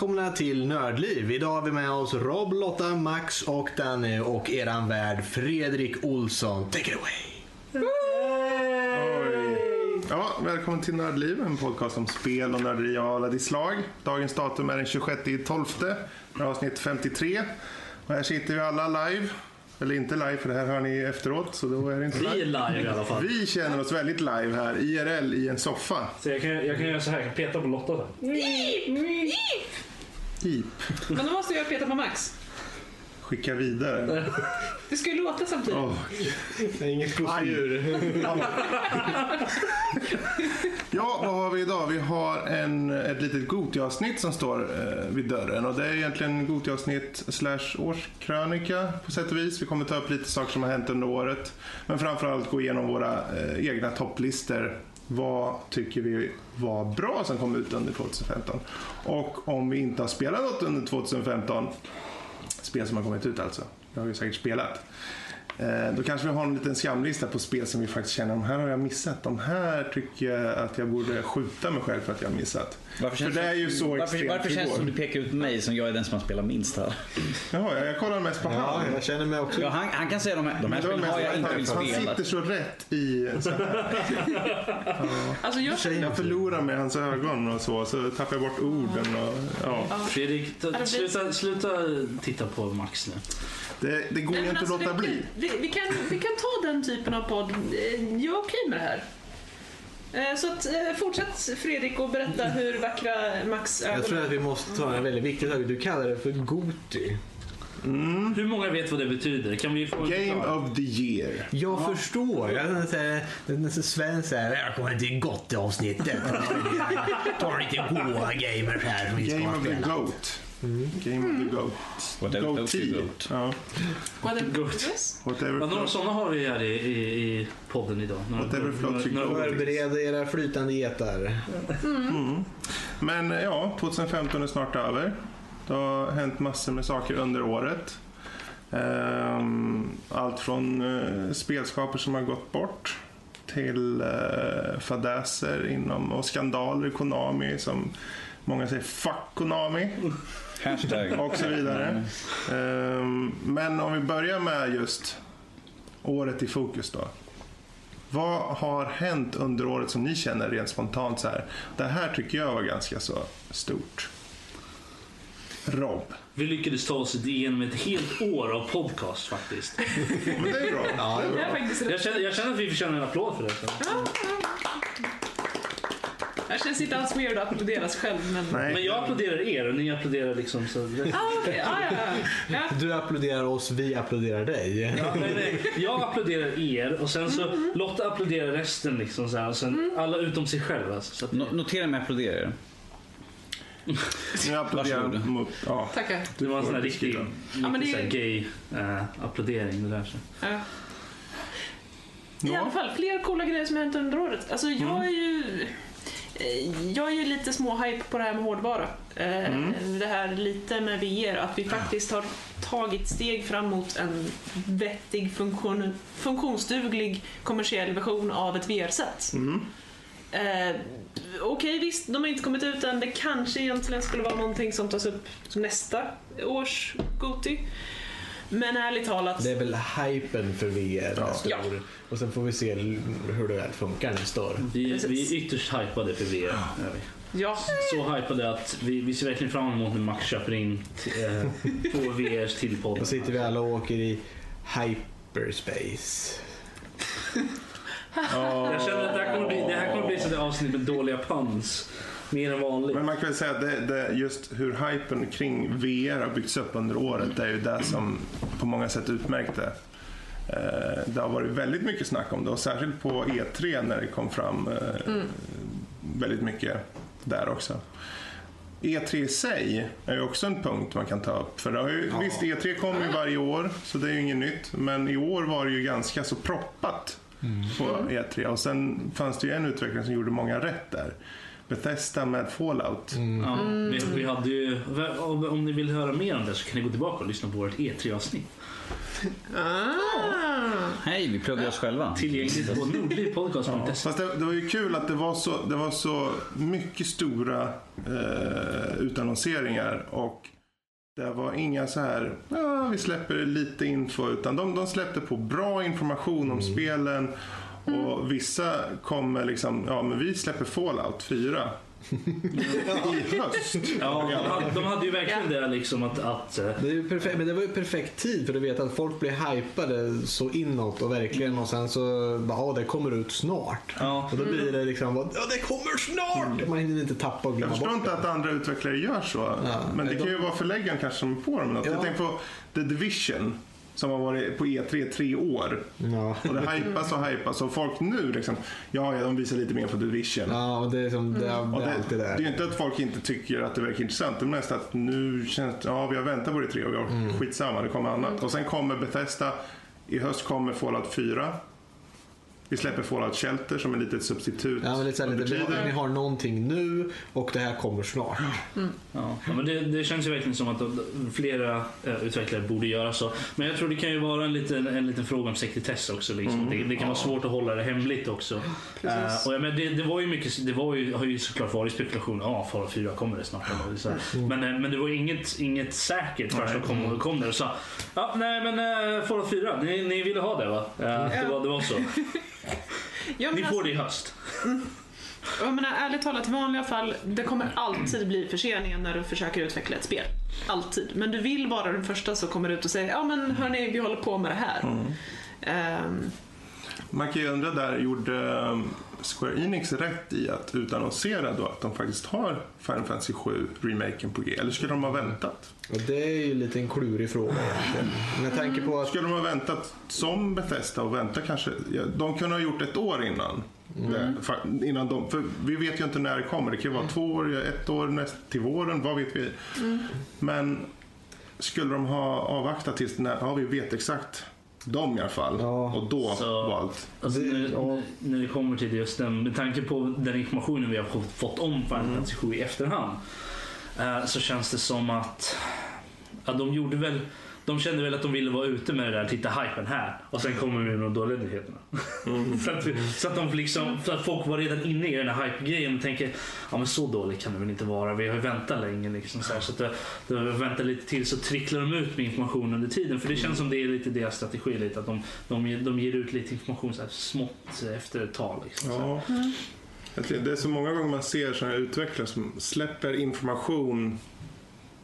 välkomna till Nördliv. Idag har vi med oss Rob, Lotta, Max och Danny och eran värd Fredrik Olsson. Take it away! Ja, välkommen till Nördliv, en podcast om spel och nörderi av alla slag. Dagens datum är den 26/12, avsnitt 53. Och här sitter vi alla live. Eller inte live, för det här hör ni efteråt, så då är det inte live. Vi är live i alla fall. Vi känner oss väldigt live här, IRL i en soffa. Så jag kan göra så här, jag kan peta på Lotta sen. Men då måste jag peta på Max. Skicka vidare. Det ska ju låta samtidigt. Det är inget klossdjur. Ja, vad har vi idag? Vi har ett litet Gotia-avsnitt som står vid dörren. Och det är egentligen Gotia-avsnitt /årskrönika på sätt och vis. Vi kommer ta upp lite saker som har hänt under året. Men framförallt gå igenom våra egna topplistor. Vad tycker vi var bra som kom ut under 2015? Och om vi inte har spelat något under 2015... spel som har kommit ut alltså. Det har vi säkert spelat. Då kanske vi har en liten skamlista på spel som vi faktiskt känner. De här har jag missat. De här tycker jag att jag borde skjuta mig själv för att jag har missat. Varför känns det som du pekar ut mig som jag är den som har spelat minst här? Jaha, jag kollar mest på han. Ja, jag känner mig också. Ja, han kan säga de här spelen har jag inte vill spela. Han sitter så rätt i så här. Alltså jag förlorar med hans ögon och så tappar jag bort orden och Fredrik, sluta titta på Max nu. Det går inte att låta bli. Vi kan ta den typen av podd. Jag är okej med det här. Så att, fortsätt Fredrik och berätta hur vackra Max ögon. Jag tror att vi måste ta en väldigt viktig sak. Du kallar det för Goti. Mm. Hur många vet vad det betyder? Kan vi få Game of the year. Jag förstår. Den svensk säger jag kommer till Goti-avsnittet. Tar inte goa gamers här. Game of the goat. Game of the goat. Whatever. Några sådana har vi här i podden idag. Förbereda era flytande getar. Men ja, 2015 är snart över. Det har hänt massor med saker under året. Allt från spelskaper som har gått bort till fadäser inom och skandaler i Konami som många säger fuck Konami. Hashtag. Och så vidare. Men om vi börjar med just året i fokus då. Vad har hänt under året som ni känner rent spontant så här? Det här tycker jag var ganska så stort. Rob. Vi lyckades ta oss igenom ett helt år av podcast faktiskt. Men det är bra. Ja, det är bra. Jag känner att vi förtjänar en applåd för det. Jag känns inte alls mer att applåderas själv. Men jag applåderar er och ni applåderar liksom så. Ja. Du applåderar oss, vi applåderar dig. Ja, nej. Jag applåderar er och sen så Lotta applåderar resten liksom så här, och sen alla utom sig själva. Alltså, så att... Notera mig applåderar er. Jag applåderar. Ja. Tackar. Det var en sån här riktig gay applådering det där så. Ja. I alla fall fler coola grejer som hänt under året. Alltså jag är ju lite småhype på det här med hårdvara. Det här lite med VR. Att vi faktiskt har tagit steg fram mot en vettig funktionsduglig kommersiell version av ett VR-sätt. Okej, visst, de har inte kommit ut än. Det kanske egentligen skulle vara någonting som tas upp nästa års Goti. Men ärligt talat... Det är väl hypen för VR nästa år. Och sen får vi se hur det väl funkar nästa år. Vi är ytterst hypade för VR. Ja. Så hypade att vi ser verkligen fram emot när Max köper in på VR till podden. Då sitter vi alla och åker i hyperspace. Jag känner att det här kommer bli sådär avsnitt med dåliga puns. Mer än vanligt. Men man kan väl säga att det just hur hypen kring VR har byggts upp under året, det är ju det som på många sätt utmärkte. Det har varit väldigt mycket snack om det, och särskilt på E3 när det kom fram väldigt mycket där också. E3 i sig är ju också en punkt man kan ta upp, för det har ju, visst, E3 kommer ju varje år, så det är ju inget nytt, men i år var det ju ganska så proppat på E3, och sen fanns det ju en utveckling som gjorde många rätt där. Bethesda med Fallout. Ja, vi hade ju, om ni vill höra mer om det så kan ni gå tillbaka och lyssna på vårt E3-avsnitt. Hej, vi pluggar oss själva. Tillgängligt på nordlivpodcast.se. Fast det var ju kul att det var så mycket stora utannonseringar, och det var inga så här vi släpper lite info, utan de släppte på bra information om spelen. Och vissa kommer liksom, men vi släpper Fallout 4 i höst. De hade ju verkligen det liksom att det är ju perfekt, men det var ju perfekt tid för att veta att folk blir hypade så inåt och verkligen, och sen så det kommer ut snart. Och då blir det liksom det kommer snart. Man hinner inte tappa och glömma bort. Jag förstår inte att andra utvecklare gör så. Men det kan ju vara förläggaren kanske som får dem något. Jag tänker på The Division, som har varit på E3 3 år. Och det hypas och hypas. Och folk nu liksom, de visar lite mer på The Division. Och det är som det är ju inte att folk inte tycker att det verkar intressant. Det är mest att nu känns vi har väntat på det 3 år. Skitsamma, det kommer annat. Och sen kommer Bethesda. I höst kommer Fallout 4. Vi släpper Fallout Shelter som en litet substitut. Ja, men ni har någonting nu och det här kommer snart. Men det känns ju verkligen som att flera utvecklare borde göra så. Men jag tror det kan ju vara en liten fråga om sekretess också. Liksom. Det kan vara svårt att hålla det hemligt också. Och jag menar, det var ju mycket, har ju såklart varit spekulation. Fallout 4 kommer det snart. Men det var inget säkert först att kom där och sa Fallout 4, ni ville ha det va? Det var så. Ni får det i höst. Jag menar, ärligt talat, i vanliga fall det kommer alltid bli förseningar när du försöker utveckla ett spel. Alltid. Men du vill vara den första som kommer ut och säger men hörni, vi håller på med det här. Man kan ju undra där, gjorde Square Enix rätt i att utannonsera då att de faktiskt har Final Fantasy 7-remaken på G? Eller skulle de ha väntat? Och det är ju lite en klurig fråga egentligen. Med tanke på att... Skulle de ha väntat som Bethesda och vänta kanske... De kunde ha gjort ett år innan. För vi vet ju inte när det kommer. Det kan ju vara 2 år, 1 år, till våren, vad vet vi? Men skulle de ha avvaktat tills när vi vet exakt... i alla fall, och då valt. Alltså, när det kommer till just den, med tanke på den informationen vi har fått om Final Fantasy 7 i efterhand, så känns det som att de kände väl att de ville vara ute med det där, titta hypen här, och sen kommer vi med de dåliga nyheterna. Så att de liksom, för att folk var redan inne i den här hype-grejen och tänker, men så dålig kan det väl inte vara, vi har ju väntat länge liksom, så att de väntar lite till, så tricklar de ut med information under tiden, för det känns som det är lite deras strategi lite, att de ger ut lite information så här smått efter ett tag liksom, det är så många gånger man ser sådana här utvecklare som släpper information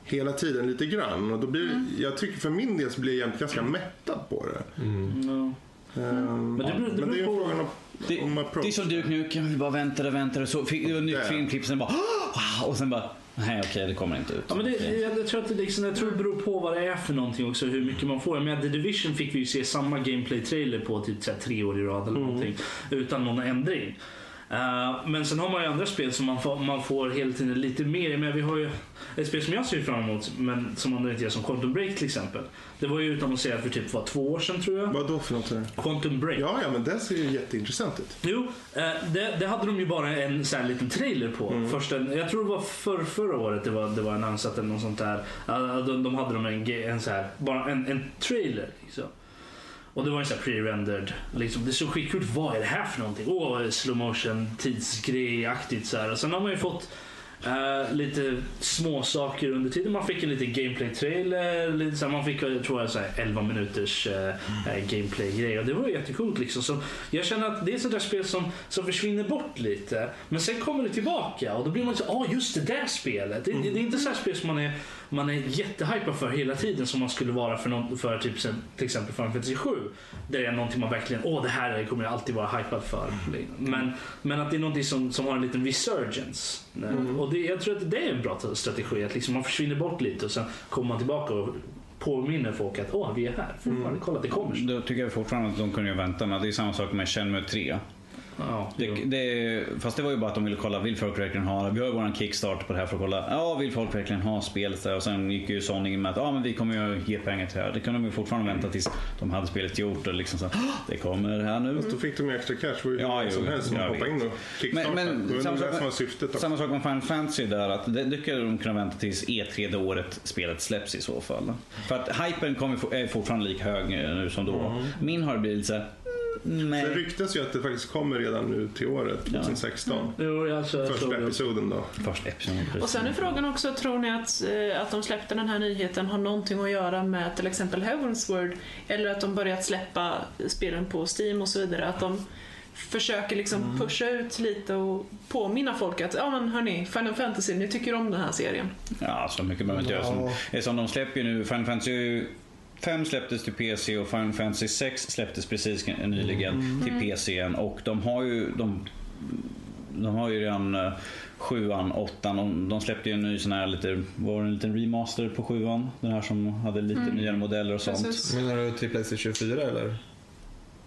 hela tiden lite grann, och då blir jag tycker för min del så blir jag egentligen ganska mättad på det. Men det är ju frågan om det är som Duke Nukem, jag vill bara vänta så fick det nytt filmklipsen bara wow, och sen bara okej, det kommer inte ut. Men jag tror att det beror på vad det är för någonting också, hur mycket man får. Men The Division fick vi ju se samma gameplay-trailer på typ 3 år i rad eller någonting utan någon ändring. Men sen har man ju andra spel som man får hela tiden lite mer. Men vi har ju ett spel som jag ser fram emot, men som andra inte gör, som Quantum Break till exempel. Det var ju utan att säga för typ 2 år sedan tror jag. Vad då för något? Quantum Break. Ja, men det ser ju jätteintressant ut. Jo, det hade de ju bara en sån här liten trailer på. Jag tror det var förra året det var annonsat eller något sånt där. De hade en så här, bara en trailer liksom. Och det var ju så här pre-rendered liksom. Det såg skickligt, vad är det här för någonting? Slow motion, tidsgrej-aktigt så här. Och sen har man ju fått lite små saker under tiden. Man fick en liten gameplay-trailer lite så här. Man fick, jag tror jag, så här 11 minuters gameplay-grej. Och det var ju jättekult liksom. Så jag känner att det är sådär spel som försvinner bort lite, men sen kommer det tillbaka och då blir man så, just det där spelet. Det är inte så här spel som man är jättehypad för hela tiden, som man skulle vara för typ till exempel Final Fantasy 7. Det är någonting man verkligen, det här kommer jag alltid vara hypad för. Men att det är någonting som har en liten resurgence. Och jag tror att det är en bra strategi, att liksom man försvinner bort lite och sen kommer man tillbaka och påminner folk att vi är här. Kolla, det kommer. Då tycker jag fortfarande att de kunde vänta, men det är samma sak med Shenmue 3. Ja, det, fast det var ju bara att de ville kolla, vill folk verkligen ha, vi har ju våran Kickstarter på det här för att kolla, ja, vill folk verkligen ha spelet? Och sen gick ju Sony in med att ja, men vi kommer ju ge pengar till det här. Det kunde de ju fortfarande vänta tills de hade spelet gjort och liksom så det kommer här nu. Då fick de ju extra cash, var ju ja, som helst som hoppade in då. Men samma sak med Final Fantasy där, att det kunde de kunna vänta tills E3 det året spelet släpps i så fall. För att hypen är fortfarande lika hög nu som då. Min har blivit så här. Nej. Det ryktas ju att det faktiskt kommer redan nu till året 2016. Jo, alltså, första episoden då. Första episoden. Och sen är frågan också, tror ni att de släppte den här nyheten har någonting att göra med till exempel Heavensward, eller att de börjat släppa spelen på Steam och så vidare, att de försöker liksom pusha ut lite och påminna folk att ja men hörni, Final Fantasy, ni tycker om den här serien. Ja, så mycket behöver inte göra som de släpper ju nu. Final Fantasy 5 släpptes till PC och Final Fantasy 6 släpptes precis nyligen till PC:n, och de har ju redan 7an, 8an, de släppte ju en ny sån här lite, var det en liten remaster på 7an, den här som hade lite nyare modeller och sånt. Menar du till PlayStation 4 eller?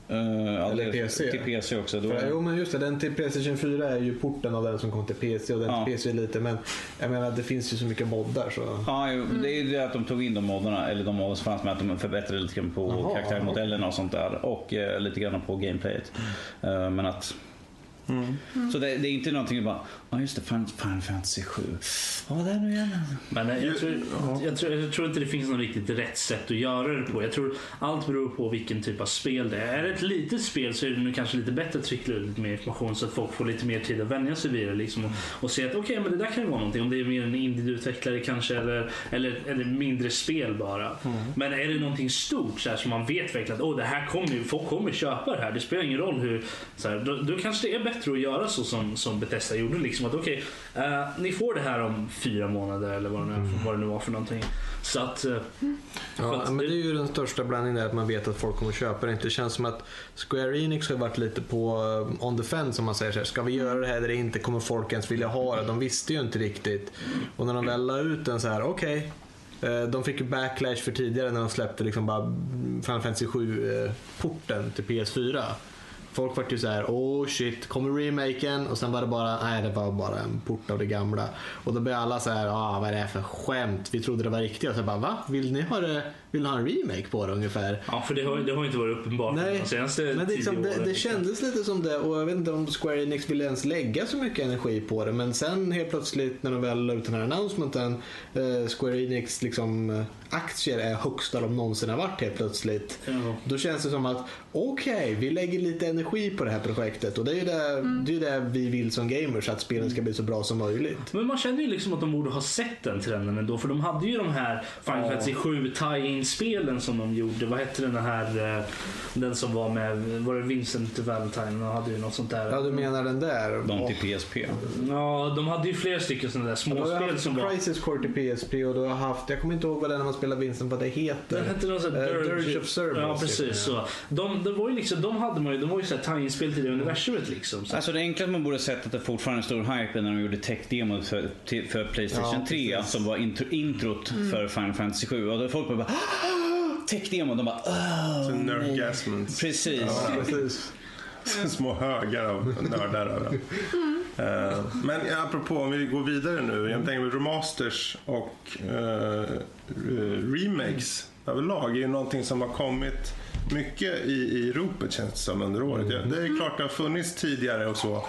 Eller PC. Till PC också då. Jo men just det, den till PlayStation 4 är ju porten av den som kom till PC, och den till PC är lite, men jag menar det finns ju så mycket moddar så. Ja, det är ju det att de tog in de moddarna, eller de moddar som fanns med, att de förbättrade lite grann på karaktärmodellerna och sånt där, och lite grann på gameplayet. Men att så det är inte någonting bara, ja just det, Final Fantasy 7. Ja, det är nu igen. Men jag tror inte det finns något riktigt rätt sätt att göra det på. Jag tror allt beror på vilken typ av spel det är. Är det ett litet spel så är det nu kanske lite bättre att trycka ut lite mer information så att folk får lite mer tid att vänja sig vid det liksom, och se att okej, men det där kan ju vara någonting. Om det är mer en individuutvecklare kanske, eller mindre spel bara. Men är det någonting stort så här, som man vet verkligen att det här kommer ju, folk kommer köpa det här. Det spelar ingen roll hur så här, då kanske det är bättre att göra så som Bethesda gjorde liksom, att ni får det här om 4 månader eller vad det nu var för någonting, så att, men det är ju den största blandningen där, att man vet att folk kommer att köpa det. Det känns som att Square Enix har varit lite på on the fence, som man säger så här, ska vi göra det här eller inte, kommer folk ens vilja ha det? De visste ju inte riktigt, och när de väl la ut den så här, de fick ju backlash för tidigare när de släppte liksom bara Final Fantasy 7-porten till PS4. Folk var ju så här, shit, kommer remaken? Och sen var det bara, nej, det var bara en port av det gamla. Och då började alla så här, vad är det här för skämt? Vi trodde det var riktigt. Och så bara, va? Vill ni ha en remake på det ungefär? Ja, för det har inte varit uppenbart. Nej, men liksom, det kändes lite som det. Och jag vet inte om Square Enix ville ens lägga så mycket energi på det. Men sen helt plötsligt när de väl la ut den här announcementen, Square Enix liksom aktier är högsta de någonsin har varit helt plötsligt. Då känns det som att vi lägger lite energi på det här projektet, och det är ju det vi vill som gamers, att spelen ska bli så bra som möjligt. Men man känner ju liksom att de borde ha sett den trenden ändå, för de hade ju de här Final Fantasy 7 tie-in-spelen som de gjorde. Vad hette den här, den som var med, var det Vincent Valentine? Och hade ju något sånt där. Ja, du menar den där. De till PSP. Ja, de hade ju flera stycken sådana där småspel som var. Crisis Core till PSP, och då har haft, jag kommer inte ihåg vad den när man spelar Vincent, vad det heter. Den hette något sådär Dirge of Cerberus. Ja, precis så. De var ju liksom, de var ju så här tangenspel till det universumet liksom. Så. Alltså det enklaste man borde sett att det fortfarande är stor hype när de gjorde tech-demot för PlayStation 3 som var introt för Final Fantasy 7, och då folk bara tech-demo, de bara nerdgasments. Precis. Ja, precis. Små högar av nördar över. Men apropå, om vi går vidare nu, jag tänker på remasters och remakes överlag är ju någonting som har kommit mycket i ropet, känns det som, under året. Det är klart det har funnits tidigare och så,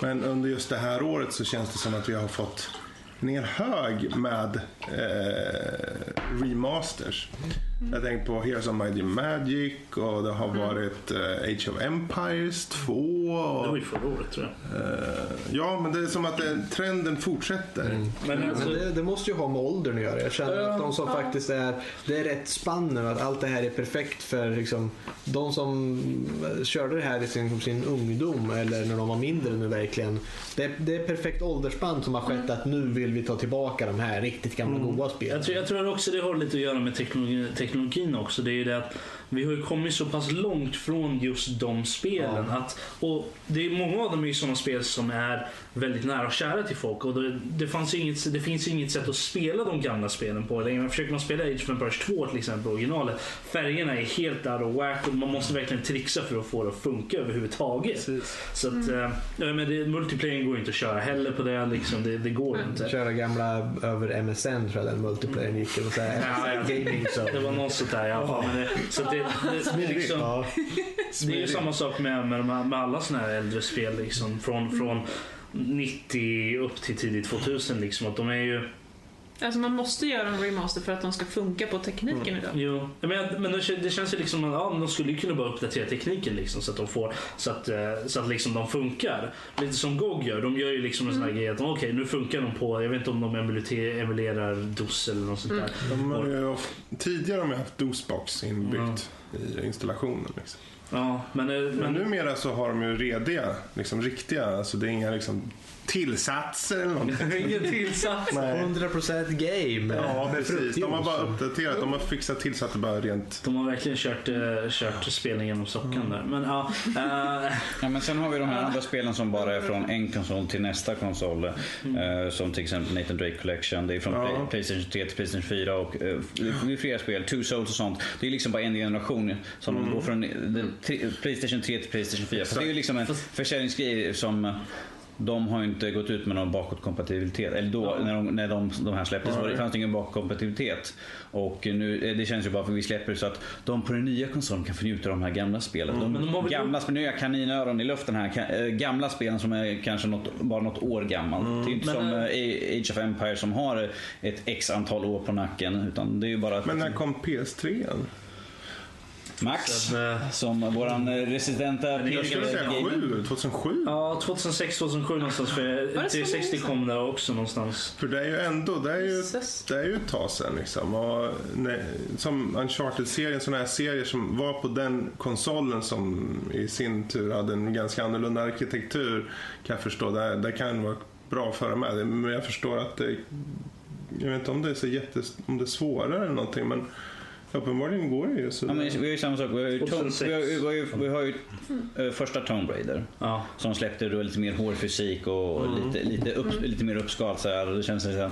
men under just det här året så känns det som att vi har fått ner hög med remasters. Jag tänker på Heroes of Might and Magic, och det har varit Age of Empires 2 och... Det var ju förra året, tror jag. Ja, men det är som att trenden fortsätter. Men det måste ju ha med åldern att göra. Jag känner att de som faktiskt är... Det är rätt spann, att allt det här är perfekt för liksom, de som körde det här i sin ungdom eller när de var mindre nu verkligen. Det är perfekt åldersspann som har skett, att nu vill vi ta tillbaka de här riktigt gamla goda spelen. Jag tror också det har lite att göra med teknologin teknologin också, det är ju det att vi har ju kommit så pass långt från just de spelen, ja. Att, och det är många av dem är sådana spel som är väldigt nära och kära till folk, och det finns inget sätt att spela de gamla spelen på längre. Försöker man spela Age of Empires 2 till exempel, originalet, färgerna är helt out of whack och man måste verkligen trixa för att få det att funka överhuvudtaget. Precis. Så att, men det, multiplayer går inte att köra heller på det liksom, det går inte. Köra gamla över MSN tror jag den multiplayer gick och så här, ja, gaming så. Det var något sådär, ja. Men det, så det liksom, ja. Det är ju samma sak med alla sådana här äldre spel liksom, från 90 upp till tidigt 2000 liksom, att de är ju, alltså man måste göra en remaster för att de ska funka på tekniken idag. Jo. Men det känns ju liksom att de skulle kunna bara uppdatera tekniken liksom, så att de får så att liksom de funkar. Lite som GOG gör. De gör ju liksom en sån här grej att okej, nu funkar de på, jag vet inte om de emulerar DOS eller något sånt där. Tidigare har de haft DOS-box inbyggt i installationen liksom. Ja, men numera så har de ju rediga liksom, riktiga, alltså det är inga liksom tillsatser eller någonting. Inga tillsatser. 100% game. Ja, precis. De har bara uppdaterat, de har fixat tillsatser bara rent. De har verkligen kört spelningen genom sockan där. Men ja. Ja, men sen har vi de här andra spelen som bara är från en konsol till nästa konsol, som till exempel Nathan Drake Collection, det är från PlayStation 3 till PlayStation 4 och det är flera spel, Two Souls och sånt. Det är liksom bara en generation som går från PlayStation 3 till PlayStation 4. Så det är ju liksom en försäljningsgrej som de har inte gått ut med någon bakåtkompatibilitet. Eller då, när de här släpptes så fanns det ingen bakåtkompatibilitet. Och nu, det känns ju bara för att vi släpper så att de på den nya konsolen kan förnjuta de här gamla spelen. De gamla spelen, nu är kaninöron i luften här. Gamla spelen som är kanske bara något år gammalt. Det är inte som Age of Empire som har ett x antal år på nacken. Utan det är ju bara... Men när kom PS3? Max, som våran residenta jag skulle säga 2007? Ja, 2006-2007 någonstans, för 360 kom där också någonstans. För det är ju ändå, det är ju ett tag sedan liksom. Och, som Uncharted-serien, sådana här serier som var på den konsolen som i sin tur hade en ganska annorlunda arkitektur, kan jag förstå, det kan vara bra för dem här. Men jag förstår att det, jag vet inte om det är så om det är svårare eller någonting, men uppenbarligen går det ju så. Ja, men vi har ju samma sak. Vi har ju första Tomb Raider som släppte då lite mer hårfysik och lite mer uppskalat så här, och det känns liksom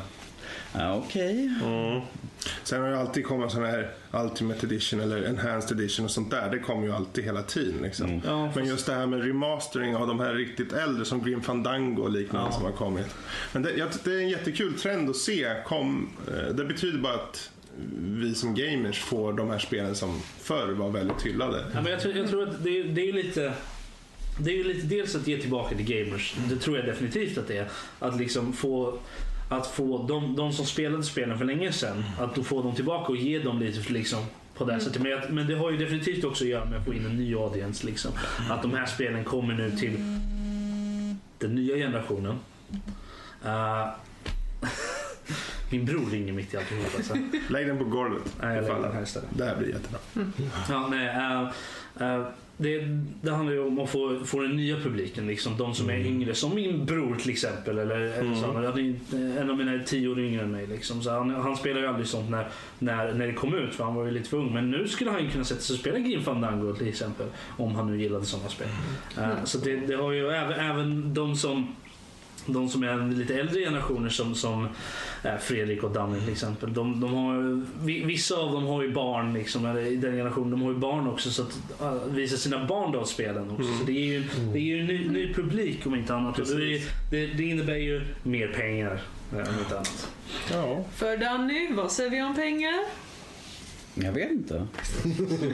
Sen har ju alltid kommit sådana här Ultimate Edition eller Enhanced Edition och sånt där. Det kommer ju alltid hela tiden liksom. Men just det här med remastering av de här riktigt äldre som Grim Fandango och liknande som har kommit. Men det är en jättekul trend att se. Det betyder bara att vi som gamers får de här spelen som förr var väldigt hyllade. Ja, men jag tror att det är ju lite... Det är ju lite dels att ge tillbaka till gamers. Det tror jag definitivt att det är. Att liksom få de som spelade spelen för länge sedan, att då få dem tillbaka och ge dem lite för liksom... Men det har ju definitivt också att göra med att få in en ny audience liksom. Att de här spelen kommer nu till den nya generationen. Min bror ringer mitt i alltihop alltså. Lägg den på golvet. Nej, det här blir jättebra. Det handlar ju om att få den nya publiken liksom, de som är yngre, som min bror till exempel, eller så, en av mina 10 år yngre än mig liksom. Så han spelar ju aldrig sånt när det kom ut, för han var ju lite för ung, men nu skulle han ju kunna sätta sig och spela Grim Fandango till exempel, om han nu gillade sådana spel. Så det har ju även de som är lite äldre generationer, som Fredrik och Danny till exempel, de har, vissa av dem har ju barn liksom, eller i den generationen de har ju barn också, så att visa sina barn då spelen också, så det är ju ny publik om inte annat, och det innebär ju mer pengar om inte annat. För Danny, vad säger vi om pengar? Jag vet inte.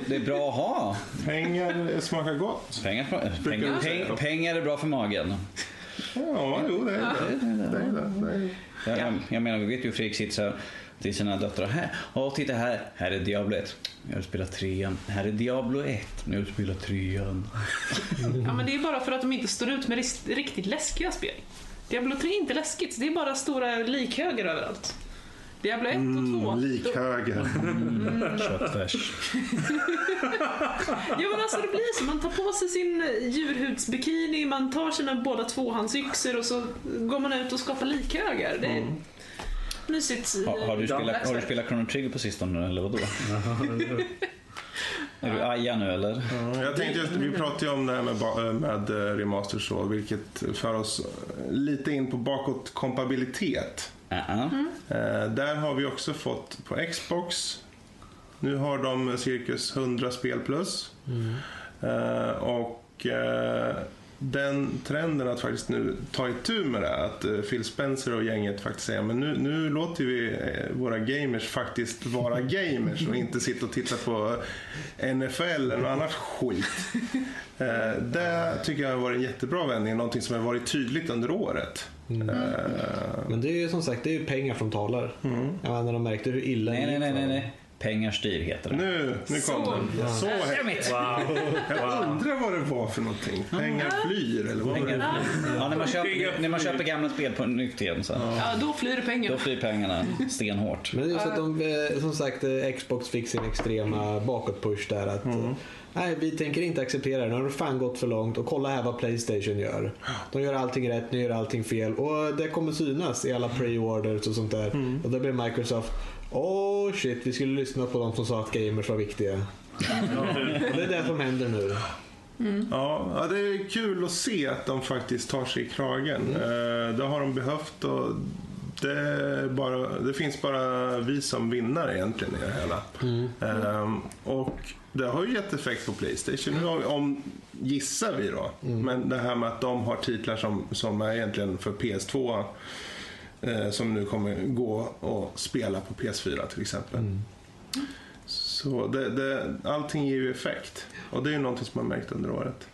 Det är bra att ha. Pengar smakar gott. Pengar är bra för magen. Ja, jo, det är det. Jag menar, vi vet ju Fredrik sitter så här till sina döttrar här. Ja, titta här är Diablo 1. Jag spelar 3. Här är Diablo 1. Nu spelar 3. Ja, men det är bara för att de inte står ut med riktigt läskiga spel. Diablo 3 är inte läskigt, det är bara stora likhöger överallt. Diablo 1 och 2. Likhöger. Köttfärs. Ja, men alltså det blir så. Man tar på sig sin djurhudsbikini, man tar sina båda tvåhandsyxor och så går man ut och skapar likhöger. Det är... mysigt. Har du spelat Chrono Trigger på sistone eller vadå? Är du aja nu eller? Mm, jag tänkte just, vi pratade ju om det här med remasters och vilket för oss lite in på bakåtkompabilitet. Där har vi också fått på Xbox. Nu har de cirkus 100 spel plus. Och den trenden att faktiskt nu ta itu med det, att Phil Spencer och gänget faktiskt säger men nu låter vi våra gamers faktiskt vara gamers och inte sitta och titta på NFL eller något annat skit. Det tycker jag har varit en jättebra vändning, någonting som har varit tydligt under året. Men det är ju som sagt, det är ju pengar från talar. Ja, när de märkte hur illa. Nej. Pengar styr heter det. Nu kom den. Så häftigt. Wow. Jag undrar vad det var för någonting. Pengar flyr eller vad pengar var det? Ja, när man köper gamla spel på nytt igen så. Ja, då flyr pengarna. Stenhårt. Men det är just att de, som sagt, Xbox fick sin extrema bakåtpush där att nej, vi tänker inte acceptera det. Nu har det fan gått för långt. Och kolla här vad PlayStation gör. De gör allting rätt, nu gör allting fel. Och det kommer synas i alla pre-orders och sånt där. Och då blir Microsoft shit, vi skulle lyssna på dem som sa att gamers var viktiga. Det är det som händer nu. Ja, det är kul att se att de faktiskt tar sig i kragen. Det har de behövt och det finns bara vi som vinnare egentligen i det hela. Och det har ju gett effekt på PlayStation. Om gissar vi då. Men det här med att de har titlar som är egentligen för PS2 som nu kommer gå och spela på PS4 till exempel. Så allting ger ju effekt. Och det är ju någonting som man märkt under året.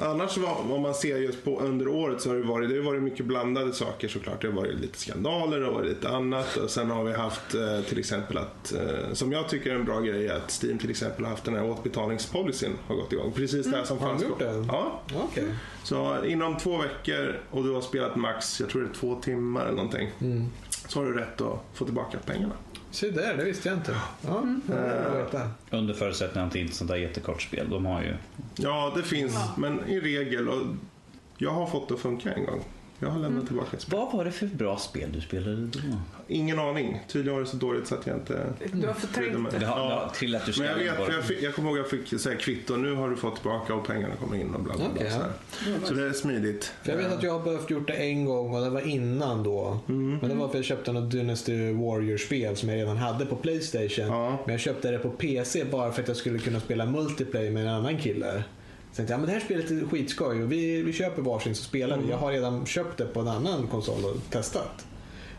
Annars om man ser just på under året så har det varit mycket blandade saker såklart. Det har varit lite skandaler och lite annat. Och sen har vi haft till exempel att som jag tycker är en bra grej att Steam till exempel har haft den här återbetalningspolicyn har gått igång. Precis det här som fanns på. Ja. Okay. Så inom 2 veckor och du har spelat max, jag tror det är 2 timmar eller någonting. Så har du rätt att få tillbaka pengarna. Så där, det visste jag inte. Ja, under förutsättning att det inte är sånt där jättekort spel. De har ju... Ja, det finns, men i regel. Och jag har fått det att funka en gång. Jag har lämnat tillbaka ett spel. Vad var det för bra spel du spelade då? Ingen aning. Tydligen var det så dåligt så att jag inte... Du har förträngt det. Ja, till att du ska... Men jag kommer ihåg att jag fick så här kvitto. Nu har du fått tillbaka och pengarna kommer in och bland annat. Så det är smidigt. För jag vet att jag har behövt gjort det en gång och det var innan då. Men det var för att jag köpte något Dynasty Warrior-spel som jag redan hade på PlayStation. Men jag köpte det på PC bara för att jag skulle kunna spela multiplayer med en annan kille. Tänkte, ja, men det här spelet är skitskoj och vi köper varsin så spelar vi. Jag har redan köpt det på en annan konsol och testat.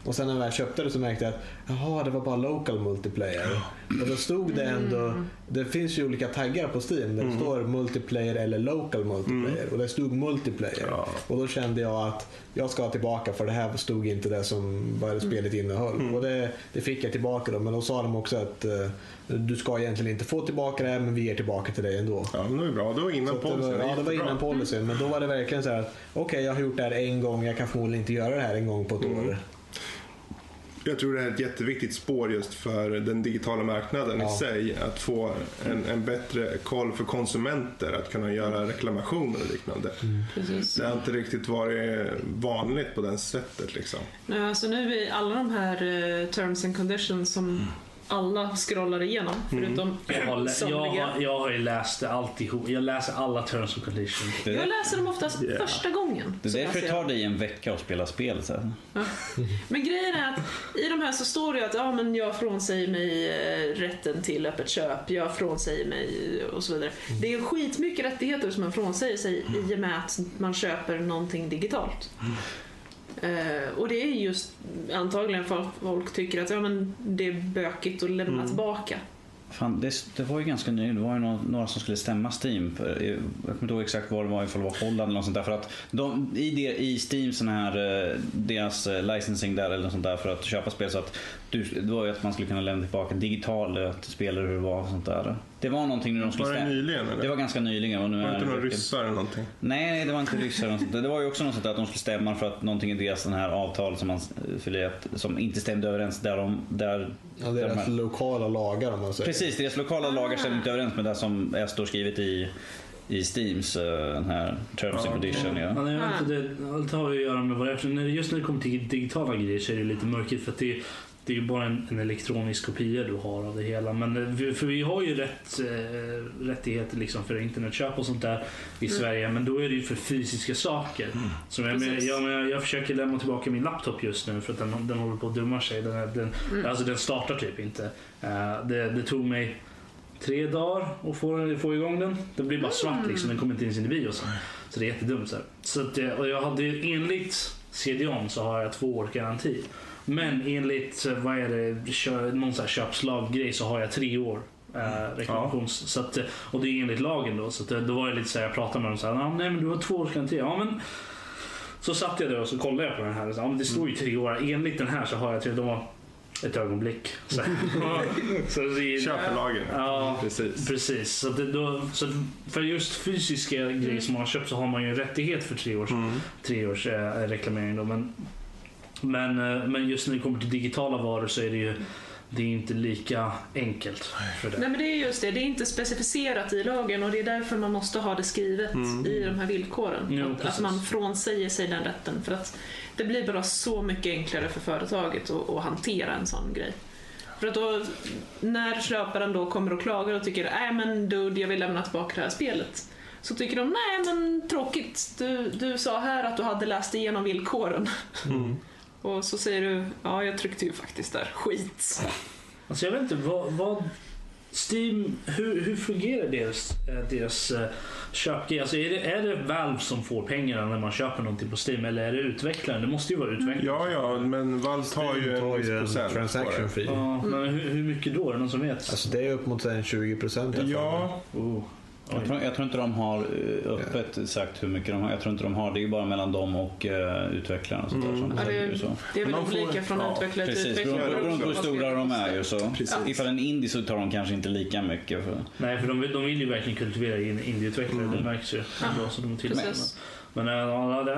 Och sen när jag köpte det så märkte jag att jaha, det var bara local multiplayer. Och då stod det ändå, det finns ju olika taggar på Steam där det står multiplayer eller local multiplayer. Och det stod multiplayer. Och då kände jag att jag ska tillbaka för det här stod inte det som vad spelet innehöll. Och det fick jag tillbaka då. Men då sa de också att du ska egentligen inte få tillbaka det här, men vi ger tillbaka till dig ändå. Ja, men det var bra. Det var innan policyn. Ja, det var innan policyn. Men då var det verkligen så här att okej, jag har gjort det här en gång. Jag kan förmodligen inte göra det här en gång på ett år. Jag tror det är ett jätteviktigt spår just för den digitala marknaden i sig. Att få en bättre koll för konsumenter. Att kunna göra reklamationer och liknande. Det har inte riktigt varit vanligt på det sättet liksom. Nej, alltså nu är alla de här terms and conditions som... alla scrollar igenom förutom jag har ju läst alltihop. Jag läser alla terms and conditions. Jag läser dem oftast första gången. Det är därför tar dig en vecka att spela spel sen. Ja. Men grejen är att i de här så står det att men jag frånsäger mig rätten till öppet köp. Jag frånsäger mig och så vidare. Det är skitmycket rättigheter som man frånsäger sig i och med att man köper någonting digitalt. Och det är just antagligen för att folk tycker att men det är bökigt att lämna tillbaka. Fan, det var ju ganska nytt. Det var ju några som skulle stämma Steam. Jag kommer inte ihåg exakt vad det var, ifall det var Holland eller något sånt där. För att i Steam sån här, deras licensing där eller något sånt där för att köpa spel. Så att det var ju att man skulle kunna lämna tillbaka digitalt spel eller hur det var och sånt där. Det var någonting när de skulle stämma. Var det nyligen eller? Det var ganska nyligen. Och nu var det inte några ryssar eller någonting? Nej, det var inte ryssar eller något sånt. Det var ju också något sånt där att de skulle stämma för att någonting i deras den här avtal som man fyller i som inte stämde överens där de... deras de här... lokala lagar om man säger. Precis, deras lokala lagar stämmer inte överens med det som står skrivet i i Steams den här Terms and Condition. Ja. Ja. Ja, allt har att göra med varje. Just när det kommer till digitala grejer så är det lite mörkigt, för att det är ju bara en elektronisk kopia du har av det hela. Men för vi har ju rättigheter liksom för internetköp och sånt där i Sverige. Men då är det ju för fysiska saker. Mm. Som jag försöker lämna tillbaka min laptop just nu, för att den håller på att dumma sig. Alltså den startar typ inte. Det tog mig 3 dagar och få igång den. Det blir bara svart liksom, den kommer inte in i BIOS. Så det är jättedumt så här. Så att, och jag hade enligt CD-ON så har jag 2 års garanti. Men enligt någon så här köpslaggrej så har jag 3 år reklamations. Så att, och det är enligt lagen då. Så att, då var det lite så här, jag pratade med dem så här, nej men du har 2 års garanti. Ja men så satt jag där och så kollade jag på den här. Så, ja, men det står ju 3 år. Enligt den här så har jag 3 år. Ett ögonblick. Köpelagen. Ja, precis. Så det, då, så för just fysiska grejer som man har köpt så har man ju en rättighet för 3 års reklamering då. Men just när det kommer till digitala varor så är det ju det är inte lika enkelt för det. Nej, men det är just det. Det är inte specificerat i lagen, och det är därför man måste ha det skrivet i de här villkoren. Jo, att man frånsäger sig den rätten, för att det blir bara så mycket enklare för företaget att hantera en sån grej. För att då, när köparen då kommer och klagar och tycker nej men dude, jag vill lämna tillbaka det här spelet, så tycker de nej men tråkigt, du sa här att du hade läst igenom villkoren. Mm. Och så säger du, ja jag tryckte ju faktiskt där, skit. Alltså jag vet inte, vad Steam, hur fungerar deras köpgrej? Alltså är det Valve som får pengarna när man köper någonting på Steam, eller är det utvecklaren? Det måste ju vara utvecklaren. Ja, men Valve tar ju en transaction fee. Ja, men hur mycket då? Är det någon som vet? Alltså det är upp mot 20%. Ja. Jag tror inte de har öppet sagt hur mycket de har. Jag tror inte de har. Det är bara mellan dem och utvecklarna och sånt där. Mm. Det är väl olika från utvecklare till utvecklare. Precis, beroende på hur stora de är ju så. Precis. Ifall en indie så tar de kanske inte lika mycket. Nej, för de vill ju verkligen kultivera indieutvecklare. Det märks ju bra som de tillgångar. Men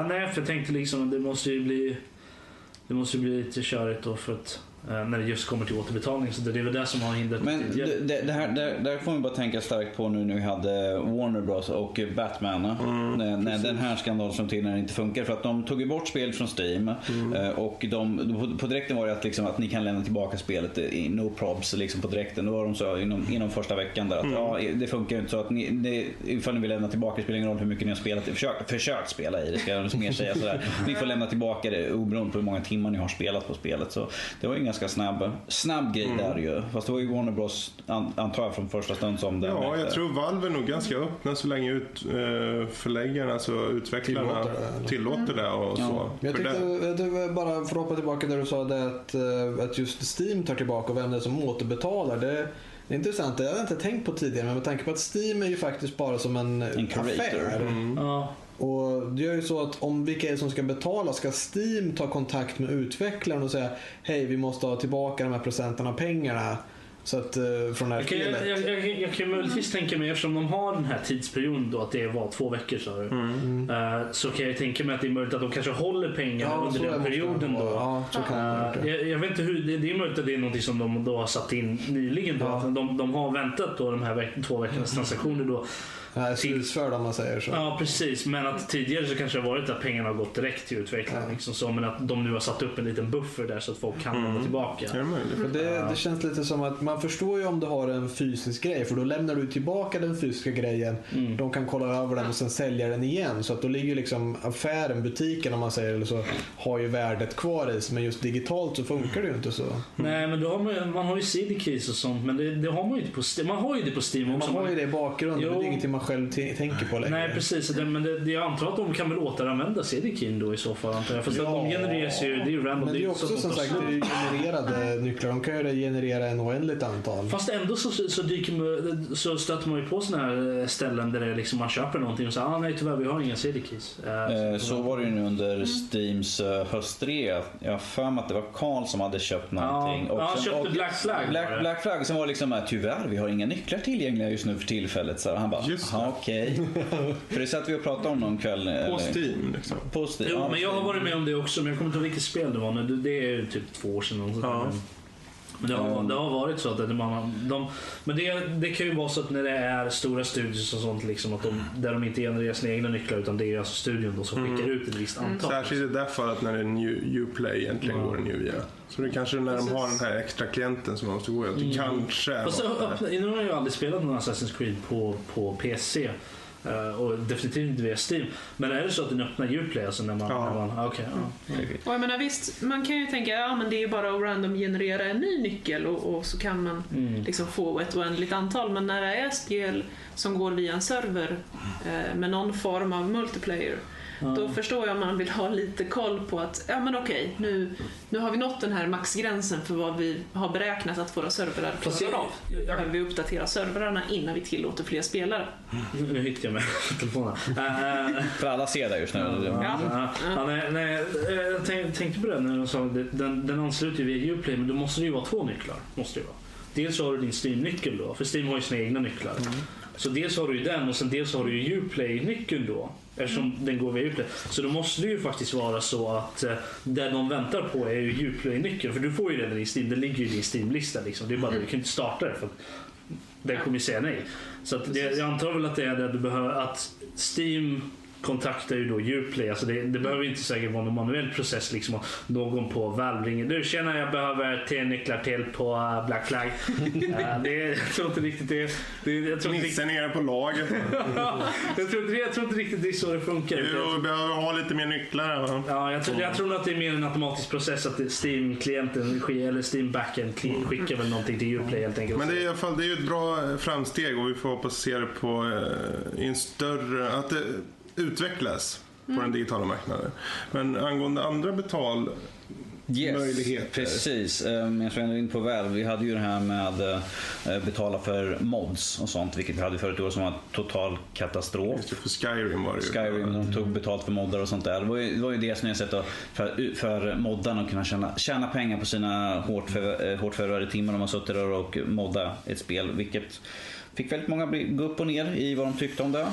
nej, för jag tänkte liksom att det måste ju bli lite körigt då, för att när det just kommer till återbetalning, så det är väl det som har hindrat. Men det här får man bara tänka starkt på nu när vi hade Warner Bros och Batman, när den här skandalen som till när det inte funkar, för att de tog bort spel från Steam och de på direkten var det att, liksom, att ni kan lämna tillbaka spelet i no probs liksom på direkten. Då var de så inom första veckan där att det funkar ju inte, så att ifall ni vill lämna tillbaka, spelar ingen roll hur mycket ni har spelat, försökt spela i det, ska jag mer säga sådär. Ni får lämna tillbaka det oberoende på hur många timmar ni har spelat på spelet, så det var inga ganska snabb grej där ju. Fast det var ju Warner Bros antar jag från första stund som det. Ja, märkte. Jag tror Valve är nog ganska öppna så länge förläggarna, alltså utvecklarna tillåter det och så. Jag tyckte det bara för att hoppa tillbaka där du sa det att just Steam tar tillbaka och vem det är som återbetalar. Det är intressant, jag hade inte tänkt på tidigare, men med tanke på att Steam är ju faktiskt bara som en affär. Och det är ju så att om vilka är det som ska betala, ska Steam ta kontakt med utvecklaren och säga hej, vi måste ha tillbaka de här procenten av pengarna. Så att från det här spelet. Jag kan möjligtvis tänka mig, eftersom de har den här tidsperioden då, att det var 2 veckor så, så kan jag tänka mig att det är möjligt att de kanske håller pengarna under den perioden då. Ja, så kan jag vet inte hur, det är möjligt att det är något som de då har satt in nyligen då, att de har väntat då de här 2 veckornas transaktioner då. Nej, slutförd om man säger så. Ja, precis. Men att tidigare så kanske det har varit att pengarna har gått direkt till utvecklingen liksom så, men att de nu har satt upp en liten buffer där så att folk kan komma tillbaka. Det är möjligt. Det känns lite som att man förstår ju om du har en fysisk grej, för då lämnar du tillbaka den fysiska grejen. De kan kolla över den och sen sälja den igen, så att då ligger liksom affären, butiken om man säger, eller så har ju värdet kvar i sig, men just digitalt så funkar det ju inte så. Nej, men då har man har ju Syndicate och sånt, men det har man ju inte på Steam. Man har ju det på Steam också. Man har ju det i bakgrunden, men det är ingenting man själv tänker på längre. Nej, precis. Men jag antar att de kan väl återanvända CD-kin då i så fall, antar jag. Fast de genereras ju, det är ju random. Men det är också som sagt, det är ju genererade nycklar. De kan ju generera en oändligt antal. Fast ändå så stöter man ju på sådana här ställen där det liksom man köper någonting och säger, nej tyvärr, vi har inga CD-keys. Så var det ju nu under Steams höstrea. Jag har för mig att det var Karl som hade köpt någonting. Ja, han köpte Black Flag. Black Flag som var liksom, tyvärr, vi har inga nycklar tillgängliga just nu för tillfället. Så han bara, okej. För det satt vi och pratade om någon kväll. På Steam liksom. På Steam. Jo, men jag har varit med om det också, men jag kommer inte ihåg vilket spel det var nu. Det är ju typ 2 år sedan. Det har varit så att men det kan ju vara så att när det är stora studios och sånt liksom, att där de inte genererar sina egna nycklar, utan det är alltså studion då som skickar ut ett visst antal. Särskilt därför att när det är Uplay egentligen går den ju via. Så det kanske när de har den här extra klienten som man måste gå till kanske. Och så, nu har jag ju aldrig spelat någon Assassin's Creed på PC. Och definitivt inte via Steam. Men är det så att den öppnar Uplay alltså Och jag menar, visst, man kan ju tänka men det är ju bara att random generera en ny nyckel och så kan man liksom få ett oändligt antal. Men när det är spel som går via en server med någon form av multiplayer, då förstår jag att man vill ha lite koll på att nu har vi nått den här maxgränsen för vad vi har beräknat att våra servrar klarar av. Vi uppdaterar servrarna innan vi tillåter fler spelare. Nu hittar jag med telefonen. För alla ser det just nu. Jag tänkte på det när de sa att den ansluter via Uplay, men då måste det ju vara två nycklar. Dels har du din Steam-nyckel då, för Steam har ju sina egna nycklar. Så dels har du ju den och sen dels har du ju Uplay-nyckeln då, eftersom den går via Uplay. Så då måste det ju faktiskt vara så att det de väntar på är ju Uplay-nyckeln, för du får ju den i Steam, den ligger ju i din Steam-lista liksom. Det är bara du kan inte starta det för den kommer ju säga nej. Så att jag antar väl att det är det du behöver, att Steam kontaktar ju då Uplay, alltså det behöver inte säkert vara någon manuell process liksom, någon på Valve ringer, du känner jag behöver 10 nycklar till på Black Flag. Jag tror inte riktigt det jag tror inte nere på laget. Jag tror inte riktigt det är så det funkar. Du behöver ha lite mer nycklar. Jag tror att det är mer en automatisk process, att Steam-klienten eller Steam-backend skickar väl någonting till Uplay helt enkelt. Men det är i alla fall, det är ju ett bra framsteg och vi får hoppas se det på en större, att det utvecklas på den digitala marknaden. Men angående andra betalmöjligheter. Precis. Jag tror in på Valve. Vi hade ju det här med betala för mods och sånt, vilket vi hade förut år som var total katastrof. Just det, för Skyrim var det ju. Skyrim, de tog betalt för moddar och sånt där. Det var ju det som jag sett då, för moddarna att kunna tjäna pengar på sina hårt förvärvade timmar de har suttit där och modda ett spel, vilket fick väldigt många gå upp och ner i vad de tyckte om det.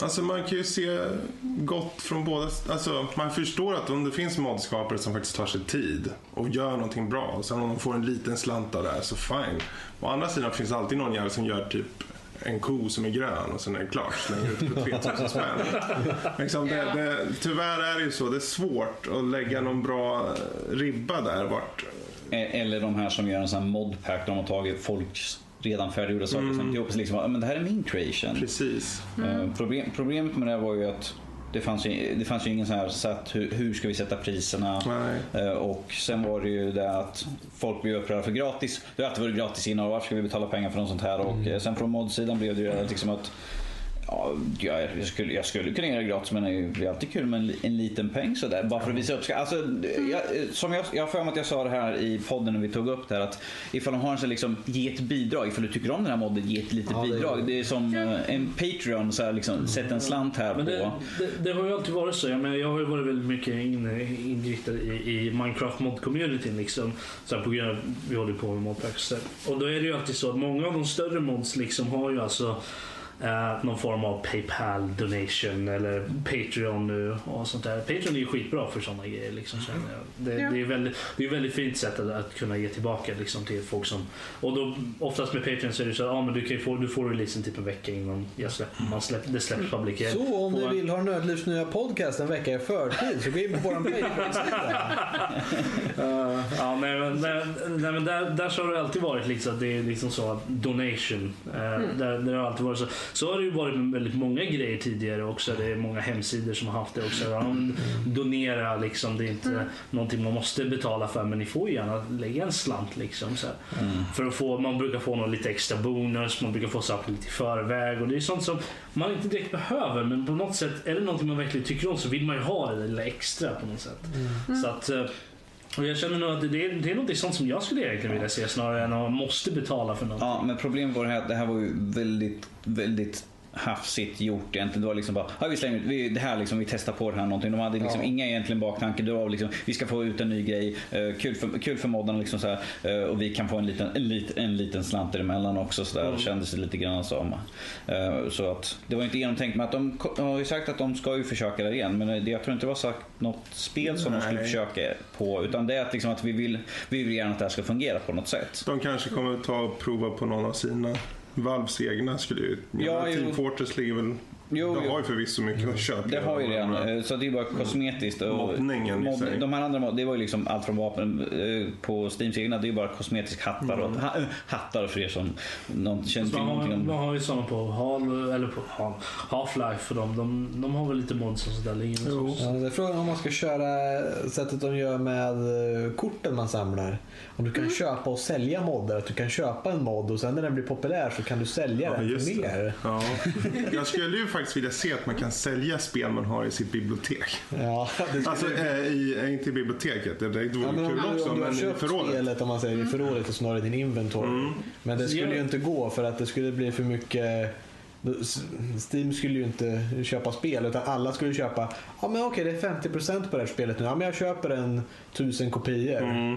Alltså man kan ju se gott från båda. Alltså man förstår att om det finns modskapare som faktiskt tar sig tid och gör någonting bra, och sen om de får en liten slant av det här, så fine. Å andra sidan finns alltid någon jävla som gör typ en ko som är grön och sen är det klart, slänger ut på 3000 spänn. Liksom tyvärr är det ju så. Det är svårt att lägga någon bra ribba där vart. Eller de här som gör en sån här modpack, de har tagit folks redan färdiggjorda saker som jobbas liksom, men det här är min creation. Precis. Problemet med det var ju att det fanns ju ingen så här sätt, hur ska vi sätta priserna? Och sen var det ju det att folk blev upprörda för gratis. Det har alltid varit gratis innan, varför ska vi betala pengar för något sånt här? Och sen från modsidan blev det ju liksom att jag skulle kunna göra det gratis, men det blir alltid kul med en liten peng så där, bara för att visa upp. Jag för mig att jag sa det här i podden när vi tog upp det här, att ifall de har en så liksom, ge ett bidrag, ifall du tycker om den här modden, ge ett litet bidrag. Det är som en Patreon så här, liksom, sätt en slant här men på. Det har ju alltid varit så. Jag har ju varit väldigt mycket inriktad i Minecraft mod-communityn liksom, så här, på grund av vi håller på med modpacks. Och då är det ju alltid så att många av de större mods liksom har ju alltså någon form av PayPal donation eller Patreon nu och sånt där. Patreon är ju skitbra för sådana grejer liksom, det är väldigt, det är väldigt fint sätt att kunna ge tillbaka liksom, till folk som, och då oftast med Patreon så är det så att men du får releasen typ en vecka innan det släpps publicerat. Så om du vill ha Nördlivs nya podcast en vecka i förtid, så gå in på våran Patreon-sida. Men där så har det alltid varit liksom, det är liksom så att donation där har alltid varit så har det ju varit med väldigt många grejer tidigare också. Det är många hemsidor som har haft det också. De donerar liksom, det är inte någonting man måste betala för, men ni får ju gärna lägga en slant liksom, så här. För att få, man brukar få någon lite extra bonus, man brukar få saker lite i förväg, och det är sånt som man inte direkt behöver, men på något sätt är det någonting man verkligen tycker om, så vill man ju ha det lite extra på något sätt. Så att, och jag känner nog att det är något sånt som jag skulle egentligen vilja se, snarare än att man måste betala för något. Ja, men problemet var det här var ju väldigt, väldigt hafsigt gjort egentligen. Det var liksom bara, vi slänger ut, det här liksom, vi testar på det här någonting. De hade liksom inga egentligen baktanke. Det var liksom, vi ska få ut en ny grej, kul för moddarna liksom så här, och vi kan få en liten slant emellan också så där. Det kändes lite grann som. Så att det var inte genomtänkt, men att de har ju sagt att de ska ju försöka det igen, men det, jag tror inte det var sagt något spel som de skulle försöka på, utan det är att liksom att vi vill gärna att det här ska fungera på något sätt. De kanske kommer ta och prova på någon av sina Valves egna skulle ju... Ja, Team Fortress ligger väl... De har ju förvisso mycket att köpa. Det har ju redan, så det är bara kosmetiskt. Moddningen i sig. De här andra mod, det var ju liksom allt från vapen på Steams egna, det är ju bara kosmetiska hattar och hattar för er som någon känner till någonting om. De har ju sådana på Half-Life för dem. De har väl lite mods och sådär liggande. Det är frågan om man ska köra sättet de gör med korten man samlar. Om du kan köpa och sälja moddar, att du kan köpa en mod och sen när den blir populär så kan du sälja den till mer. Ja. Jag skulle ju faktiskt vilja se att man kan sälja spel man har i sitt bibliotek. Ja, det alltså inte i biblioteket. Det är inte kul också, men i förrådet. Spelet, om man säger i förrådet och snarare din inventory. Men det skulle ju inte gå för att det skulle bli för mycket. Steam skulle ju inte köpa spel utan alla skulle köpa, men okej, det är 50% på det här spelet nu. Ja, men jag köper 1000 kopior.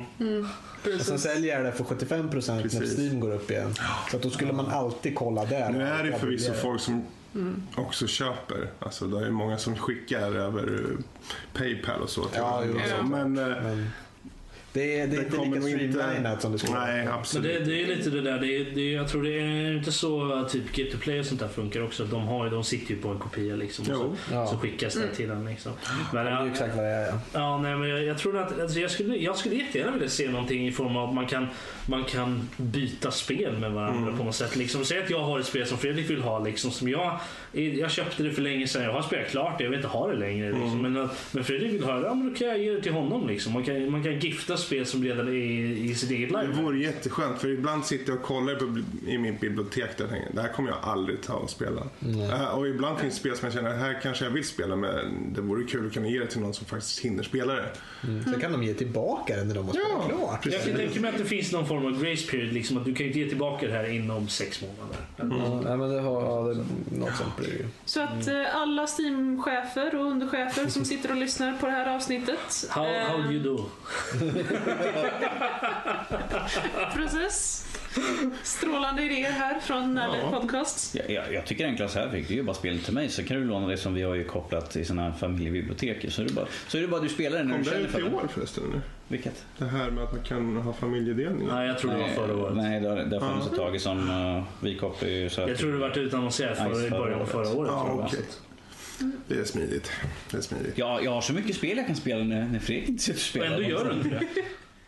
Och sen säljer jag det för 75% när Steam går upp igen. Så att då skulle man alltid kolla där. Nu är det förvisso folk som också köper. Alltså det är många som skickar över Paypal och så till men det är inte lika streamlinat som det skulle. Nej, absolut. Men det är lite det där. Jag tror det är inte så typ Get to Play och sånt där funkar också. De sitter ju på en kopia liksom, och så skickas det till den liksom. Men det är exakt vad det är. Ja, nej, men jag tror att alltså, jag skulle jättegärna vilja se någonting i form av att man kan byta spel med varandra på något sätt liksom. Säg att jag har ett spel som Fredrik vill ha liksom, som jag köpte det för länge sedan. Jag har spelat klart det. Jag vill inte ha det längre liksom. Men Fredrik vill ha det. Ja, men då kan jag ge det till honom liksom. Man kan gifta spel som redan är i sitt eget live. Det vore jätteskönt, för ibland sitter jag och kollar i min bibliotek där hänger. Det här kommer jag aldrig ta och spela. Och ibland finns spel som jag känner, här kanske jag vill spela, men det vore kul att kunna ge det till någon som faktiskt hinner spela det. Så kan de ge tillbaka det när de har spelat klart. Jag tänker mig att det finns någon form av grace period liksom, att du kan ju ge tillbaka det här inom 6 månader. Nej, men det har något sånt blir ju. Så att alla Steam-chefer och underchefer som sitter och lyssnar på det här avsnittet, how do you do? Precis. Strålande idéer här från podcast. Jag tycker enklast här fick det ju bara spel till mig, så kan du låna det som vi har ju kopplat i såna här familjebibliotek, så är det bara du spelar den när du känner för det. År förresten nu. Vilket? Det här med att man kan ha familjedelning. Nej, jag tror det var förra året. Nej, det har funnits ett tag som vi kopplar ju så här. Jag tror det varit utannonserat i början av förra året. Ja, okej. Det är smidigt. Ja, jag har så mycket spel jag kan spela när Fredrik inte sitter och spelar. Men du gör inte det.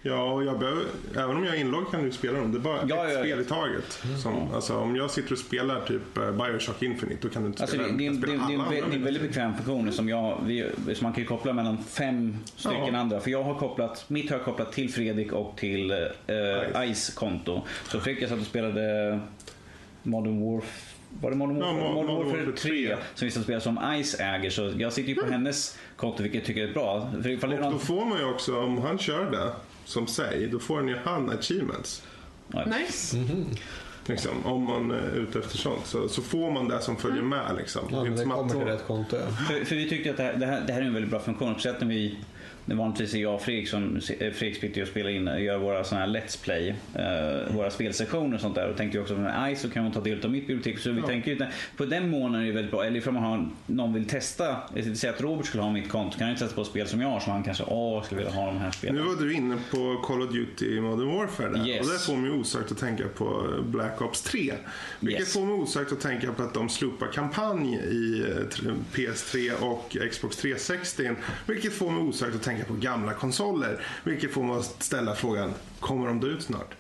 Ja, jag behöver, även om jag är inlogg kan du spela dem. Det är bara ett spel i taget. Alltså, om jag sitter och spelar typ Bioshock Infinite, då kan du inte spela alla. Det är en väldigt bekväm funktion som man kan ju koppla mellan 5 stycken andra. För jag har kopplat, mitt har kopplat till Fredrik och till Ice-konto. Så Fredrik jag satt och spelade Modern Warfare. Var det Modern Warfare 3 som vi ska spela som Ice äger, så jag sitter ju på hennes konto, vilket jag tycker är bra. För ifall och då får man ju också, om han kör det som sig, då får han ju achievements. Nice. Liksom, om man är ute efter sånt så får man det som följer med liksom. Det kommer till rätt konto. För vi tyckte att det här är en väldigt bra funktion, speciellt när vi vanligtvis är jag och Fredrik som sitter och spelar in och gör våra såna här Let's Play, våra spelsessioner och sånt där, och tänkte ju också nej, så kan man ta del av mitt bibliotek, så vi tänker ju på den månaden är det väldigt bra, eller ifall man har någon vill testa, säg att Robert skulle ha mitt konto, kan jag inte sätta på spel som jag har, som han kanske skulle vilja ha de här spelen. Nu var du inne på Call of Duty Modern Warfare där, och det får mig osökt att tänka på Black Ops 3, vilket får mig osökt att tänka på att de slopar kampanj i PS3 och Xbox 360, vilket får mig osökt att tänka på gamla konsoler, vilket får man ställa frågan, kommer de ut snart?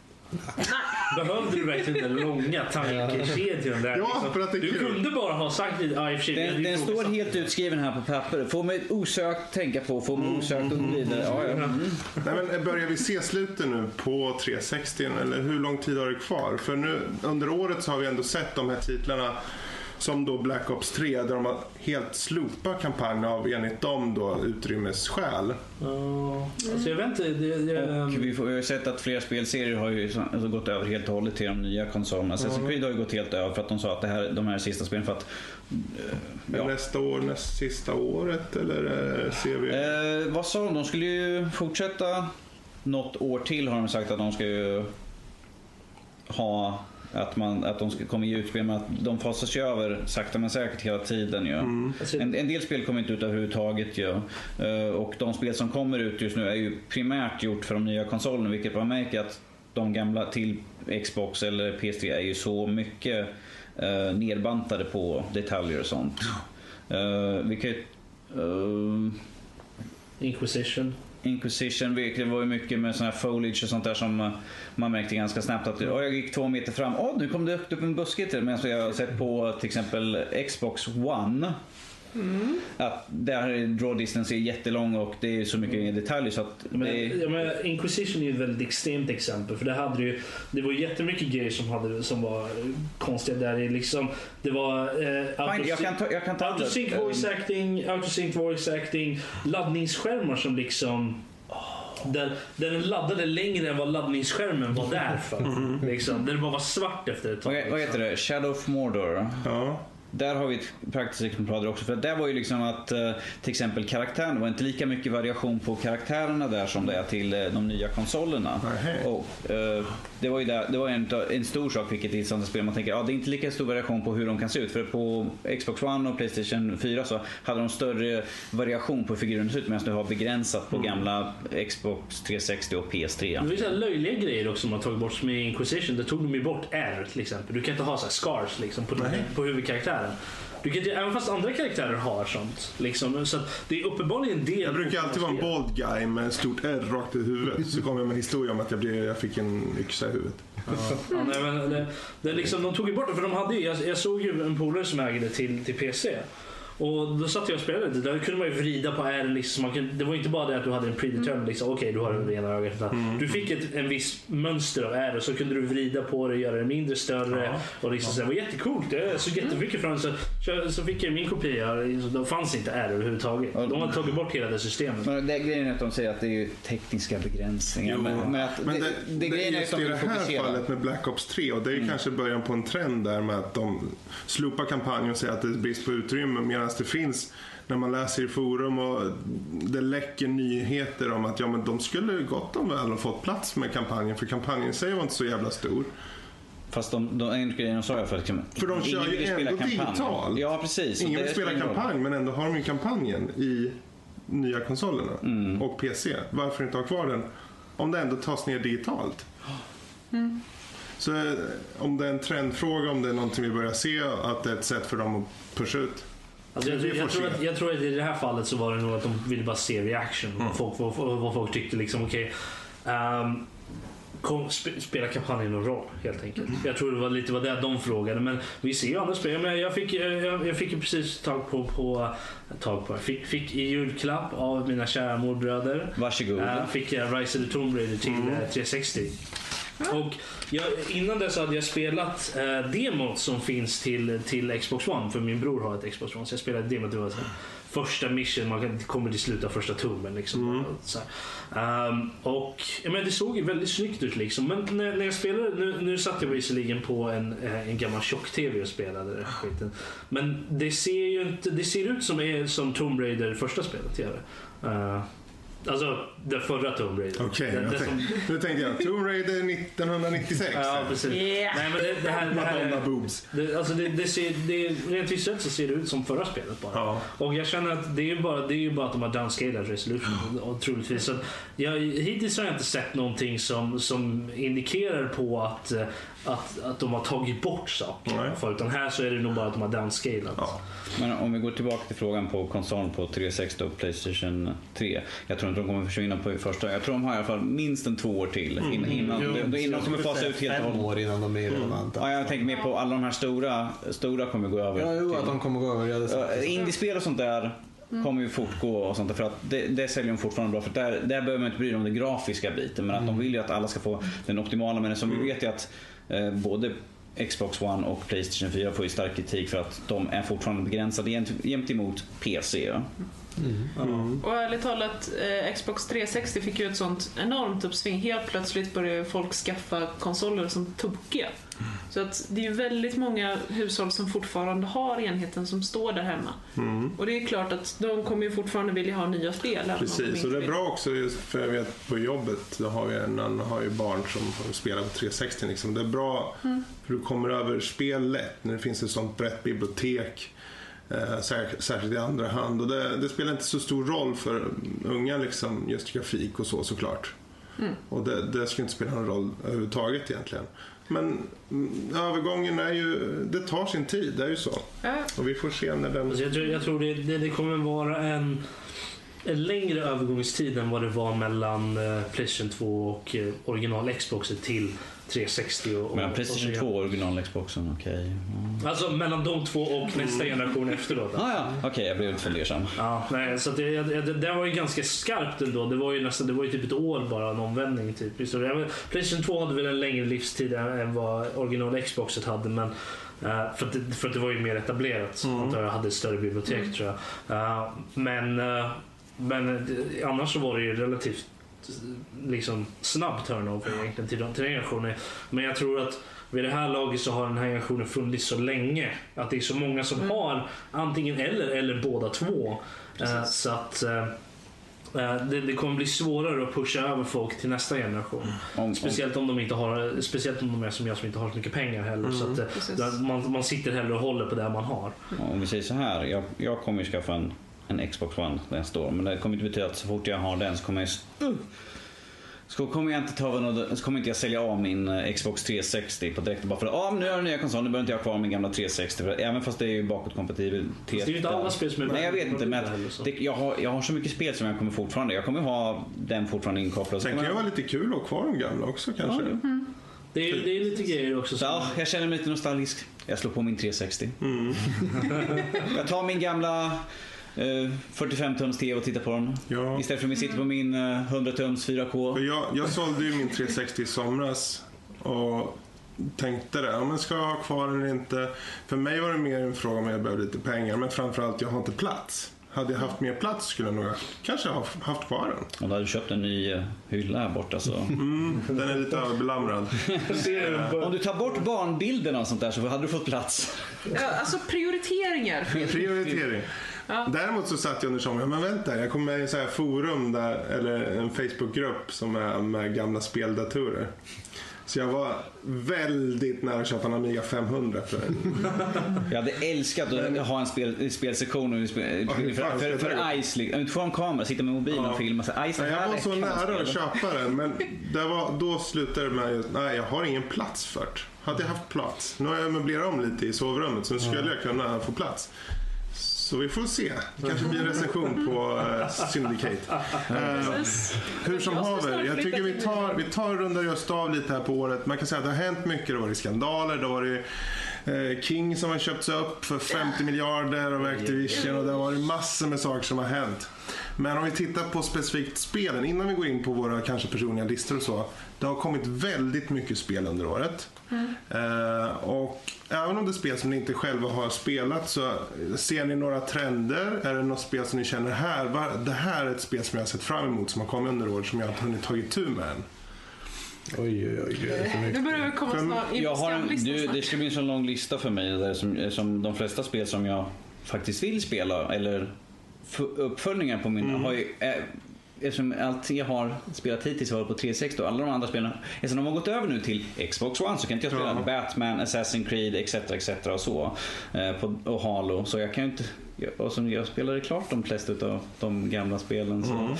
Behövde du verkligen den långa tankekedjan där? Ja, för att du kunde bara ha sagt lite den står helt utskriven här på papper. Får mig osökt tänka på, får mig osökt och vidare. Nej, men börjar vi se slutet nu på 360, eller hur lång tid har det kvar? För nu under året så har vi ändå sett de här titlarna som då Black Ops 3, där de helt slopar kampanjen av enligt dem då utrymmesskäl. Alltså jag vet inte, vi har sett att flera spelserier har ju alltså gått över helt och hållet till de nya konsolerna. Assassin's Creed har ju gått helt över för att de sa att det här, de här sista spelen för att nästa år, näst sista året eller ser vi. Vad sa de? De skulle ju fortsätta något år till, har de sagt att de ska ju ha, att de kommer ge utspel, men att de fasas ju över sakta men säkert hela tiden ju. Mm. En del spel kommer inte ut överhuvudtaget ju. Och de spel som kommer ut just nu är ju primärt gjort för de nya konsolerna, vilket man märker att de gamla till Xbox eller PS3 är ju så mycket nedbantade på detaljer och sånt. Inquisition, vilket var ju mycket med sådana här foliage och sånt där som man märkte ganska snabbt att jag gick 2 meter fram, nu kom det upp en buske till, men så jag har sett på till exempel Xbox One att där draw distance är jättelång och det är så mycket detaljer så att men Inquisition är ju ett väldigt extremt exempel, för det hade ju, det var jättemycket grejer som var konstiga där det liksom, det var autosync voice acting, laddningsskärmar som liksom den laddade längre än vad laddningsskärmen var därför liksom, där det bara var svart efter ett tag. Vad heter det? Shadow of Mordor. Ja. Där har vi ett praktiskt exempel också, för där var ju liksom att till exempel karaktären var inte lika mycket variation på karaktärerna där som det är till de nya konsolerna. Och det var ju där, det var en stor sak, vilket i sådana spel man tänker det är inte lika stor variation på hur de kan se ut, för på Xbox One och Playstation 4 så hade de större variation på hur figuren ser ut, medan det har begränsat på gamla Xbox 360 och PS3. Det finns sådana löjliga grejer också som man tagit bort, som i Inquisition, där tog de ju bort R till exempel. Du kan inte ha så här scars liksom på huvudkaraktären. Du kan, även fast andra karaktärer har sånt liksom, så att det är uppenbarligen en del. Jag brukar alltid vara en bold guy med stort R rakt i huvudet. Så kommer jag med en historia om att jag fick en yxa i huvudet. Liksom, de tog ju bort det, för de hade ju, jag såg ju en polare som ägde till PC, och då satt jag och spelade. Där kunde man ju vrida på R liksom. Det var inte bara det att du hade en predetermined liksom, okej, du har en ena ögat. Du fick en viss mönster av R, och så kunde du vrida på det och göra det mindre, större och liksom, så det var jättekult. Jag såg jättemycket fram, så fick jag min kopia. Då fanns inte R överhuvudtaget. De har tagit bort hela det systemet. Men det grejen är att de säger att det är ju tekniska begränsningar. Jo, men grejen är just att de det här fallet med Black Ops 3, och det är ju kanske början på en trend där med att de slopar kampanjen och säger att det är brist på utrymme, medan det finns, när man läser i forum och det läcker nyheter om att men de skulle gott om väl ha fått plats med kampanjen, för kampanjen säger var inte så jävla stor. Fast de sa jag för de kör ju ändå digital. Ja, precis. Ingen vill spela kampanj, men ändå har de ju kampanjen i nya konsolerna och PC. Varför inte ha kvar den om det ändå tas ner digitalt? Så om det är en trendfråga, om det är någonting vi börjar se, att det är ett sätt för dem att pusha ut. Alltså jag tror att i det här fallet så var det nog att de ville bara se reaction, vad folk tyckte liksom, spela kampanjen någon roll helt enkelt. Jag tror det var lite vad det de frågade, men vi ser ju andra spel. Men jag fick precis fick i julklapp av mina kära morbröder. Varsågod. Fick jag Rise of the Tomb Raider till 360. Och innan dess hade jag spelat demot som finns till Xbox One, för min bror har ett Xbox One, så jag spelade demot. Det var första mission, man kommer till sluta första tummen liksom. Så här. Och det såg ju väldigt snyggt ut liksom. Men när jag spelade, nu satt jag visserligen på en gammal tjock-tv och spelade den skiten. Men det ser ju inte, det ser ut som Tomb Raider första spelet gör. Alltså det förra Tomb Raider. Nu tänkte jag Tomb Raider 1996. Ja, precis. Yeah. Nej, men det här boobs. Rent visuellt så ser det ut som förra spelet bara. Ja. Och jag känner att det är ju bara att de har downscalat resolution och troligtvis så hittills har jag inte sett någonting som indikerar på att de har tagit bort saker. Utan här så är det nog bara att de har downscalat. Ja. Men om vi går tillbaka till frågan på konsolen på 360 och Playstation 3. Jag tror inte de kommer försvinna på första. Jag tror de har i alla fall minst 2 år till innan de kommer fasa ut helt och hållet innan de är relevanta. Ja, jag tänker mer på alla de här stora kommer gå över. Att de kommer gå över. Indiespel och sånt där kommer ju fortgå och sånt där, för att det säljer de fortfarande bra, för där behöver man inte bry sig om den grafiska biten, men att de vill ju att alla ska få den optimala, men som vi vet ju att både Xbox One och PlayStation 4 får ju stark kritik för att de är fortfarande begränsade jämt emot PC. Ja? Mm. Mm. Och ärligt talat, Xbox 360 fick ju ett sånt enormt uppsving. Helt plötsligt började folk skaffa konsoler som tokiga. Mm. Så att det är ju väldigt många hushåll som fortfarande har enheten som står där hemma. Mm. Och det är klart att de kommer ju fortfarande vilja ha nya spel. Precis, och det är bra också, för jag vet på jobbet då har jag, någon har ju barn som spelar på 360 liksom. Det är bra, för du kommer över spel lätt när det finns ett sånt brett bibliotek. Särskilt i andra hand. Och det spelar inte så stor roll för unga liksom, just grafik och såklart. Och det ska inte spela någon roll överhuvudtaget egentligen. Men övergången är ju, det tar sin tid, det är ju så. Och vi får se när den... Alltså jag tror det kommer vara en längre övergångstid än vad det var mellan PlayStation 2 och original Xboxen till 360 och men PlayStation 2 och original Xboxen, okej. Alltså mellan de två och nästa generation efteråt. Okej, jag blev utförlösam. Nej, så det var ju ganska skarpt ändå. Det var ju nästan, det var ju typ ett år bara en omvändning typ. Så PlayStation 2 hade väl en längre livstid än vad original Xboxet hade, men för att det var ju mer etablerat så att jag hade ett större bibliotek tror jag. Men annars så var det ju relativt liksom snabb turnover egentligen till den generationen. Men jag tror att vid det här laget så har den här generationen funnits så länge att det är så många som har antingen eller båda två. Så att det kommer bli svårare att pusha över folk till nästa generation. Speciellt om de inte har, speciellt om de är som jag som inte har så mycket pengar heller. Så att man sitter hellre och håller på det man har. Om vi säger så här, jag kommer ju skaffa en Xbox One nästa år, men det kommer inte betyda att så fort jag har den så kommer jag inte sälja av min Xbox 360 på direkt bara för att men nu har jag en nya konsol, nu behöver inte jag kvar min gamla 360 för, även fast det är ju bakåtkompatibelt. Det är ju inte alla spel som är. Nej, jag vet inte, men jag har så mycket spel som jag kommer fortfarande. Jag kommer ha den fortfarande inkopplad. Sen kan ju vara lite kul att ha kvar de gamla också kanske. Det är lite grejer också. Jag känner mig lite nostalgisk. Jag slår på min 360. Jag tar min gamla 45-tums TV och titta på den istället för att sitta på min 100-tums 4K. Jag sålde ju min 360 i somras och tänkte det, men ska jag ha kvar den eller inte? För mig var det mer en fråga om jag behövde lite pengar, men framförallt jag har inte plats. Hade jag haft mer plats skulle jag nog kanske ha haft kvar den. Och då hade du köpt en ny hylla här borta så. Den är lite överbelamrad. Om du tar bort barnbilderna och sånt där så hade du fått plats. Alltså prioriteringar. Däremot så satt jag under sommaren, men vänta, jag kom med i så här forum där, eller en Facebookgrupp som är med gamla speldatorer. Så jag var väldigt nära att köpa en Amiga 500 för en. Jag hade älskat att ha en spelsektion för Ice. Utifrån en kamera, sitta med mobilen och filma. Jag var så nära att köpa den, men då slutade det med att jag har ingen plats för det. Hade jag haft plats. Nu har jag möblerat om lite i sovrummet så nu skulle jag kunna få plats. Så vi får se. Kanske blir en recension på Syndicate. Hur som haver. Jag tycker vi tar runda just av lite här på året. Man kan säga att det har hänt mycket. Det var skandaler. Det var King som har köpts upp för 50 miljarder av Activision. Och det har varit massor med saker som har hänt. Men om vi tittar på specifikt spelen innan vi går in på våra kanske personliga listor och så. Det har kommit väldigt mycket spel under året. Och även om det är spel som ni inte själva har spelat, så ser ni några trender? Är det något spel som ni känner här? Det här är ett spel som jag har sett fram emot som har kommit under året som jag inte hunnit tagit tur med än. Oj. Det börjar komma snart. Det ska bli en så lång lista för mig där, som de flesta spel som jag faktiskt vill spela eller uppföljningar på mina har ju eftersom allt jag har spelat hittills var på 360 och alla de andra spelen, eftersom de har gått över nu till Xbox One så kan inte jag spela Batman, Assassin's Creed etc och så och Halo, så jag kan ju inte, och som jag spelade klart de flesta av de gamla spelen så.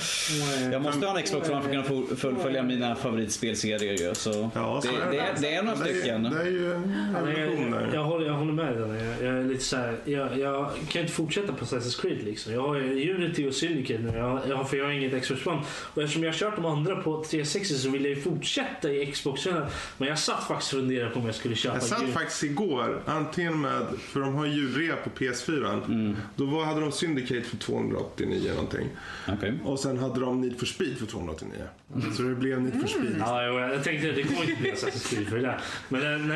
Jag måste ha en Xbox One för att kunna fullfölja mina favoritspelserier så. Det är några stycken. Jag håller med dig. Jag är lite så här, jag kan inte fortsätta på Assassin's Creed liksom. Jag har Unity och Syndicate nu, för jag har inget Xbox One. Och eftersom jag har kört de andra på 360 så vill jag ju fortsätta i Xbox One. Men jag satt faktiskt och funderade på om jag skulle köpa. Jag satt faktiskt igår, antingen med, för de har julrea på PS4. Mm. Då hade de Syndicate för 289 någonting. Okay. Och sen hade de Need for Speed för 289. Mm. Så det blev Need for Speed. Ja, jag tänkte att det kommer inte bli Assassin's Creed för det där. Men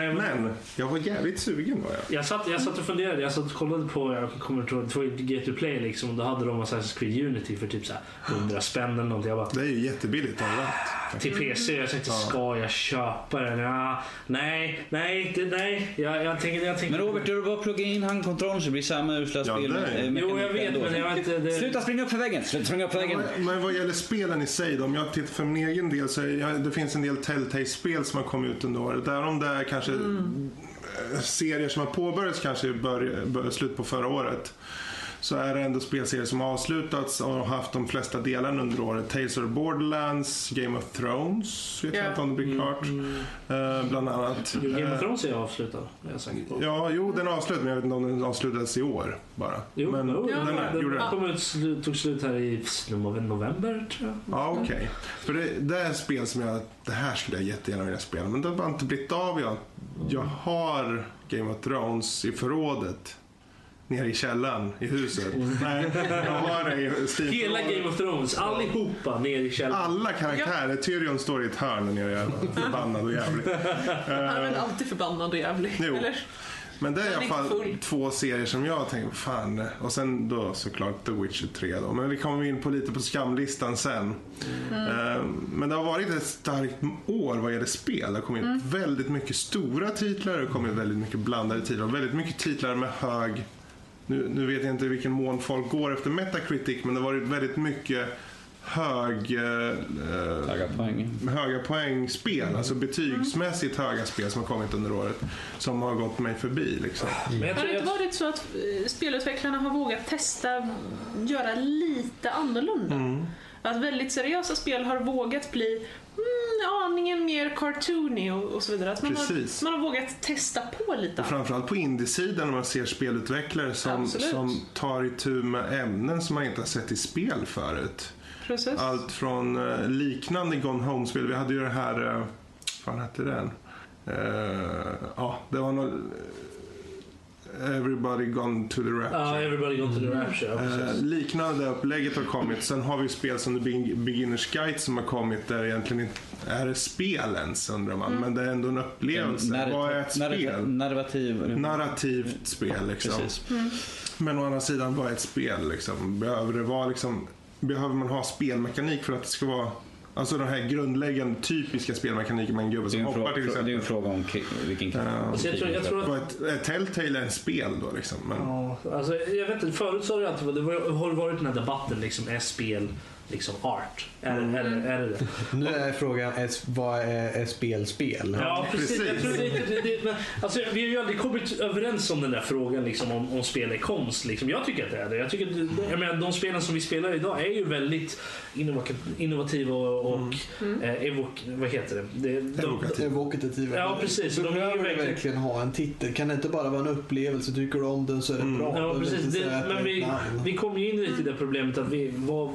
jag var jävligt sugen var jag. Jag satt och funderade, jag satt och kollade på, jag kommer inte ihåg, det var Get2 Play liksom, och då hade de Assassin's Creed Unity för typ så här 100 spänn eller någonting. Jag bara, det är ju jättebilligt allt. Till PC, jag tänkte, ska jag köpa den? Ja, nej. Jag tänkte, men Robert, du bara plugga in handkontrollen så blir samma usla spel. Jo, jag vet, men jag vet det... Sluta springa upp för väggen, Men vad gäller spelen i sig då, om jag tittar för min egen del så det finns en del Telltale-spel som har kommit ut under året. Där om det är kanske... serier som har påbörjats kanske i slut på förra året, så är det ändå spelserier som har avslutats och har haft de flesta delarna under året. Tales of Borderlands, Game of Thrones, vet jag inte om det blir klart, bland annat. Game of Thrones är avslutad, jag sagt på. Ja, jo, den avslutades, men jag vet inte om den avslutades i år bara. Jo, men den kom ut, tog slut här i november, tror jag. Ja, okej. För det är ett spel som jag, det här skulle jag jättegärna vilja spela, men det har inte blivit av. Jag har Game of Thrones i förrådet nere i källaren i huset. Nej, jag har det. Hela Game of Thrones, allihopa nere i källaren. Alla karaktärer, Tyrion står i ett hörn nere i källaren, förbannad och jävlig. Han är alltid förbannad och jävlig, eller? Men det är i alla fall två serier som jag tänker, fan. Och sen då såklart The Witcher 3 då. Men vi kommer in på lite på skamlistan sen. Men det har varit ett starkt år vad gäller spel. Det har kommit väldigt mycket stora titlar. Det har kommit väldigt mycket blandade titlar. Väldigt mycket titlar med hög... Nu vet jag inte vilken mån folk går efter Metacritic, men det har varit väldigt mycket höga poängspel, alltså betygsmässigt höga spel som har kommit under året, som har gått mig förbi liksom. Men har det inte varit så att spelutvecklarna har vågat testa, göra lite annorlunda? Att väldigt seriösa spel har vågat bli aningen mer cartoony och så vidare. Att man har vågat testa på lite. Och framförallt på indiesidan, när man ser spelutvecklare som tar itu med ämnen som man inte har sett i spel förut. Precis. Allt från liknande Gone Home-spel. Vi hade ju det här... vad hette den? Det var nog... Everybody Gone to the Rapture. Liknande upplägget har kommit. Sen har vi spel som The Beginner's Guide som har kommit, där egentligen inte är det spel ens, undrar man. Men det är ändå en upplevelse. Vad är ett spel? Narrativt spel liksom. Men å andra sidan, vad är ett spel liksom? Behöver det vara liksom... Behöver man ha spelmekanik för att det ska vara... Alltså de här grundläggande typiska spelmekaniker med en gubbe som hoppar till exempel. Det är en fråga om vilken alltså jag tror att... Telltale är en spel då liksom. Men... Ja, alltså jag vet inte, förut sa du alltid att det har varit den här debatten liksom, är spel liksom art? Är det? Nu är frågan, vad är spel? Ja, precis. Jag tror det, men, alltså, vi har ju aldrig kommit överens om den där frågan liksom, om spel är konst liksom. Jag tycker att det är det. Jag menar, de spelen som vi spelar idag är ju väldigt innovativa evokativa. Ja, precis. De behöver verkligen ha en titel. Kan det inte bara vara en upplevelse? Tycker du om den så är det bra. Ja, precis. Men vi kom ju in lite i det problemet att vi vad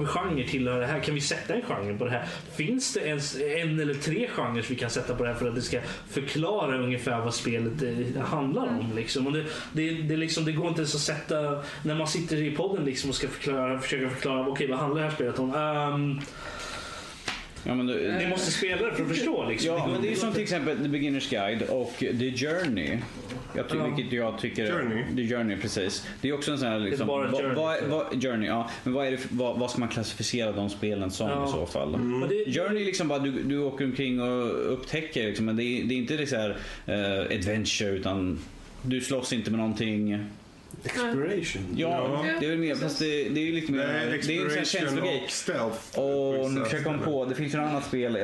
för genre tillhör det här? Kan vi sätta en genre på det här? Finns det ens en eller tre genrer vi kan sätta på det här för att det ska förklara ungefär vad spelet handlar om liksom? Och det liksom, det går inte ens att sätta när man sitter i podden liksom och ska försöka förklara okej, vad handlar det här spelet om? Ja, men ni måste spela det för att förstå liksom. Ja, men det är som till exempel The Beginner's Guide och The Journey. Jag tycker Journey, precis. Det är också en sån här liksom, Journey, ja, men vad ska man klassificera de spelen som i så fall? Journey liksom bara du åker omkring och upptäcker liksom, men det är inte så här adventure, utan du slåss inte med någonting. Exploration. Ja, det är väl mer, fast det är ju lite mer. Det är ju en känslogrej. Och nu försöker jag på, det finns ju ett annat spel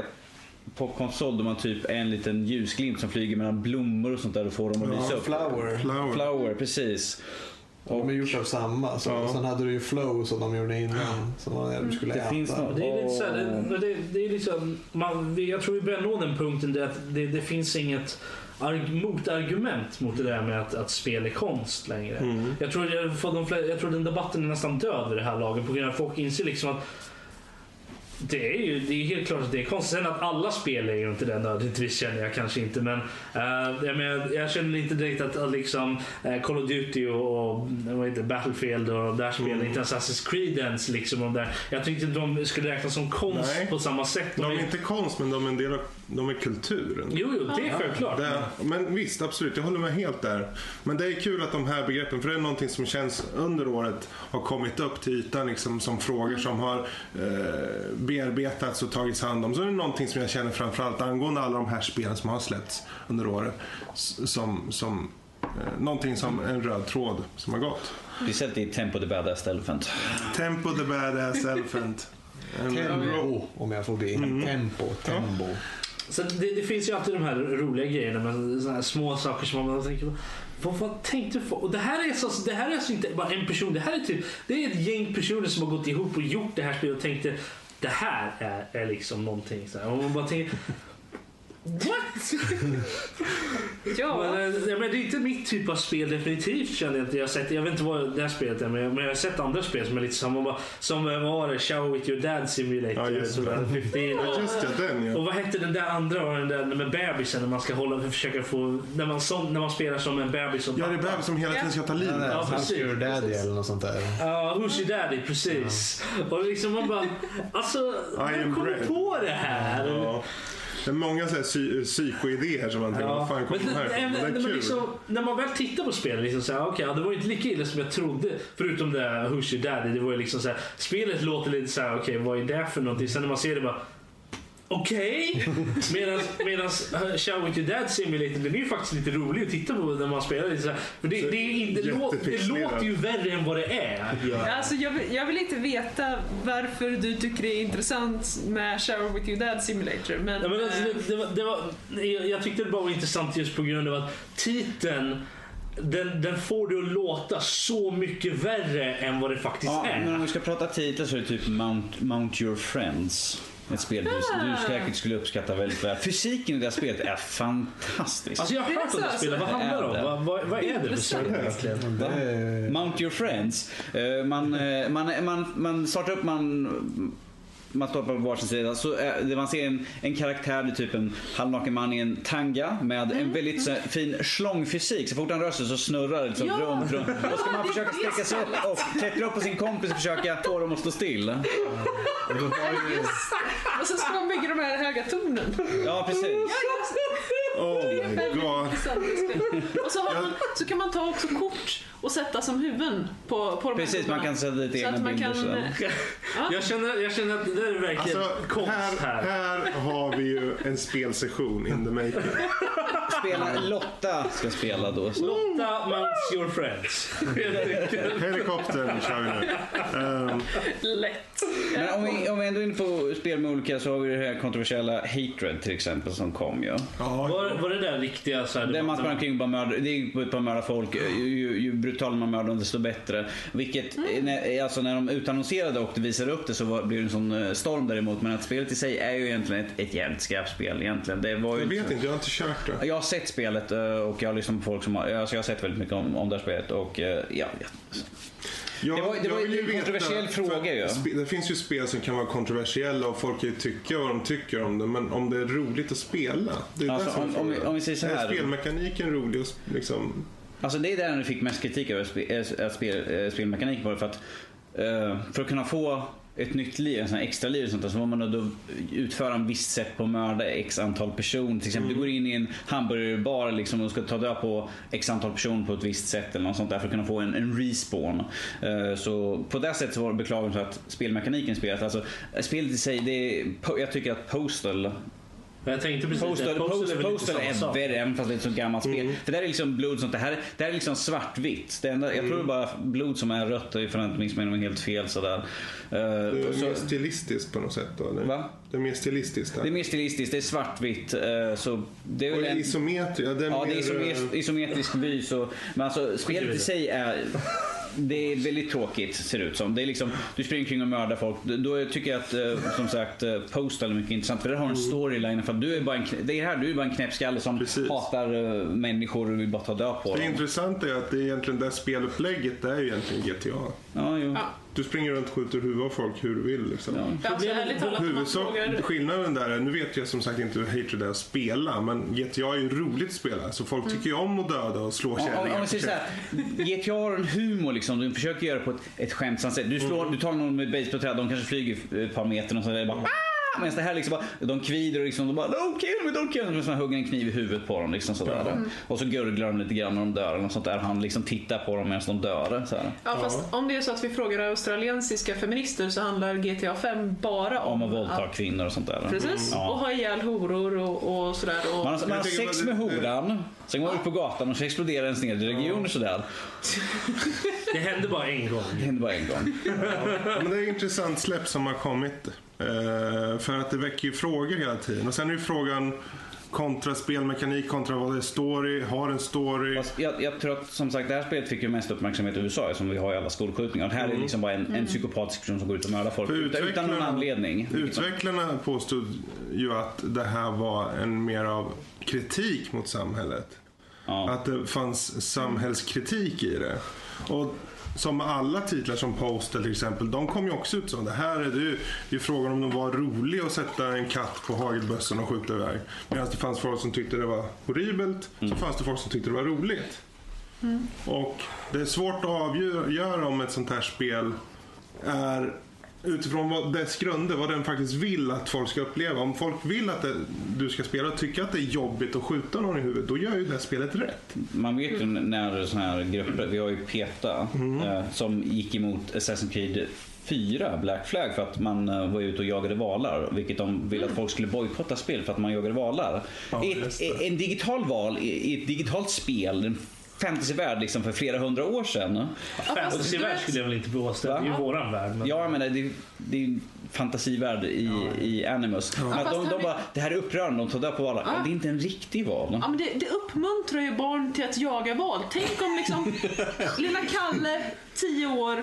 på konsol där man typ en liten ljusglimt som flyger mellan blommor och sånt där och får dem att lysa upp. Flower, precis. Och de är gjort av samma. Sen hade du ju Flow som de gjorde innan, som man skulle äta. Det är lite så här, jag tror vi börjar nå den punkten där att det finns inget motargument mot det där med att spel är konst längre. Jag tror den debatten är nästan död vid det här laget, på grund av att folk inser liksom att det är helt klart att det är konst. Sen att alla spel är ju inte det nödvändigtvis, känner jag kanske inte, men jag känner inte direkt att liksom Call of Duty och vad heter, Battlefield och de där spelen, inte Assassin's Creed ens liksom, de där. Jag tyckte inte de skulle räknas som konst. Nej. På samma sätt. De är inte konst, men de är en del av, de är kulturen. Jo, det är självklart. Men visst, absolut, jag håller med helt där. Men det är kul att de här begreppen, för det är någonting som känns under året har kommit upp till ytan liksom, som frågor som har bearbetats och tagits hand om. Så det är någonting som jag känner framförallt angående alla de här spelen som har släppts under året, som någonting som en röd tråd som har gått. Vi sätter i Tempo the Badass Elephant. Tempo the Badass Elephant. Tempo, om jag får bli. Tempo. Ja. Så det finns ju alltid de här roliga grejerna med såna här små saker som man tänker på. Vad tänkte du på? Och det här är alltså inte bara en person, det är ett gäng personer som har gått ihop och gjort det här spelet och tänkte det här är liksom någonting så här. Och man bara tänker what? Ja. Men det är inte mitt typ av spel definitivt, känner jag inte. Jag vet inte vad det här spelet är, men jag har sett andra spel som är lite samma, som var det Shower with your dad simulator. Ja, just det. Och vad hette den där andra, och den där med bebisen när man ska hålla och försöka få när man spelar som en bebis som pappa. Ja, det är bebis som hela tiden ska ta liv. Ja, precis. Your daddy eller något sånt där. Ja, who's your daddy, precis. Och liksom man bara jag kommer på det här. Ja. Det är många så här psykoidéer som man tänker, vad fan kommer här? Det är kul. Liksom, när man väl tittar på spel liksom så här, okej, det var ju inte lika illa som jag trodde, förutom det där Who's Your Daddy, det var ju liksom så här, spelet låter lite så här, okej, vad är det för någonting? Sen när man ser det bara okej. Medan Show With Your Dad Simulator, den är ju faktiskt lite rolig att titta på när man spelar lite så här, för det låter ju värre än vad det är. Alltså jag vill inte veta varför du tycker det är intressant med Show With Your Dad Simulator, men jag tyckte det bara var intressant just på grund av att titeln Den får du att låta så mycket värre än vad det faktiskt är. Men om vi ska prata titlar så är det typ Mount Your Friends, ett spel du säkert skulle uppskatta väldigt väl. Fysiken i det här spelet är fantastisk. Alltså jag har hört om det spelet, vad handlar det om? Vad är det för spel? Mount Your Friends. Man startar upp, man står på varsin sida, så man ser en karaktär, det är typ en halvnaken man i en tanga med en väldigt så fin slångfysik. Så fort han rör sig så snurrar det liksom runt. Och ska man försöka sträcka sig upp och klättra upp på sin kompis och försöka få dem att stå still. Och så ska man bygga de här höga tornen. Ja, precis. Oh my god. Och så kan man ta också kort och sätta som huvuden på de. Precis, man kan sätta lite egna bilder så. Jag känner att det är verkligen konst här. Här har vi ju en spelsession in the making. Lotta ska spela då. Så. Lotta Mounts Your Friends. Helikoptern kör vi nu. Lätt. Men om vi ändå inte får spel med olika, så har vi det här kontroversiella Hatred till exempel som kom ju. Var det där riktiga så här, det man sprang kring bara mördar, det är bara mörda folk, ju brutalare man mördar desto bättre, vilket när de utannonserade och visade upp det så blev det en sån storm däremot, men att spelet i sig är ju egentligen ett jävligt skräpspel egentligen. Det var ju jag har inte kört det. Jag har sett spelet och jag har liksom folk som jag har sett väldigt mycket om det här spelet och det var en kontroversiell fråga ju. Det finns ju spel som kan vara kontroversiella och folk kan ju tycka vad de tycker om det, men om det är roligt att spela, det är alltså, om vi säger så här, är spelmekaniken rolig och liksom. Alltså det är där du fick mest kritik över spelmekaniken var det, för att kunna få ett nytt liv, en sån här extra liv och sånt där, så var man då utföra en viss sätt på att mörda x antal personer. Till exempel du går in i en hamburgerbar liksom och ska ta död på x antal personer på ett visst sätt eller något sånt där för att kunna få en respawn. Så på det sättet så var det beklagligt att spelmekaniken spelat. Alltså spelet i sig, jag tycker att Postal är värre, även fast det är ett så gammalt spel. För det där är liksom blod sånt, det här är liksom svartvitt. Det enda, jag tror bara blod som är rött, ifall jag inte minns mig helt fel sådär. Det är så, mer stilistiskt på något sätt då, eller? Va? Det är mer stilistiskt. Det är svartvitt. Så det är väl isometriskt by. Men alltså spelet i sig är det är väldigt tråkigt, ser det ut som. Det är liksom, du springer kring och mördar folk. Då tycker jag att, som sagt, Postal är mycket intressant, för det har en storyline. För du är bara en, det är här, du är bara en knäppskalle som precis. Hatar människor och vill bara ta död på det dem. Intressanta är att det är egentligen det spelupplägget, det är ju egentligen GTA. Ja, jo. Ja. Du springer runt och skjuter huvud av folk hur du vill liksom. Ja. Skillnaden där är, nu vet jag som sagt inte hur Hatred är att spela, men GTA är ju roligt att spela, så folk tycker ju om att döda och slå kärningar. GTA har en humor liksom, du försöker göra på ett skämtsamt sätt. Du slår, du tar någon med baseballträd, de kanske flyger ett par meter och så där bara men det här liksom bara, de kvider och liksom de bara don't kill me, så hugger en kniv i huvudet på dem liksom sådär. Och så gurglar de lite grann när de dör och sånt där, han liksom tittar på dem medan de dör så här. Ja, fast om det är så att vi frågar australiensiska feminister så handlar GTA 5 bara om att våldta kvinnor och sånt där. Precis. Och ha ihjäl horor och sådär och man har sex med horan. Sen går man ut på gatan och så exploderar en sned i regioner sådär. Det hände bara en gång. Ja, men det är ett intressant släpp som har kommit. För att det väcker ju frågor hela tiden. Och sen är ju frågan kontra spelmekanik, kontra vad det är story, har en story. Jag tror att som sagt det här spelet fick ju mest uppmärksamhet i USA som vi har i alla skolskjutningar. Det här är liksom bara en psykopatisk person som går ut och mördar folk utan någon anledning. Utvecklarna påstod ju att det här var en mer av kritik mot samhället. Ja. Att det fanns samhällskritik i det. Och som alla titlar som Postal till exempel, de kom ju också ut som det här är det är frågan om de var roliga att sätta en katt på hagelbössan och skjuta iväg. Medan det fanns folk som tyckte det var horribelt, så fanns det folk som tyckte det var roligt. Och det är svårt att avgöra om ett sånt här spel är utifrån vad dess grunder, vad den faktiskt vill att folk ska uppleva. Om folk vill att du ska spela och tycker att det är jobbigt att skjuta någon i huvudet, då gör ju det här spelet rätt. Man vet ju när sådana här grupper, vi har ju PETA som gick emot Assassin's Creed 4 Black Flag för att man var ute och jagade valar, vilket de ville att folk skulle bojkotta spel för att man jagade valar. Ja, en digital val i ett digitalt spel, fantasyvärld liksom för flera hundra år sedan. Fantasyvärld skulle jag väl inte påstå. Det är ju våran värld. Men... Ja, men det är en fantasivärld i Animus. Ja. Men de bara, det här är upprörande, de tar död på valar. Ja. Det är inte en riktig val. Ja, men det uppmuntrar ju barn till att jaga val. Tänk om liksom lilla Kalle, 10 år,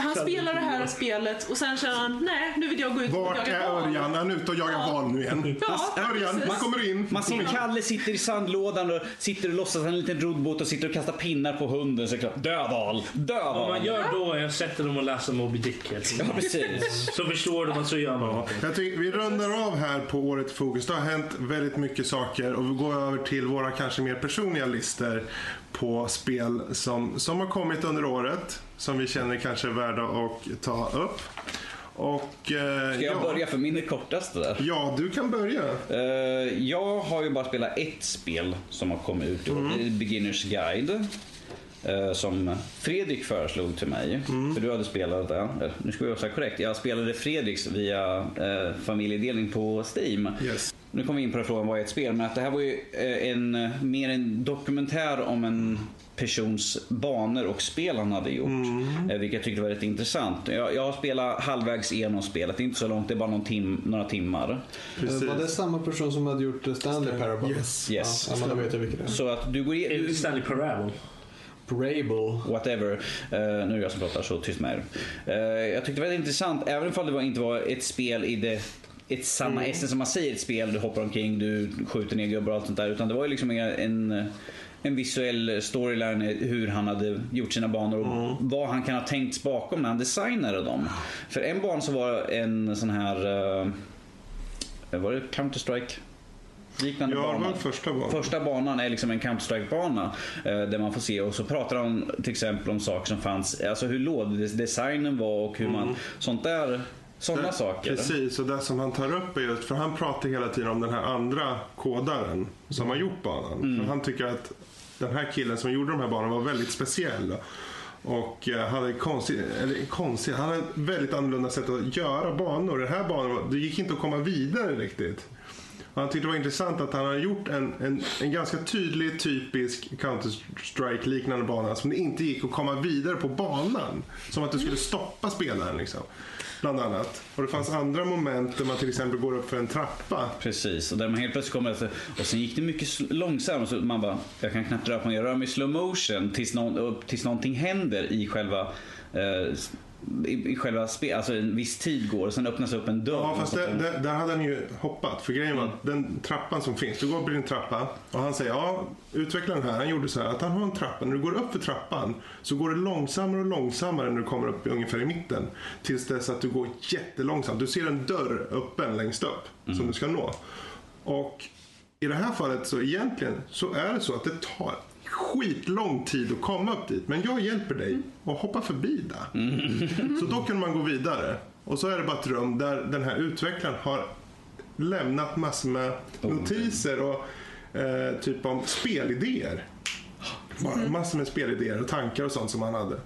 han spelar det här spelet och sen känner han, nej, nu vill jag gå ut och jaga val. Vart är Örjan? Han är ute och jagar val nu igen. Ja, Örjan, man kommer in. Man ser Kalle sitter i sandlådan och sitter och låtsas en liten roddbåt och sitter och kasta pinnar på hunden, så klart döval. Vad man gör då är att sätta dem och läsa Moby Dick. Ja, precis. Så förstår de att så gör man. Jag tycker vi rundar av här på årets fokus. Det har hänt väldigt mycket saker och vi går över till våra kanske mer personliga listor på spel som har kommit under året som vi känner kanske är värda att ta upp. Och, ska jag börja för min kortaste där? Ja, du kan börja. Jag har ju bara spelat ett spel som har kommit ut, Beginner's Guide, som Fredrik föreslog till mig. För du hade spelat det. Nu ska vi också korrekt. Jag spelade Fredriks via familjedelning på Steam. Yes. Nu kommer vi in på frågan vad är ett spel, men att det här var ju mer en dokumentär om en persons banor och spel han hade gjort, vilket jag tyckte var rätt intressant. Jag har spelat halvvägs igenom spelet, inte så långt, det är bara några timmar. Precis. Var det samma person som hade gjort Stanley Parable? Yes. Ja, man vet ju vilket det är. Så att du går in... Stanley Parable? Whatever. Nu är jag som pratar så tyst med er. Jag tyckte det var intressant, även om det inte var ett spel i det ett samma essens som man säger ett spel, du hoppar omkring, du skjuter ner gubbar och allt sånt där, utan det var ju liksom en visuell storyline hur han hade gjort sina banor och vad han kan ha tänkt bakom när han designade dem. För en ban så var en sån här var det Counter-Strike? Liknande banan. Första banan är liksom en Counter-Strike-bana där man får se, och så pratar han till exempel om saker som fanns, alltså hur låddesignen var och hur man sånt där. Sådana saker. Precis, och det som han tar upp är just, för han pratar hela tiden om den här andra kodaren som har gjort banan. För han tycker att den här killen som gjorde de här banorna var väldigt speciell och hade han hade ett väldigt annorlunda sätt att göra banor. Det gick inte att komma vidare riktigt. Han tyckte det var intressant att han har gjort en ganska tydlig, typisk Counter-Strike-liknande bana som det inte gick att komma vidare på banan. Som att du skulle stoppa spelaren liksom, bland annat. Och det fanns andra moment där man till exempel går upp för en trappa. Precis, och där man helt plötsligt kommer efter, och sen gick det mycket långsamt. Så man bara, jag kan knappt röra mig, jag rör mig i slow motion tills någonting händer i själva... I själva spel, alltså en viss tid går och sen öppnas upp en dörr. Ja, fast där hade han ju hoppat. För grejen var att den trappan som finns, du går upp i din trappa och han säger, ja, utveckla den här. Han gjorde så här, att han har en trappa. När du går upp för trappan så går det långsammare och långsammare när du kommer upp ungefär i mitten. Tills dess att du går jättelångsamt. Du ser en dörr öppen längst upp som du ska nå. Och i det här fallet så egentligen så är det så att det tar skitlång tid att komma upp dit, men jag hjälper dig att hoppa förbi där. Så då kan man gå vidare. Och så är det bara ett rum där den här utvecklaren har lämnat massor med notiser och typ om spelidéer. Massor med spelidéer och tankar och sånt som han hade.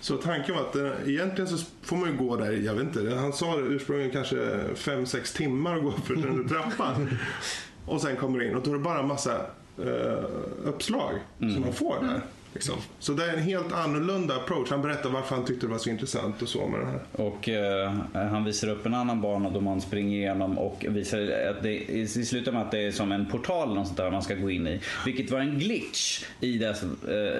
Så tanken var att egentligen så får man ju gå där, jag vet inte, han sa det ursprungligen kanske 5-6 timmar att gå upp för den trappan. Och sen kommer det in och då är det bara massa uppslag som man får där liksom. Så det är en helt annorlunda approach. Han berättar varför han tyckte det var så intressant och så med det här. Och han visar upp en annan bana då man springer igenom och visar att det i slutet med att det är som en portal eller något sånt där man ska gå in i. Vilket var en glitch i det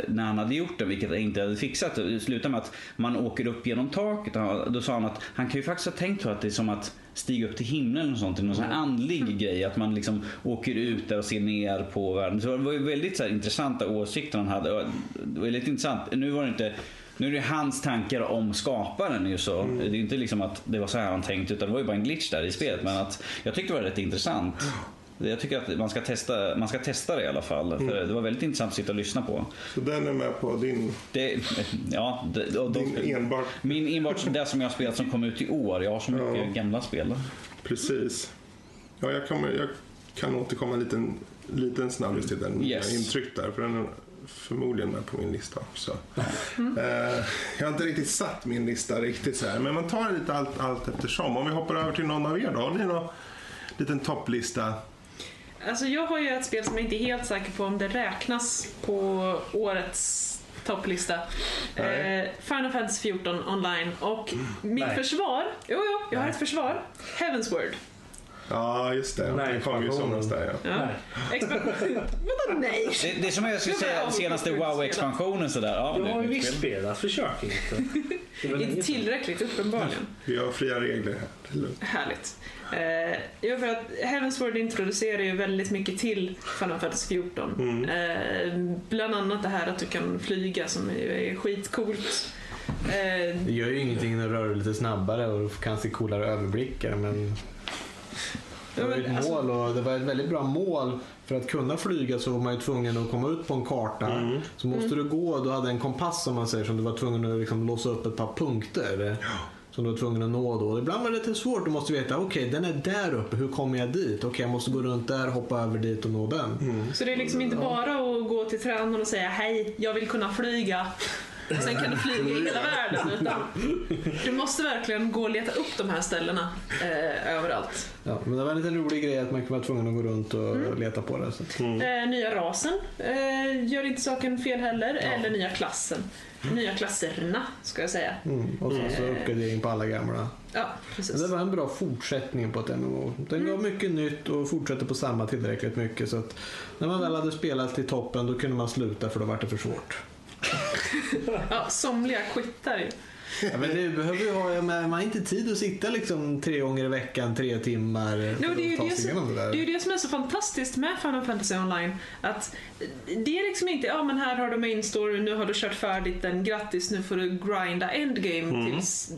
när han hade gjort det, vilket han inte hade fixat. I slutet med att man åker upp genom taket. Då sa han att han kan ju faktiskt ha tänkt på att det är som att stiga upp till himlen och sånt, någon sån här andlig grej, att man liksom åker ut där och ser ner på världen. Så det var ju väldigt så här intressanta åsikter han hade. Det var lite intressant. Nu är det hans tankar om skaparen ju så. Det är inte liksom att det var så här han tänkt, utan det var ju bara en glitch där i spelet, men att jag tyckte det var rätt intressant. Jag tycker att man ska testa det i alla fall, för det var väldigt intressant att sitta och lyssna på. Så den är med på din... enbart. Min enbart, det som jag har spelat som kom ut i år. Jag har så mycket gamla spel. Precis. Ja, jag kan återkomma en liten snabbis till den intryck där, för den är förmodligen med på min lista också. Jag har inte riktigt satt min lista riktigt så här, men man tar lite allt eftersom. Om vi hoppar över till någon av er då, har ni någon liten topplista? Alltså jag har ju ett spel som jag inte är helt säker på om det räknas på årets topplista. Final Fantasy 14 online. Och mitt försvar, jag har ett försvar, Heavensward. Ja, just det. Nej, det kom ju somras där, Nej. Det är som jag skulle säga, senaste WoW-expansionen sådär. Ja, det har ju visst spelat, försök inte. Inte tillräckligt, uppenbarligen. Vi har fria regler här. Härligt. Jag för att Heavensward introducerar ju väldigt mycket till Final Fantasy 14. Bland annat det här att du kan flyga, som är skitcoolt. Det gör ju ingenting när du rör dig lite snabbare och kan se coolare överblickar, men... Det var ett mål, och det var ett väldigt bra mål. För att kunna flyga så var man ju tvungen att komma ut på en karta. Så måste du gå, du hade en kompass som man säger, som du var tvungen att liksom låsa upp ett par punkter som du var tvungen att nå då. Ibland var det lite svårt, du måste veta, okej, den är där uppe, hur kommer jag dit? Okej, jag måste gå runt där, hoppa över dit och nå den. Så det är liksom inte bara att gå till tränaren och säga, hej, jag vill kunna flyga. Och sen kan du flyga i hela världen, utan du måste verkligen gå och leta upp de här ställena överallt. Ja, men det var en liten rolig grej att man kan vara tvungen att gå runt och leta på det. Så. Nya rasen gör inte saken fel heller, eller nya klassen. Nya klasserna, ska jag säga. Och sen så uppgradering på alla gamla. Ja, precis. Det var en bra fortsättning på ett MMO. Den gav mycket nytt och fortsatte på samma tillräckligt mycket. Så att när man väl hade spelat till toppen, då kunde man sluta, för då var det för svårt. Ja, somliga skittar ju. Ja, men det behöver ju ha, man har inte tid att sitta liksom 3 gånger i veckan, 3 timmar. Det är ju det som är så fantastiskt med Final Fantasy Online, att det är liksom inte, ja men här har du main story, nu har du kört färdigt den, grattis, nu får du grinda endgame tills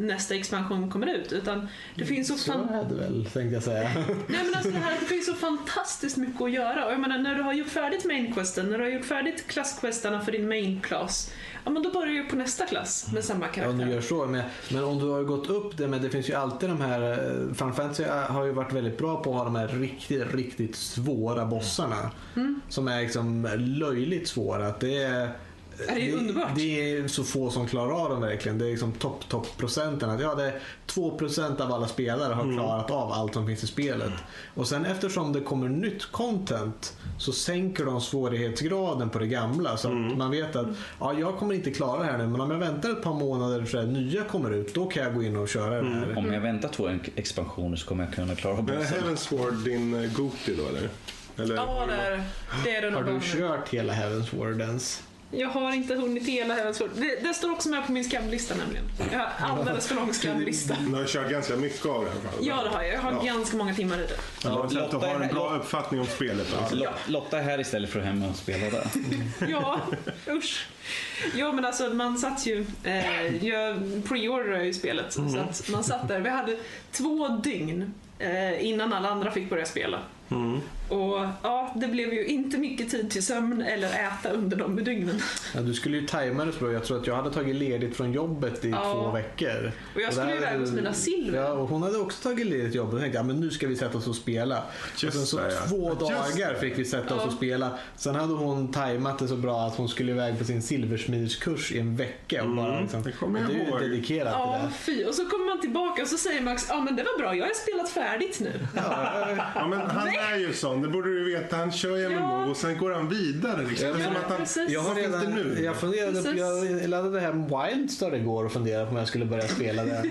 nästa expansion kommer ut, utan det finns så tänkte jag säga. Nej, men alltså det finns så fantastiskt mycket att göra, och jag menar, när du har gjort färdigt mainquesten, när du har gjort färdigt klassquestarna för din main class, ja men då börjar du på nästa klass med samma karaktär. Ja, du gör så, men om du har gått upp det, men det finns ju alltid de här, Final Fantasy har ju varit väldigt bra på att ha de här riktigt, riktigt svåra bossarna som är liksom löjligt svåra. Att det är är det underbart. Det är så få som klarar av dem verkligen. Det är liksom topp-procenten. Att ja, det är 2% av alla spelare har klarat av allt som finns i spelet. Och sen eftersom det kommer nytt content så sänker de svårighetsgraden på det gamla. Så att man vet att ja, jag kommer inte klara det här nu, men om jag väntar ett par månader så att nya kommer ut, då kan jag gå in och köra det här. Om jag väntar 2 expansioner så kommer jag kunna klara av det. Heavensward din Goti då, eller? Ja, det är det. Har du kört hela Heavensward ens? Jag har inte hunnit hela Heavensward. Det står också med på min skamlista nämligen. Jag har alldeles för lång skamlista. Du har kört ganska mycket av det här. Ja, det har jag. Jag har ganska många timmar i det. Ja, så att du har en bra uppfattning om spelet. Alltså. Ja. Lotta är här istället för att hemma och spela där. Ja, usch. Ja, men alltså man satt ju... jag preorderade ju spelet. Så att man satt där. Vi hade 2 dygn innan alla andra fick börja spela. Och ja, det blev ju inte mycket tid till sömn eller äta under de dygnen. Ja, du skulle ju tajma det så bra. Jag tror att jag hade tagit ledigt från jobbet i 2 veckor. Och jag skulle ju iväg hos mina silver. Ja, och hon hade också tagit ledigt jobbet och tänkte, ja men nu ska vi sätta oss och spela. Just och sen så det, 2 dagar fick vi sätta oss och spela. Sen hade hon tajmat det så bra att hon skulle iväg på sin silversmidskurs i en vecka. Och bara liksom, det kommer jag ihåg. Det är ju dedikerat till det. Fy. Och så kommer man tillbaka och så säger Max, ja men det var bra, jag har spelat färdigt nu. Ja men han är ju sån. Det borde du veta, han kör igenom och sen går han vidare liksom. Jag laddade hem Wildstar igår och funderade på om jag skulle börja spela det.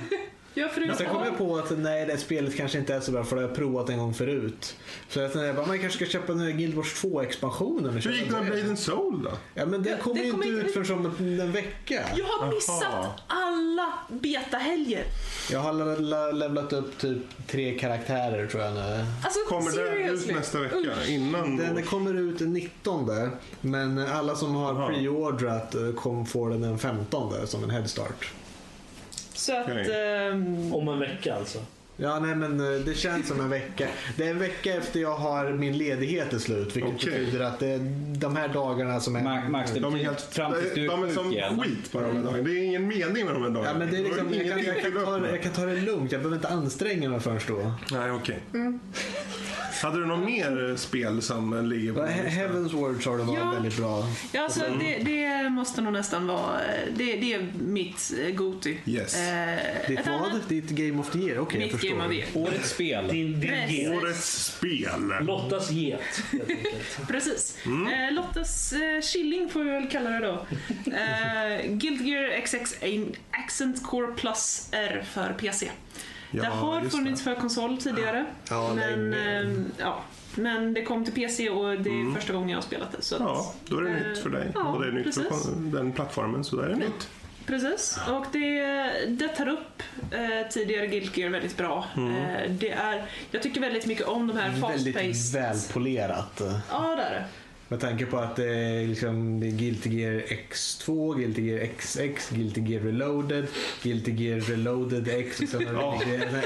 Men sen kom jag på att nej, det spelet kanske inte är så bra, för det har jag provat en gång förut. Så jag tänkte att man kanske ska köpa den här Guild Wars 2-expansionen. Hur gick den här Blade & Soul då? Ja, men den kom inte ut för som en vecka. Jag har missat alla betahelger. Jag har levlat upp typ 3 karaktärer tror jag nu. Alltså, kommer den ut nästa vecka? Innan den kommer ut den 19. Men alla som har preordrat får den 15 som en headstart. Så att, om en vecka alltså. Ja, nej men det känns som en vecka. Det är en vecka efter jag har min ledighet till slut, vilket betyder att det är de här dagarna som är Max, det de är helt framtidsduk. De är som skit på de här dagarna. Det är ingen mening med de här dagarna. Ja, men det är liksom, jag kan ta det lugnt. Jag behöver inte anstränga mig först då. Nej, okej. Hade du något mer spel som ligger på Heavensward så har det varit väldigt bra. Ja, alltså, det måste nog nästan vara det är mitt Goti. Yes. Ditt Game of the Year, okej. Mitt jag Game of the Year. Årets spel. Din årets spel. Lottas get. Precis. Lottas chilling får vi väl kalla det då. Guilty Gear Xrd Accent Core Plus R för PC. Ja, det har funnits för konsol tidigare, men det kom till PC och det är första gången jag har spelat det. Så då är det nytt för dig och det är nytt för den plattformen, så där är det nytt. Precis, och det tar upp tidigare Guilty Gear väldigt bra. Jag tycker väldigt mycket om de här fast-paced. Väldigt välpolerat. Ja, det är det. Med tanke på att det är liksom Guilty Gear X2, Guilty Gear XX, Guilty Gear Reloaded, Guilty Gear Reloaded X och sen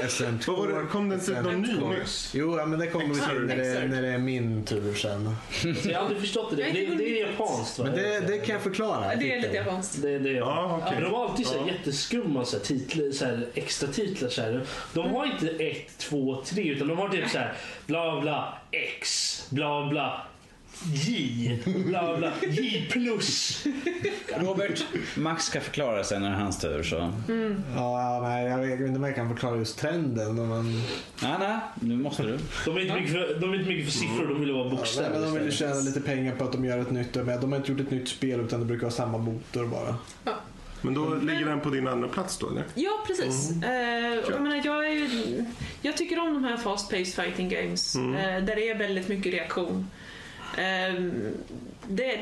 SM2. Kom den till någon ny nyss? Jo, men det kommer vi till när det är min tur sen. Jag har aldrig förstått det. Det är japanskt, va? Men det kan jag förklara. Det är lite japanskt. De har alltid så jätteskumma extra titlar. De har inte 1, 2, 3 utan de har typ så här bla bla X, bla bla J, bla bla, J plus. Robert, Max ska förklara sen när det är hans tur så. Ja, nej, jag vet inte om jag kan förklara just trenden om man... Nej, nu måste du. De är inte mycket för siffror, de vill vara bokstäver. Men de vill tjäna lite pengar på att de gör ett nytt. De har inte gjort ett nytt spel utan det brukar vara samma motor bara. Ja. Men då ligger den på din andra plats då, eller? Ja, precis. Jag tycker om de här fast-paced fighting games där det är väldigt mycket reaktion.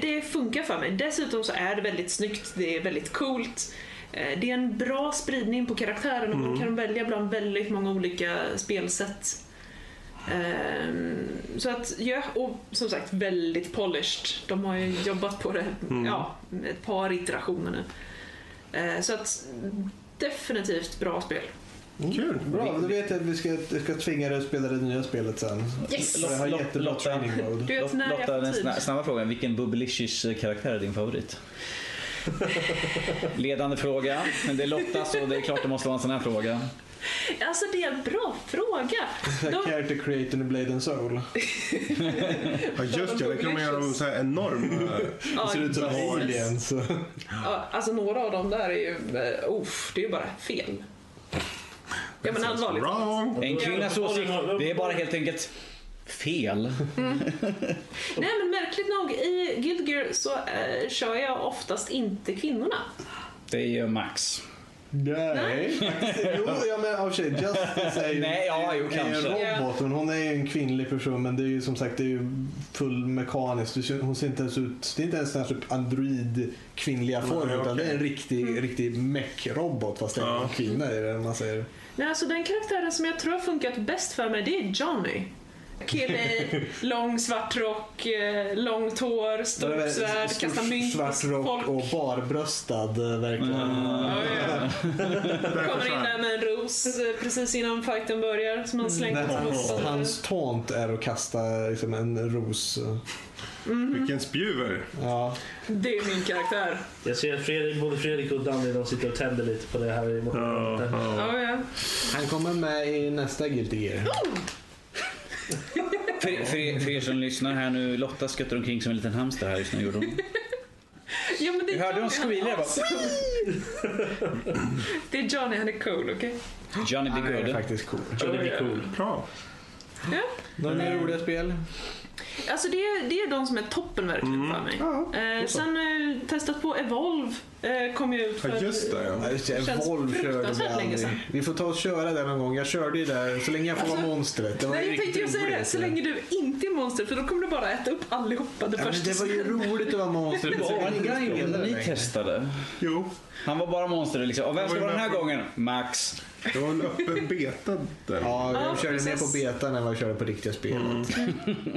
Det funkar för mig. Dessutom så är det väldigt snyggt. Det är väldigt coolt. Det är en bra spridning på karaktären. Och man kan välja bland väldigt många olika spelsätt. Så att och som sagt väldigt polished. De har ju jobbat på det ett par iterationer nu. Så att definitivt bra spel. Kul, bra. Då vet jag att vi ska tvinga dig att spela det nya spelet sen. Yes! Jag har jättebra training mode. Lotta, den snabba frågan. Vilken Bubblicious karaktär är din favorit? Ledande fråga. Men det är Lotta så det är klart det måste vara en sån här fråga. Alltså det är en bra fråga. Character creator in Blade and Soul. Ja just det, det kan man göra de så här enorma. Det ser ut som aliens. Ja, alltså några av dem där är ju det är ju bara fel. Ja men allvarligt. En kvinnas åsikt, det är bara helt enkelt fel. Mm. Nej men märkligt nog i Guild Gear så kör jag oftast inte kvinnorna. Det är ju Max. Nej. Jo, jag menar av sig Justice är ju en robot, men hon är ju en kvinnlig person, men det är ju som sagt, det är ju full mekaniskt. Hon ser inte ens ut, det är inte ens en typ android kvinnliga form, utan det är en riktig mech-robot, fast det är en kvinna i det man säger. Nej, alltså den karaktären som jag tror har funkat bäst för mig, det är Johnny. Kille, lång svart rock, långt hår, stort svärd, kastar mynt, svart rock folk. Och barbröstad verkligen. Kommer in där med en ros precis innan fighten börjar, som han slänger på. Hans taunt är att kasta liksom en ros. Vilken spjuver. Ja. Det är min karaktär. Jag ser att både Fredrik och Danny, de sitter och tänder lite på det här i morgon. Han kommer med i nästa Guilty Gear. För er som lyssnar här nu, Lotta skuttar omkring som en liten hamster här just nu, gjorde hon. Ja, men det är hörde hon skrilla bara. Det är Johnny, han är cool, okej? Okay? Johnny blir cool. Faktiskt cool. Johnny blir cool. Bra. Ja. De är roliga spel. Alltså det är de som är toppen verkligen för mig. Ja, sen testat på Evolve, kom ju ut för Evolve körde jag. Vi får ta och köra där någon gång. Jag körde ju där så länge jag får vara monstret. Nej, jag tänkte ju säga det, så länge du inte är monster, för då kommer du bara äta upp allihopa. Det var ju roligt att vara monster. Det var en grej när ni testade. Jo. Han var bara monster liksom. Och vem ska vara den här gången? Max. Det var en öppen beta där. Ja, jag körde ner på beta när jag körde på riktiga spelet.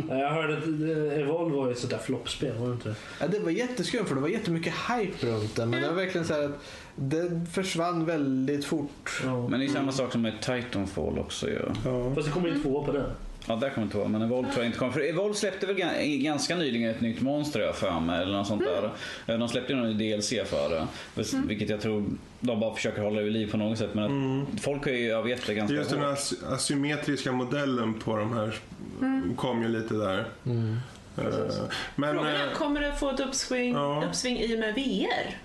Jag hörde att Evolve var ju ett sådär floppspel, var det inte? Ja, det var jätteskönt, för det var jättemycket hype runt det. Men det var verkligen så här att det försvann väldigt fort. Men det är samma sak som med Titanfall också. Ja. Fast det kommer ju två på det. Ja, där kommer två, men Evolve tror jag inte kommer. För Evolve släppte väl ganska nyligen ett nytt monster jag för mig, eller något sånt där. De släppte ju någon DLC för det, vilket jag tror de bara försöker hålla vid liv på något sätt. Men att folk har ju övergett det ganska. Just den här asymmetriska modellen på de här kom ju lite där. Men frågan är, kommer det få ett uppsving i med VR?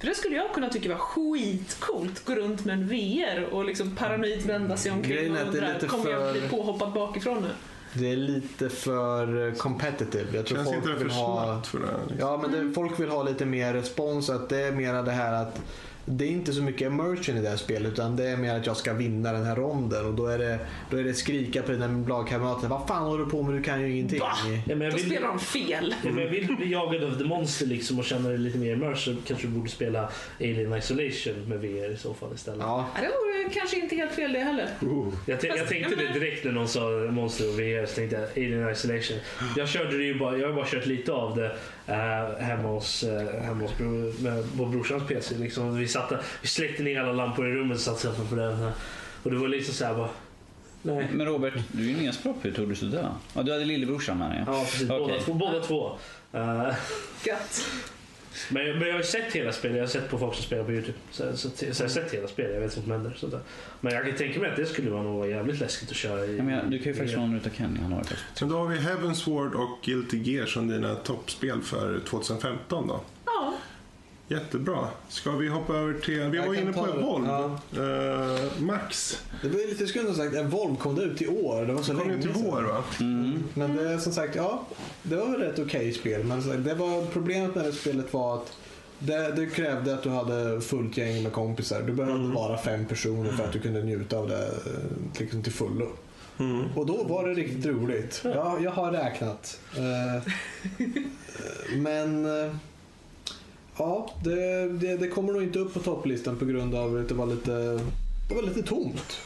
För det skulle jag kunna tycka var skitcoolt. Gå runt med en VR och liksom paranoid vända sig omkring och undra, kommer jag bli påhoppad bakifrån nu? Det är lite för competitive. Jag tror känns folk inte vill ha för det här, liksom. Ja, men folk vill ha lite mer respons. Att det är mer det här att det är inte så mycket immersion i det här spelet, utan det är mer att jag ska vinna den här ronden. Och då är det skrika på den lagkamraten. Vad fan håller du på med? Du kan ju ingenting. Ja, men då spelar de fel. Ja, men jag vill bli jagad av the monster liksom och känna det lite mer immersion. Kanske borde spela Alien Isolation med VR i så fall istället. Ja. Det vore kanske inte helt fel det heller. Jag tänkte det direkt när någon sa monster och VR, så tänkte jag Alien Isolation. Jag har bara kört lite av det hemma hos vår brorsans PC liksom. Vi släckte ner alla lampor i rummet och satt på den här. Och det var liksom så här bara. Nej. Men Robert, du är ju ingen språk, hur tog du så där? Ja, du hade lillebrorsan med dig. Ja, precis, okay. Båda två. Gött. Men jag har ju sett hela spelet. Jag har sett på folk som spelar på YouTube. Så jag har sett hela spelet, jag vet inte vad som händer så där. Men jag kan tänka mig att det skulle vara jävligt läskigt att köra i. Men du kan ju faktiskt någon utav Kenny han har det. Så då har vi Heavensward och Guilty Gear som dina toppspel för 2015 då. Ja. Jättebra. Ska vi hoppa över till... Vi var inne på Evolve. Ja. Max. Det var lite skumt som sagt. Evolve kom det ut i år. Det var så länge sedan. Kom ut i år, va? Mm. Men det som sagt, ja. Det var väl rätt okej spel. Men sagt, det var problemet med det spelet var att det krävde att du hade fullt gäng med kompisar. Du behövde vara 5 personer för att du kunde njuta av det liksom till fullo. Mm. Och då var det riktigt roligt. Ja, jag har räknat. Men... Ja, det kommer nog inte upp på topplistan på grund av att det var lite tomt.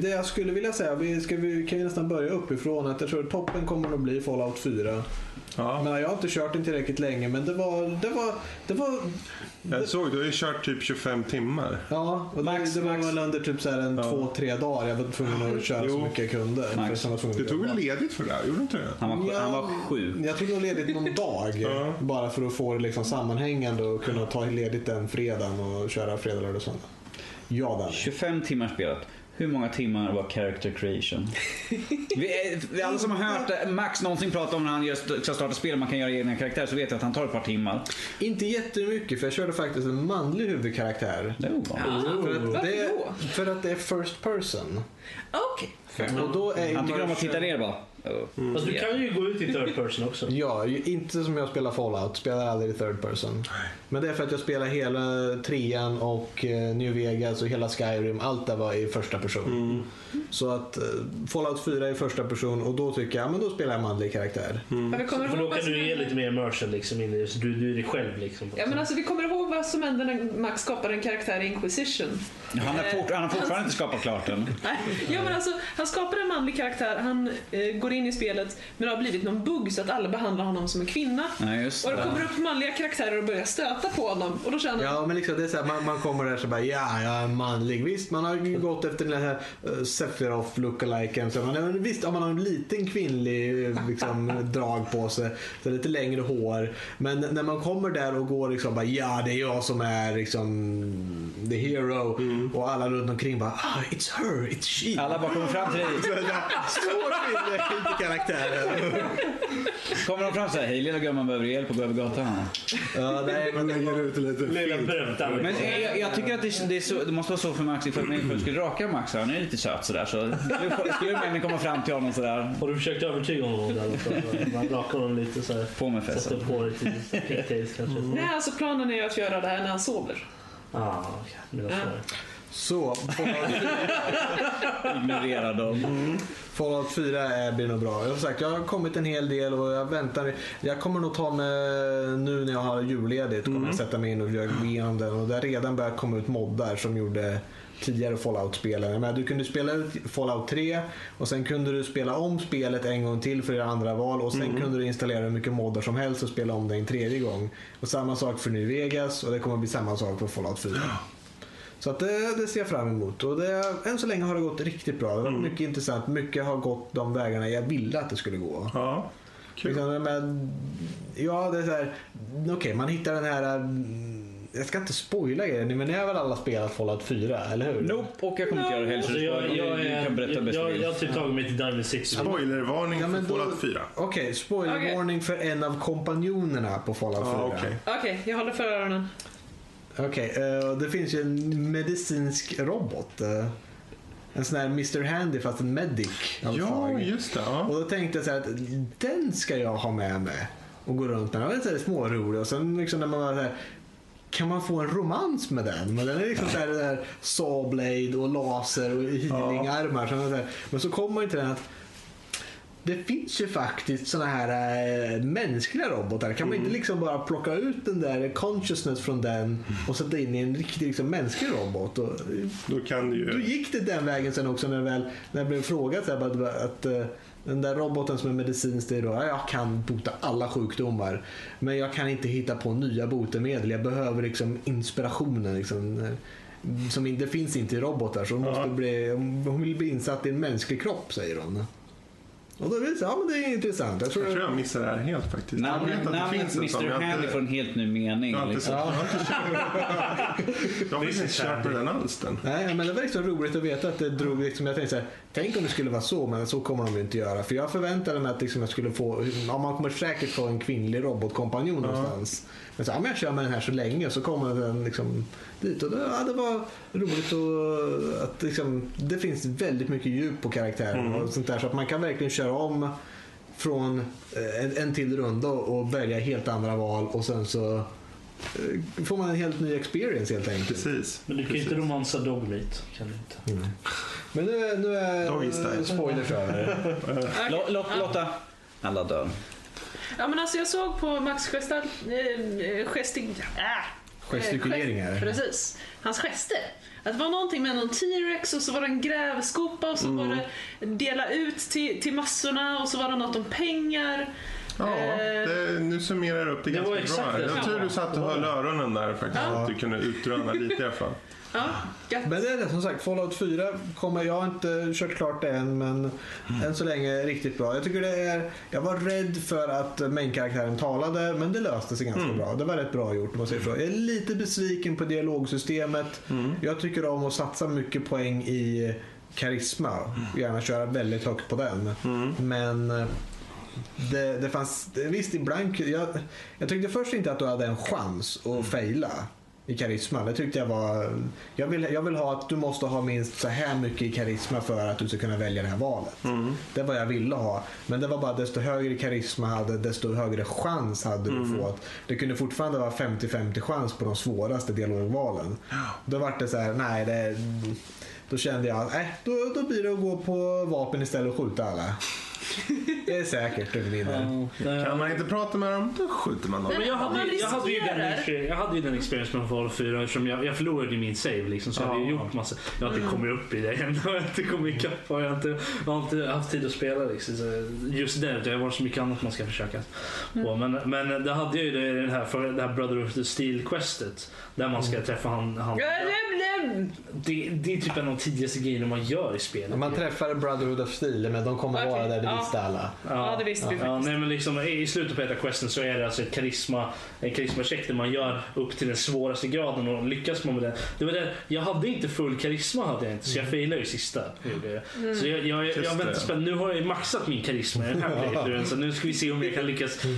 Det jag skulle vilja säga, vi kan nästan börja uppifrån, att jag tror att toppen kommer att bli Fallout 4. Ja. Men jag har inte kört den tillräckligt länge, men jag såg du har ju kört typ 25 timmar. Ja, och det var väl under typ så här 2-3 dagar jag var tvungen att köra så mycket jag kunde. Du tog väl ledigt för det här, gjorde du inte det? Han var sjuk. Jag tog nog ledigt någon dag bara för att få det liksom sammanhängande och kunna ta ledigt den fredagen och köra fredag, lördag och söndag. Ja, väl. 25 timmar spelat. Hur många timmar var character creation? Vi alla som har hört Max någonsin prata om när han just startar spel man kan göra egna karaktärer, så vet jag att han tar ett par timmar. Inte jättemycket, för jag körde faktiskt en manlig huvudkaraktär. Det var för att det är first person. Okej. Okay. Och då är han tycker om att titta ner bara. Mm. Fast du kan ju gå ut i third person också. Ja, inte som jag spelar Fallout. Spelar aldrig i third person. Men det är för att jag spelar hela 3an och New Vegas och hela Skyrim. Allt där var i första person. Mm. Så att Fallout 4 är i första person. Och då tycker jag, men då spelar jag manlig karaktär. Mm. Så, för då kan du ge lite mer immersion liksom, du är dig själv liksom. Ja, men alltså vi kommer ihåg vad som hände när Max skapar en karaktär i Inquisition. Han har fortfarande inte skapat klart den. Ja, men alltså han skapar en manlig karaktär. Han går in i spelet, men det har blivit någon bugg så att alla behandlar honom som en kvinna. Ja, just det. Och då kommer upp manliga karaktärer och börjar stöta på honom, och då känner ja, men liksom det är så här, man kommer där så bara, ja, jag är manlig. Visst, man har ju gått efter den här Sephiroth look-aliken, så man, visst, om man har en liten kvinnlig liksom, drag på sig, så lite längre hår, men när man kommer där och går liksom bara, ja, det är jag som är liksom the hero, och alla runt omkring bara, ah, it's her, it's she. Alla bara kommer fram till dig. Svår karaktärer. Kommer de fram så här, hej lilla gumman, behöver hjälp på gatan. Ja, nej, men lägger ut lite. Lilla brömtan. Men jag tycker att det måste vara så för Max, för att man skulle raka Max här, nu är lite söt sådär, så skulle männen komma fram till honom sådär. Har du försökt övertyga honom där? Man rakar honom lite så här. På med fästen. Sätter på lite pigtails kanske. Nej, alltså planen är att göra det här när han sover. Ah, okej. Det var så. Så ignorerar dem. Fallout 4 blir nog bra. Jag har kommit en hel del och jag väntar. Jag kommer nog ta med nu när jag har julledigt, kommer jag sätta mig in och gå igenom den, och där redan börjat komma ut moddar som gjorde tidigare Fallout-spelare. Men du kunde spela ut Fallout 3 och sen kunde du spela om spelet en gång till för era andra val, och sen kunde du installera hur mycket moddar som helst och spela om det en tredje gång. Och samma sak för New Vegas, och det kommer bli samma sak för Fallout 4. Så att det ser jag fram emot. Och än så länge har det gått riktigt bra. Det var mycket intressant. Mycket har gått de vägarna jag ville att det skulle gå. Ja, kul. Men, ja, det är så här. Okej, man hittar den här... Jag ska inte spoila er, men ni har väl alla spelat Fallout 4, eller hur? Nope, och jag kommer inte göra det heller. Jag kan berätta bäst. Jag har typ tagit mig till Diamond 6. Spoilervarning för Fallout 4. Okej, spoilervarning för en av kompanjonerna på Fallout 4. Okej, jag håller för öronen. Okej, det finns ju en medicinsk robot. En sån här Mr. Handy, fast en medic. Ja, just det. Ja. Och då tänkte jag så här att den ska jag ha med mig. Och gå runt med den. Det är små rolig. Och sen liksom när man var så här, kan man få en romans med den? Men den är liksom så här, det där sawblade och laser och healingarmar. Ja. Men så kommer inte den att det finns ju faktiskt såna här mänskliga robotar. Kan man inte liksom bara plocka ut den där consciousness från den och sätta in i en riktig liksom mänsklig robot? Och då kan du ju... Då gick det den vägen sen också när jag blev frågat så här, att den där roboten som är medicinskt är då, jag kan bota alla sjukdomar, men jag kan inte hitta på nya botemedel. Jag behöver liksom inspirationen liksom, som inte finns inte i robotar. Så hon vill bli insatt i en mänsklig kropp, säger hon. Och då visar ja, men det är intressant. Jag tror jag missar det här helt faktiskt. Namnet Mr. Handy får en helt ny mening. Jag har inte köpt den alls den. Nej, men det var liksom roligt att veta att det drog liksom, jag tänkte så här, tänk om det skulle vara så, men så kommer de ju inte göra. För jag förväntade mig att liksom, jag skulle få, ja, man kommer säkert få en kvinnlig robotkompanjon någonstans. Men så här, men jag kör med den här så länge, så kommer den liksom dit. Och det var roligt att liksom, det finns väldigt mycket djup på karaktären och sånt där, så att man kan verkligen köra om från en till runda och välja helt andra val, och sen så får man en helt ny experience helt enkelt. Precis. Men du kan inte romansa Dogmeat, kan du inte. Men nu är spoiler för Lotta. Alla dör. Ja, men alltså jag såg på Max gestikuleringar. Precis. Hans gester. Att det var någonting med någon T-Rex, och så var det en grävskopa, och så var det dela ut till massorna, och så var det något om pengar. Ja, det, du summerar upp det ganska bra. Jag tror du satt och höll öronen där faktiskt. Ja. Att du kunde utröna lite i alla fall. Ja, gott. Men det är det som sagt, Fallout 4 kommer jag inte kört klart det än, men än så länge riktigt bra. Jag tycker det är, jag var rädd för att main-karaktären talade, men det löste sig ganska bra. Det var rätt bra gjort, måste jag säga. Jag är lite besviken på dialogsystemet. Jag tycker om att satsa mycket poäng i karisma och gärna köra väldigt högt på den. Men det fanns visst ibland, jag tyckte först inte att du hade en chans att fejla i karisma. Det tyckte jag var, jag vill ha att du måste ha minst så här mycket i karisma för att du ska kunna välja det här valet. Det var jag ville ha, men det var bara desto högre karisma hade, desto högre chans hade du fått. Det kunde fortfarande vara 50-50 chans på de svåraste dialogvalen. Då var det så här, nej det, då kände jag att då blir det att gå på vapen istället och skjuta alla. Det är säkert vinner. Kan man inte prata med dem, då skjuter man dem. Men jag hade ju den experience med Fallout 4 som jag förlorade i min save liksom, så hade jag gjort massa. Jag har inte kommit upp i det än, jag har inte kommit ikapp, jag har inte haft tid att spela liksom. Just det, det har varit så mycket annat man ska försöka på. Men det hade jag ju det här Brother of the Steel questet där man ska träffa han. Det är typ en av de tidigaste grejerna man gör i spelet. Man träffar en Brotherhood of Steel, men de kommer vara där, det visste alla. Ja, det visste vi faktiskt. Nej, men liksom, i slutet på hela questen så är det alltså en karisma-check där man gör upp till den svåraste graden och lyckas man med den. Det var där, jag hade inte full karisma hade jag inte, så jag failade ju sista. Så jag väntar spännande. Nu har jag ju maxat min karisma i den här playthroughen, så nu ska vi se om jag kan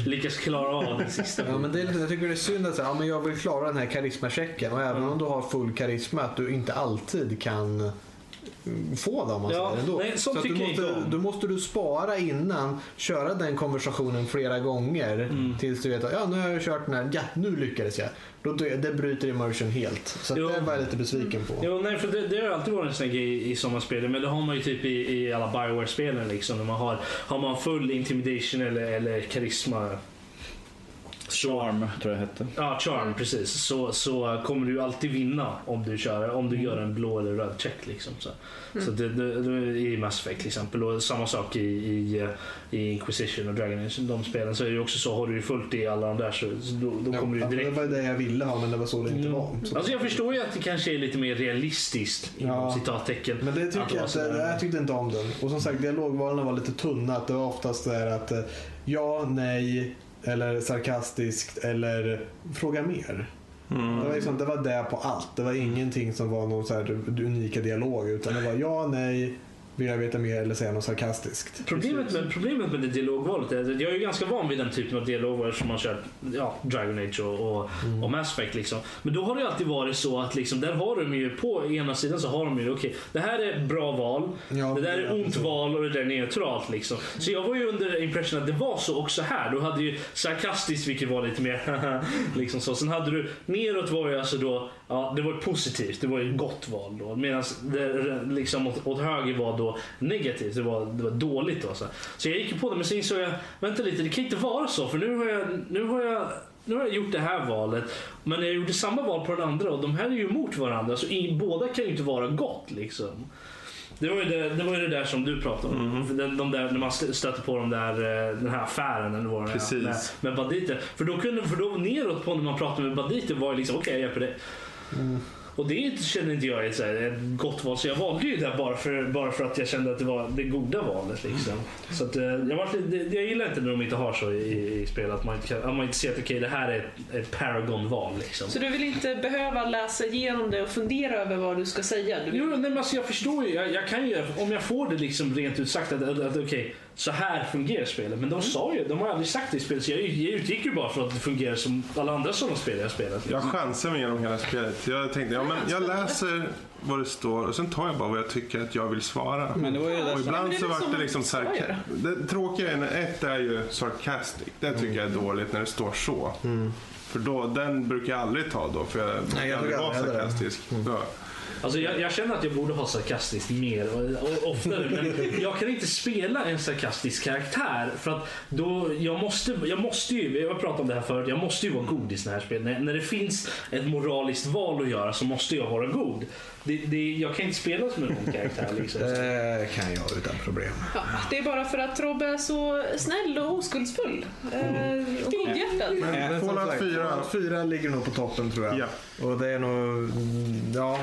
lyckas klara av den sista. Ja, men det är, jag tycker det är synd att säga, men jag vill klara den här karisma-checken, och även om du har full karisma att du inte alltid kan få dem. Du måste spara innan, köra den konversationen flera gånger tills du vet att nu har jag kört den här, nu lyckades jag. Det bryter immersion helt. Så det är jag lite besviken på. Det har alltid varit en sån grej i sommarspel, men det har man ju typ i alla Bioware-spelen liksom, när man har man full intimidation eller karisma. Charm tror jag hette. Ja, Charm, precis. Så kommer du alltid vinna om du gör en blå eller röd check liksom så. Så det i Mass Effect till exempel, och samma sak i Inquisition och Dragon Age, de spelen, så är det också så, har du fullt i alla de där så då kommer du direkt. Det var det jag ville ha, men det var så det inte var. Alltså jag förstår ju att det kanske är lite mer realistiskt inom citattecken. Men det tycker jag tyckte inte om den. Och som sagt, dialogvalen var lite tunna, att det var oftast där att nej eller sarkastiskt eller fråga mer. Det var liksom, det var där på allt. Det var ingenting som var någon så här unika dialog, utan det var nej, vill jag veta mer eller säga något sarkastiskt. Problemet med det dialogvalet är att jag är ganska van vid den typen av dialogval som man kör Dragon Age och Mass Effect liksom. Men då har det alltid varit så att liksom, där har de ju på ena sidan så har de ju det här är bra val, det där är ont val och det där är neutralt liksom. Så jag var ju under impressionen att det var så också här. Du hade ju sarkastiskt, vilket var lite mer liksom så. Sen hade du neråt var ju alltså då, det var positivt, det var ju gott val då. Medan det liksom åt höger var då negativt, det var dåligt då, så jag gick på det, men sen så jag vänta lite, det kan inte vara så, för nu har jag gjort det här valet, men jag gjorde samma val på den andra och de här är ju mot varandra, så båda kan ju inte vara gott liksom. Det var ju det där som du pratade om. De där, när man stötte på den här affären eller vad det är med banditer, för då neråt på när man pratade med banditer var ju liksom okej, jag hjälper dig. Och det kände inte jag är ett gott val, så jag valde ju det bara för att jag kände att det var det goda valet liksom. Så att, jag gillar inte när de inte har så i spel att man inte ser att det här är ett paragonval liksom. Så du vill inte behöva läsa igenom det och fundera över vad du ska säga? Jag förstår ju, jag kan ju, om jag får det liksom rent ut sagt att okej, så här fungerar spelet, men de har aldrig sagt det i spelet, så jag utgick ju bara för att det fungerar som alla andra sådana spel jag spelat liksom. Jag chansar mig genom hela spelet. Jag tänkte, men jag läser vad det står och sen tar jag bara vad jag tycker att jag vill svara. Men det var ju och ibland så var det liksom det tråkiga är är ju sarkastiskt. Det tycker jag är dåligt när det står så. För då, den brukar jag aldrig ta då, för jag vill vara sarkastisk. Alltså jag känner att jag borde ha sarkastiskt mer och oftare, men jag kan inte spela en sarkastisk karaktär för att då jag måste ju, jag har pratat om det här förut, jag måste ju vara god i sådana här spel. När det finns ett moraliskt val att göra så måste jag vara god. Jag kan inte spela som en karaktär liksom. Det kan jag utan problem. Det är bara för att Rob är så snäll och oskuldsfull. Och god. Men Fallout 4 ligger nog på toppen tror jag. Ja. Och det är nog ja,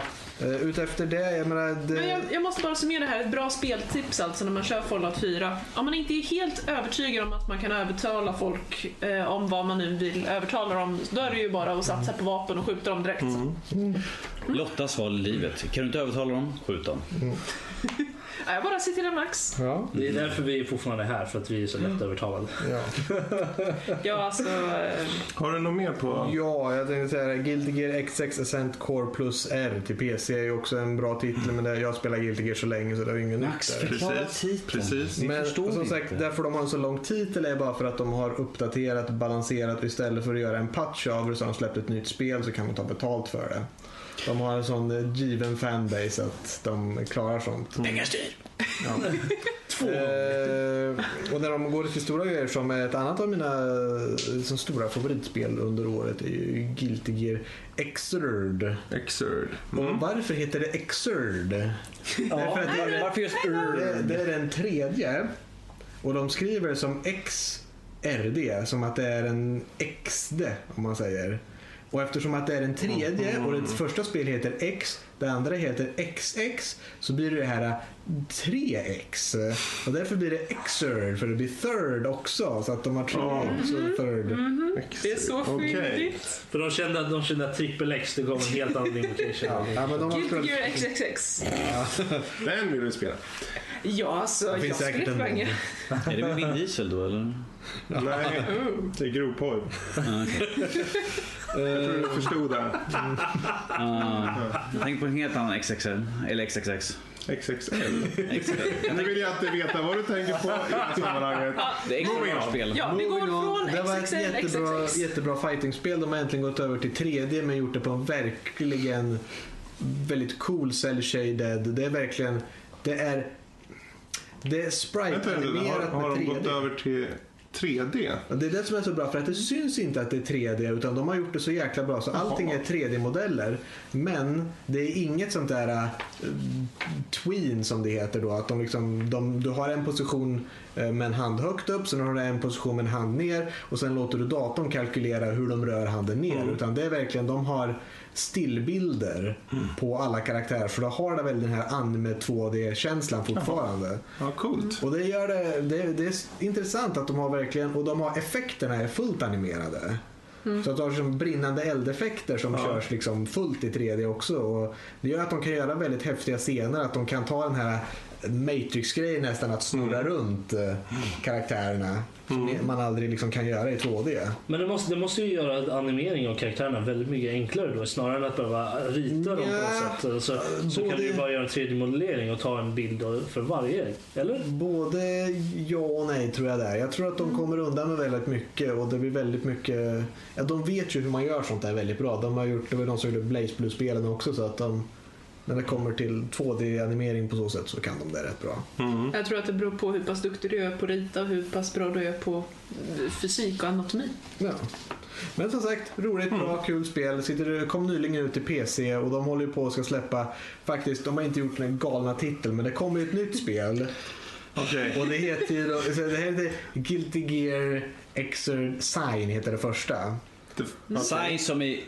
utefter det, jag menar, det... Men jag måste bara summera det här. Ett bra speltips alltså när man kör Fallout 4. Om man inte är helt övertygad om att man kan övertala folk om vad man nu vill övertala dem, då är det ju bara att satsa på vapen och skjuta dem direkt. Lottas val i livet. Kan du inte övertala dem? Skjut dem. Jag bara sitter till Max. Ja. Det är därför vi är fortfarande här, för att vi är så lätt övertalade. Ja. Ja, alltså, har du något mer på? Ja, jag tänkte säga Guilty Gear X6 Ascent Core plus R till PC är ju också en bra titel, men det, jag spelar Guilty Gear så länge så det är ingen Max, precis. Men som sagt, därför de har en så lång titel är bara för att de har uppdaterat, balanserat, och istället för att göra en patch över så har de släppt ett nytt spel så kan man ta betalt för det. De har en sån given fanbase att de klarar sånt. Pengarstyr! Ja. Och när de går till stora grejer, som är ett annat av mina som stora favoritspel under året, är ju Guilty Gear Xrd. Och varför heter det Xrd? Ja, varför just Xrd? Det är den tredje. Och de skriver som XRD, som att det är en XD om man säger. Och eftersom att det är den tredje och det första spel heter X, det andra heter XX, så blir det här 3X. Och därför blir det Xrd, för det blir third också. Så att de har tre också third. Det är så fyndigt. För de kände att triple X, det gav en helt annan invitation. Guilty Gear XXX. Den vill du spela. Ja, alltså jag skulle spränga. Är det med Vin Diesel då, eller? Nej, det är grov porr. Jag tror du förstod det. Jag tänker på en helt annan XXL. Eller XXX. XXL. Nu vill jag inte veta vad du tänker på i sammanhanget. Det är XXL-spel. Ja, vi går från XXL. Det var ett jättebra fighting-spel. De har äntligen gått över till 3D, men gjort det på en verkligen väldigt cool cell-shaded. Det är verkligen... Det är sprite-animerat med 3D. Har de gått över till 3D? Det är det som är så bra, för att det syns inte att det är 3D, utan de har gjort det så jäkla bra så allting är 3D-modeller, men det är inget sånt där tween som det heter då, att de liksom, du har en position med en hand högt upp, sen har du en position med en hand ner och sen låter du datorn kalkylera hur de rör handen ner, utan det är verkligen, de har stillbilder på alla karaktärer, för då har det väl den här anime 2D-känslan fortfarande. Ja, coolt. Och det gör det är intressant att de har verkligen, och de har effekterna är fullt animerade. Så att de har liksom brinnande eldeffekter som körs liksom fullt i 3D också, och det gör att de kan göra väldigt häftiga scener, att de kan ta den här Matrix-grejen nästan, att snurra runt karaktärerna man aldrig liksom kan göra i 2D. Men det måste ju göra animering av karaktärerna väldigt mycket enklare då, snarare än att behöva rita dem på något sätt. Så både... kan du ju bara göra en 3D-modellering och ta en bild för varje, eller? Både ja och nej tror jag där. Jag tror att de kommer undan med väldigt mycket, och det blir väldigt mycket... Ja, de vet ju hur man gör sånt där väldigt bra. De har gjort det med de som gjorde Blaze Blue-spelen också, så att de... När det kommer till 2D-animering på så sätt så kan de det rätt bra. Jag tror att det beror på hur pass duktig du är på rita och hur pass bra du är på fysik och anatomi. Ja. Men som sagt, roligt, bra, kul spel. Kom nyligen ut i PC och de håller ju på och ska släppa, faktiskt, de har inte gjort en galna titel, men det kommer ju ett nytt spel. Okay. Och det heter ju Guilty Gear Xrd Sign heter det första. Sign som är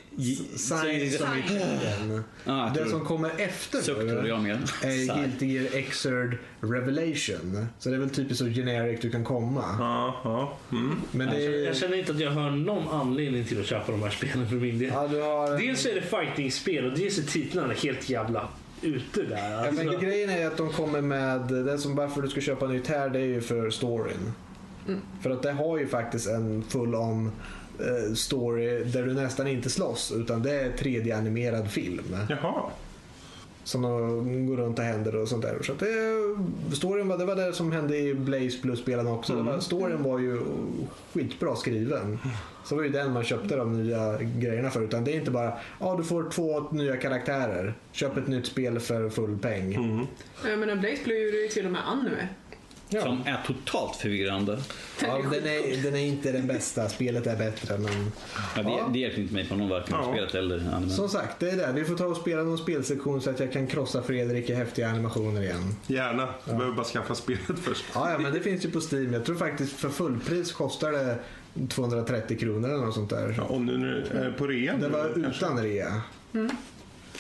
det som kommer efter nu är Guilty Gear Xrd Revelation. Så det är väl typiskt så generic du kan komma. Men det är... Jag känner inte att jag har någon anledning till att köpa de här spelen för min del. Dels är det fighting-spel och dels är titlarna helt jävla ute där alltså. Men grejen är att de kommer med det som, varför du ska köpa nytt här, det är ju för storyn. För att det har ju faktiskt en full om story där du nästan inte slåss, utan det är 3D-animerad film. Jaha. Som de går runt och händer och sånt där. Så att storyn var det som hände i Blaze Blue-spelen också. Storyn var ju skitbra skriven. Så var ju den man köpte de nya grejerna för. Utan det är inte bara, du får 2 nya karaktärer. Köp ett nytt spel för full peng. Jag menar, Blaze Blue är ju till och med anime. Ja. Som är totalt förvirrande. Den är inte den bästa. Spelet är bättre, men... det hjälper inte mig på någon verkan av spelet eller. Som sagt, det är det. Vi får ta och spela någon spelsektion så att jag kan krossa Fredrik i häftiga animationer igen. Gärna, du behöver bara skaffa spelet först. Men det finns ju på Steam. Jag tror faktiskt för fullpris kostar det 230 kronor eller något sånt där. Ja, och nu är det på rea. Det var kanske utan rea. Mm.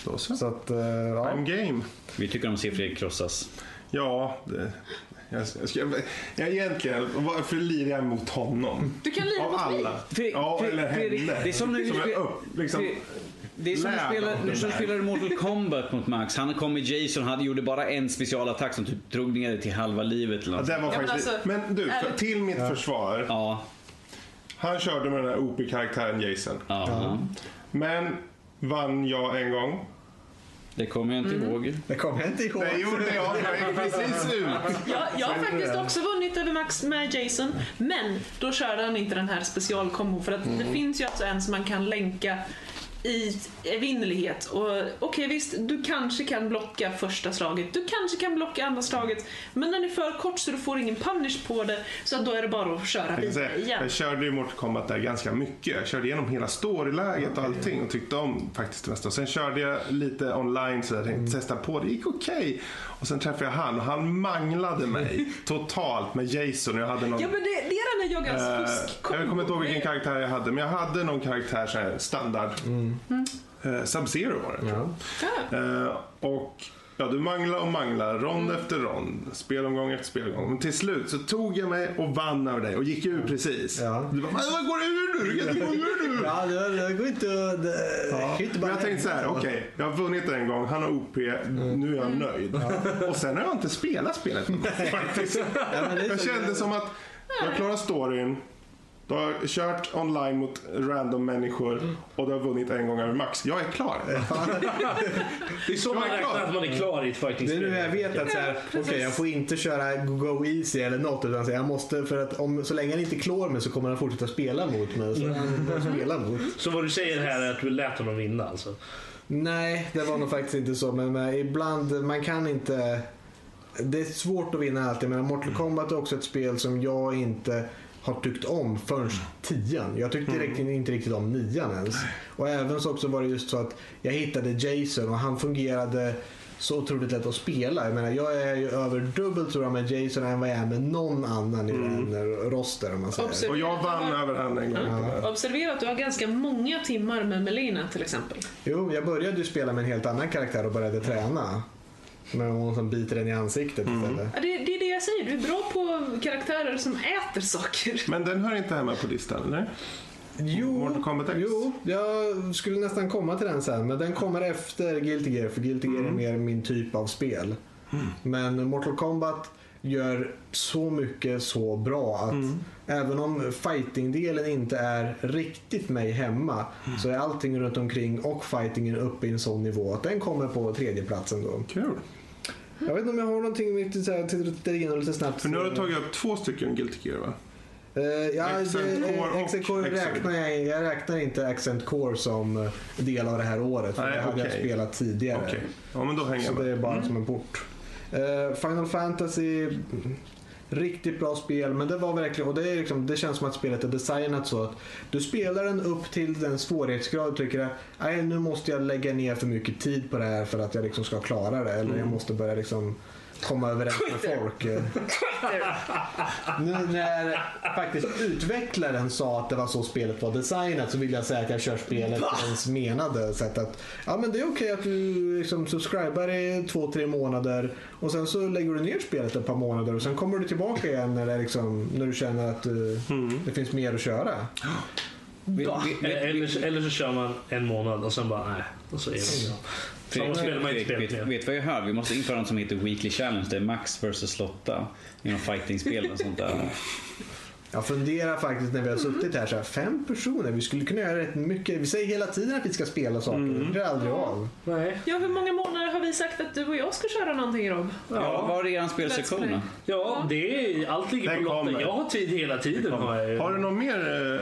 Då så att, ja. I'm game. Vi tycker om siffror krossas. Ja, det... Jag egentligen, varför lirar jag mot honom? Du kan lira mot alla. Eller henne. Det är som när du spelade Mortal Kombat mot Max. Han kom med Jason, han gjorde bara en specialattack som typ drog ner till halva livet eller något. Ja, det var faktiskt, men du, till mitt försvar. Ja. Han körde med den här OP-karaktären Jason. Ja. Men vann jag en gång. Det kommer jag inte ihåg. Det kommer jag inte ihåg. Det gjorde jag precis ut. Jag har faktiskt också vunnit över Max med Jason. Men då körde han inte den här specialkombon. För att det finns ju alltså en som man kan länka i evinnerlighet. Okej, visst, du kanske kan blocka första slaget. Du kanske kan blocka andra slaget. Men den är för kort så du får ingen punish på det. Så då är det bara att köra vidare igen. Jag körde ju Mortal Kombat där ganska mycket. Jag körde igenom hela storyläget och allting. Och tyckte om faktiskt det mesta. Sen körde jag lite online så jag tänkte testa på. Det gick okej. Och sen träffade jag han. Och han manglade mig totalt med Jason. Jag hade någon, ja, men det är den här joggans fusk. Jag kommer inte ihåg vilken karaktär jag hade. Men jag hade någon karaktär så här standard. Sub-Zero var det. Och ja, du manglar och manglar, rond efter rond, spelomgång efter spelomgång. Men till slut så tog jag mig och vann över dig och gick ur precis. Ja. Du bara, vad går det ur nu? Du kan inte gå ur nu. Ja, det går inte att... Men jag tänkte så här, okej, jag har vunnit en gång, han har OP, nu är jag nöjd. Ja. Och sen har jag inte spelat spelet faktiskt. Jag kände som att jag klarar storyn. Du har kört online mot random människor och du har vunnit en gång över Max. Jag är klar. Det är så man räknar att man är klar i ett fighting-spel. Det är nu jag vet att så här, okej, jag får inte köra go easy eller något, utan så jag måste, för att om, så länge han inte klår mig så kommer han fortsätta spela mot mig. Så vad du säger här är att du lät honom vinna alltså? Nej, det var nog faktiskt inte så, men ibland, man kan inte, det är svårt att vinna alltid, men Mortal Kombat är också ett spel som jag inte har tyckt om förrän 10. Jag tyckte inte riktigt om 9 ens. Och även så också var det just så att jag hittade Jason och han fungerade så otroligt lätt att spela. Jag menar, jag är ju över dubbelt tror jag med Jason än vad jag är med någon annan i den roster, om man säger. Observera. Och jag vann över han en gång. Ja. Observera att du har ganska många timmar med Melina till exempel. Jo, jag började ju spela med en helt annan karaktär och började träna. Men hon som biter den i ansiktet istället. Ja, det är det jag säger, du är bra på karaktärer som äter saker. Men den hör inte hemma på listan, eller? Jo, jag skulle nästan komma till den sen. Men den kommer efter Guilty Gear. För Guilty Gear är mer min typ av spel. Men Mortal Kombat gör så mycket så bra att även om fighting-delen inte är riktigt mig hemma så är allting runt omkring och fightingen uppe i en sån nivå att den kommer på 3:e platsen då. Kul. Jag vet inte om jag har någonting med att titta igenom lite snabbt. För nu har du tagit upp 2 stycken Guilty Gear, va? Accent Core räknar jag räknar inte Accent Core som del av det här året. För det hade jag spelat tidigare. Ja, men då hänger så det är bara som en port. Final Fantasy, riktigt bra spel, men det var verkligen, och det är liksom, det känns som att spelet är designat så att du spelar den upp till den svårighetsgrad och tycker att nu måste jag lägga ner för mycket tid på det här för att jag liksom ska klara det, eller jag måste börja liksom komma överens med folk. Nu när faktiskt utvecklaren sa att det var så spelet var designat så vill jag säga att jag kör spelet ens menade sätt att, ja, men det är okej att du liksom subscriber i 2-3 månader och sen så lägger du ner spelet ett par månader och sen kommer du tillbaka igen när, liksom, när du känner att det finns mer att köra. Eller så kör man en månad och sen bara nej, och så är det bra. Vet vad jag hör? Vi måste införa något som heter Weekly Challenge. Det är Max vs Lotta i någon fighting-spel och sånt där. Jag funderar faktiskt när vi har suttit här så här, 5 personer, vi skulle kunna göra rätt mycket. Vi säger hela tiden att vi ska spela saker. Det blir aldrig av. Nej. Ja, hur många månader har vi sagt att du och jag ska köra någonting, Rob? Ja, var är er spelsektion? Ja, det är allt ligger på Lotta. Jag har tid hela tiden. Har du någon mer?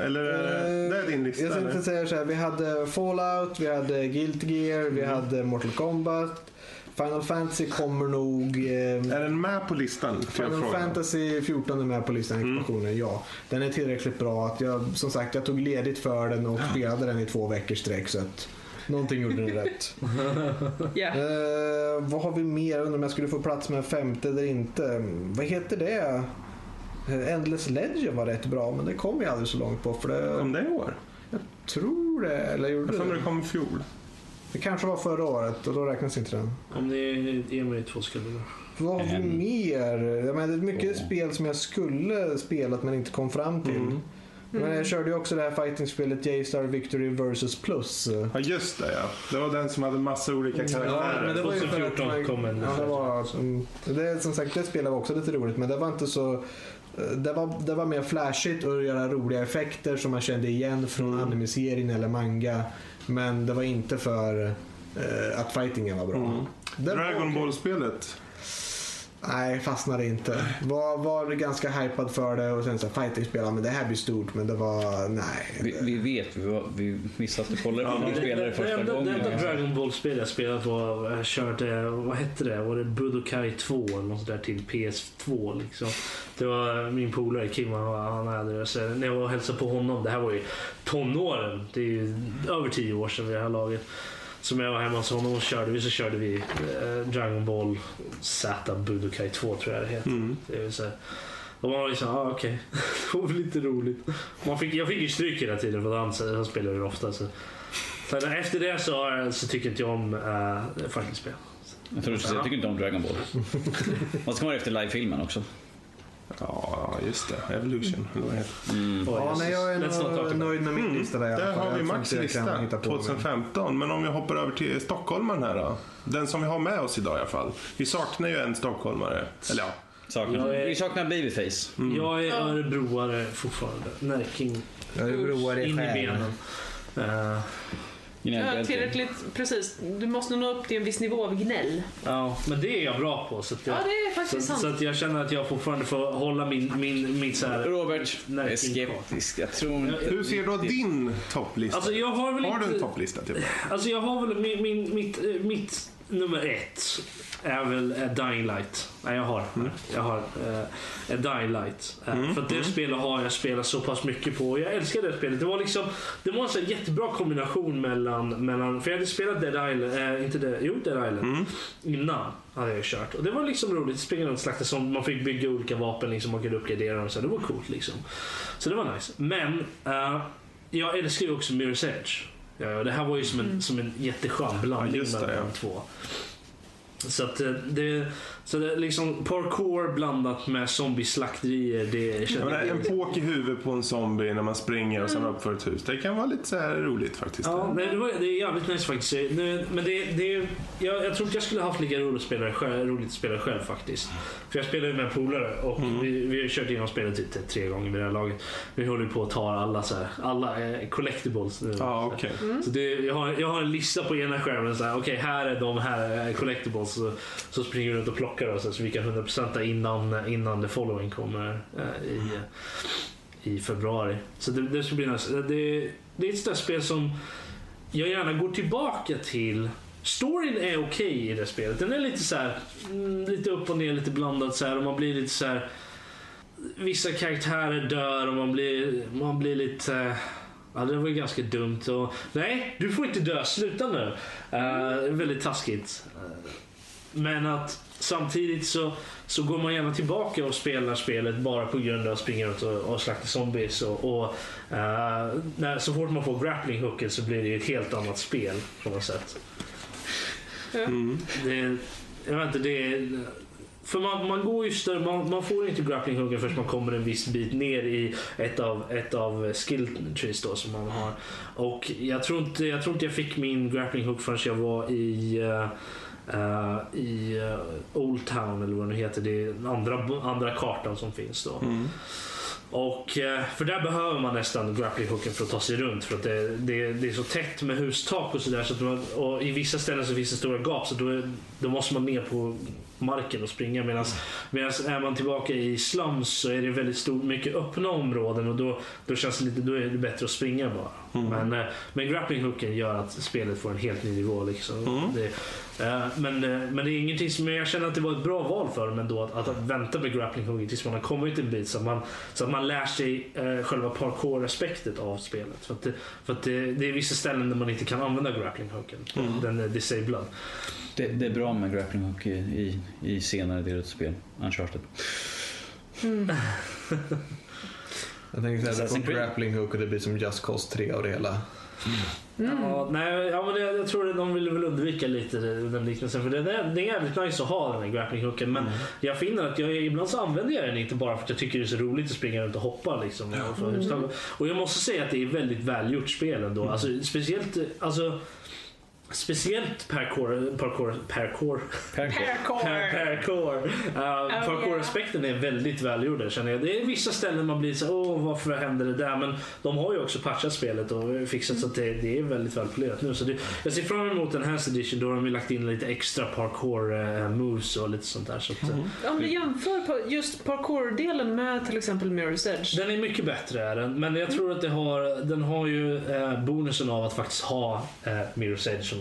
Eller det är din lista? Jag tänkte säga så här, vi hade Fallout, vi hade Guilty Gear, vi hade Mortal Kombat. Final Fantasy kommer nog... är den med på listan? Final Fantasy 14 är med på listan, expansionen, ja. Den är tillräckligt bra. Att jag, som sagt, jag tog ledigt för den och spelade den i 2 veckors sträck, så att någonting gjorde den rätt. Vad har vi mer? Undrar om jag skulle få plats med 5:e eller inte. Vad heter det? Endless Legend var rätt bra, men det kom jag aldrig så långt på. För det... Kom det i år? Jag tror det. Eller gjorde jag det? Det kom i fjol. Det kanske var förra året och då räknas inte den. Om det är en eller två skulder. Vad har vi mer? Jag menar, det är mycket spel som jag skulle spelat men inte kom fram till. Men jag körde ju också det här fighting-spelet J-Star Victory vs. Plus. Ja, just det, ja. Det var den som hade massa olika karaktärer. Ja, men det var ju 2014 kom en. Ja, det som sagt, det spelade också lite roligt, men det var inte så... Det var mer flashigt och göra roliga effekter som man kände igen från animisering eller manga. Men det var inte för att fightingen var bra. Dragon Ball-spelet? Nej, fastnade inte. Var ganska hypad för det och sen så fighting-spelare, men det här blir stort, men det var, nej. Vi missade att kolla på de spelare första gången. Det enda Dragon Ball-spel jag spelat var, jag körde, vad hette det? Var det Budokai 2 eller något där till PS2 liksom. Det var min polare Kim, han hade det. Så när jag var och hälsade på honom, det här var ju tonåren, det är ju över 10 år sedan det här laget. Som jag var hemma hos honom och körde vi Dragon Ball Z Budokai 2 tror jag det heter. Det vill säga. Och man var liksom, okej. Det var lite roligt. Jag fick ju stryk hela tiden för att han spelade det ofta. Så. Sen efter det så tycker inte jag om faktiskt spel. Jag tycker inte om Dragon Ball. Man ska vara efter livefilmen också. Ja, just det. Evolution. Nej, jag är nöjd med min lista där. Där har vi Max lista 2015. Men om vi hoppar över till stockholmaren här då. Den som vi har med oss idag i alla fall. Vi saknar ju en stockholmare. Eller ja. Vi saknar Babyface. Jag är örebroare fortfarande. Närking. Örebroare i benen. Ja, tillräckligt, precis. Du måste nå upp till en viss nivå av gnäll. Ja, men det är jag bra på. Så att jag, ja, det är faktiskt sant. Så att jag känner att jag fortfarande får hålla min så här... Robert, jag är skeptisk. Jag tror inte... Hur ser du din topplista? Alltså, jag har väl inte... Har du en topplista? Typ? Alltså, jag har väl... Mitt nummer 1 är väl Dying Light. Nej, jag har Dying Light. För att det spelet har jag spelat så pass mycket på. Jag älskar det spelet. Det var en jättebra kombination mellan för jag hade spelat Dead Island, Dead Island innan hade jag kört. Och det var liksom roligt, springa runt och slakta, som man fick bygga olika vapen liksom, man kunde uppgradera dem, så det var coolt liksom. Så det var nice. Men jag älskar ju också Mirror's Edge. Ja, det här var ju som en jätteskön blandning mellan de två. Så att det liksom parkour blandat med zombieslakterier, det känns en påk i huvudet på en zombie när man springer och sen upp för ett hus. Det kan vara lite så här roligt faktiskt. Ja, det är jävligt nice faktiskt. Men jag tror inte jag skulle haft lika roligt att spela själv faktiskt. För jag spelar ju med polare och vi har kört igenom spelet typ 3 gånger med det här laget. Vi håller på att ta alla så här, alla collectibles nu. Ja, okej. Okay. Så jag har en lista på ena skärmen så här, okej, här är de här collectibles, så springer vi runt och plockar oss så vi kan 100% innan The Following kommer i februari. Så det ska bli nice. Det är ett sådant spel som jag gärna går tillbaka till. Storyn är okej i det spelet. Den är lite så här, lite upp och ner, lite blandad så här, och man blir lite så här, vissa karaktärer dör och man blir lite... Ja, det var ju ganska dumt. Och, nej, du får inte dö, sluta nu. Väldigt taskigt. Men att samtidigt så går man gärna tillbaka och spelar spelet bara på grund av att springa ut och slakta zombies. Så fort man får grappling hooken så blir det ju ett helt annat spel på något sätt. Jag vet inte, det är... För man går ju man får inte grappling hooken förrän man kommer en viss bit ner i ett av skill trees då som man har. Och jag tror inte jag fick min grappling hook förrän jag var i Old Town eller vad det heter. Det är den andra kartan som finns då. Och för där behöver man nästan grappling hooken för att ta sig runt, för att det är så tätt med hustak och sådär, så att man, och i vissa ställen så finns det stora gap, så då måste man ner på marken och springa, medan är man tillbaka i slums så är det väldigt mycket öppna områden, och då känns det lite, då är det bättre att springa bara. Men grappling hooken gör att spelet får en helt ny nivå liksom. Men det är ingenting som jag känner att det var ett bra val för, men då att vänta med grappling hooken tills man har kommit en bit, så att man lär sig själva parkour-aspektet av spelet, för att det är vissa ställen där man inte kan använda grappling hooken. Den är disabled. Det är bra med grappling hook i senare del av spel, Uncharted. Mm. Jag tänker såhär, på grappling hook och det blir som Just Cause 3 av det hela. Mm. Ja, nej, ja, men jag tror att de vill väl undvika lite den liknelsen, för det är jävligt nice att ha den här grappling hooken, men jag finner att jag, ibland så använder jag den inte bara för att jag tycker det är så roligt att springa runt och hoppa liksom, och jag måste säga att det är väldigt välgjort spel ändå, alltså, speciellt alltså, speciellt parkour-aspekten är väldigt välgjord, känner jag. Det är vissa ställen man blir så här, åh, varför händer det där? Men de har ju också patchat spelet och fixat så att det är väldigt välpolerat nu. Så det, jag ser fram emot den här edition då de har lagt in lite extra parkour-moves och lite sånt där. Så att, om du jämför just parkour-delen med till exempel Mirror's Edge. Den är mycket bättre, är den. Men jag tror att den har ju bonusen av att faktiskt ha Mirror's Edge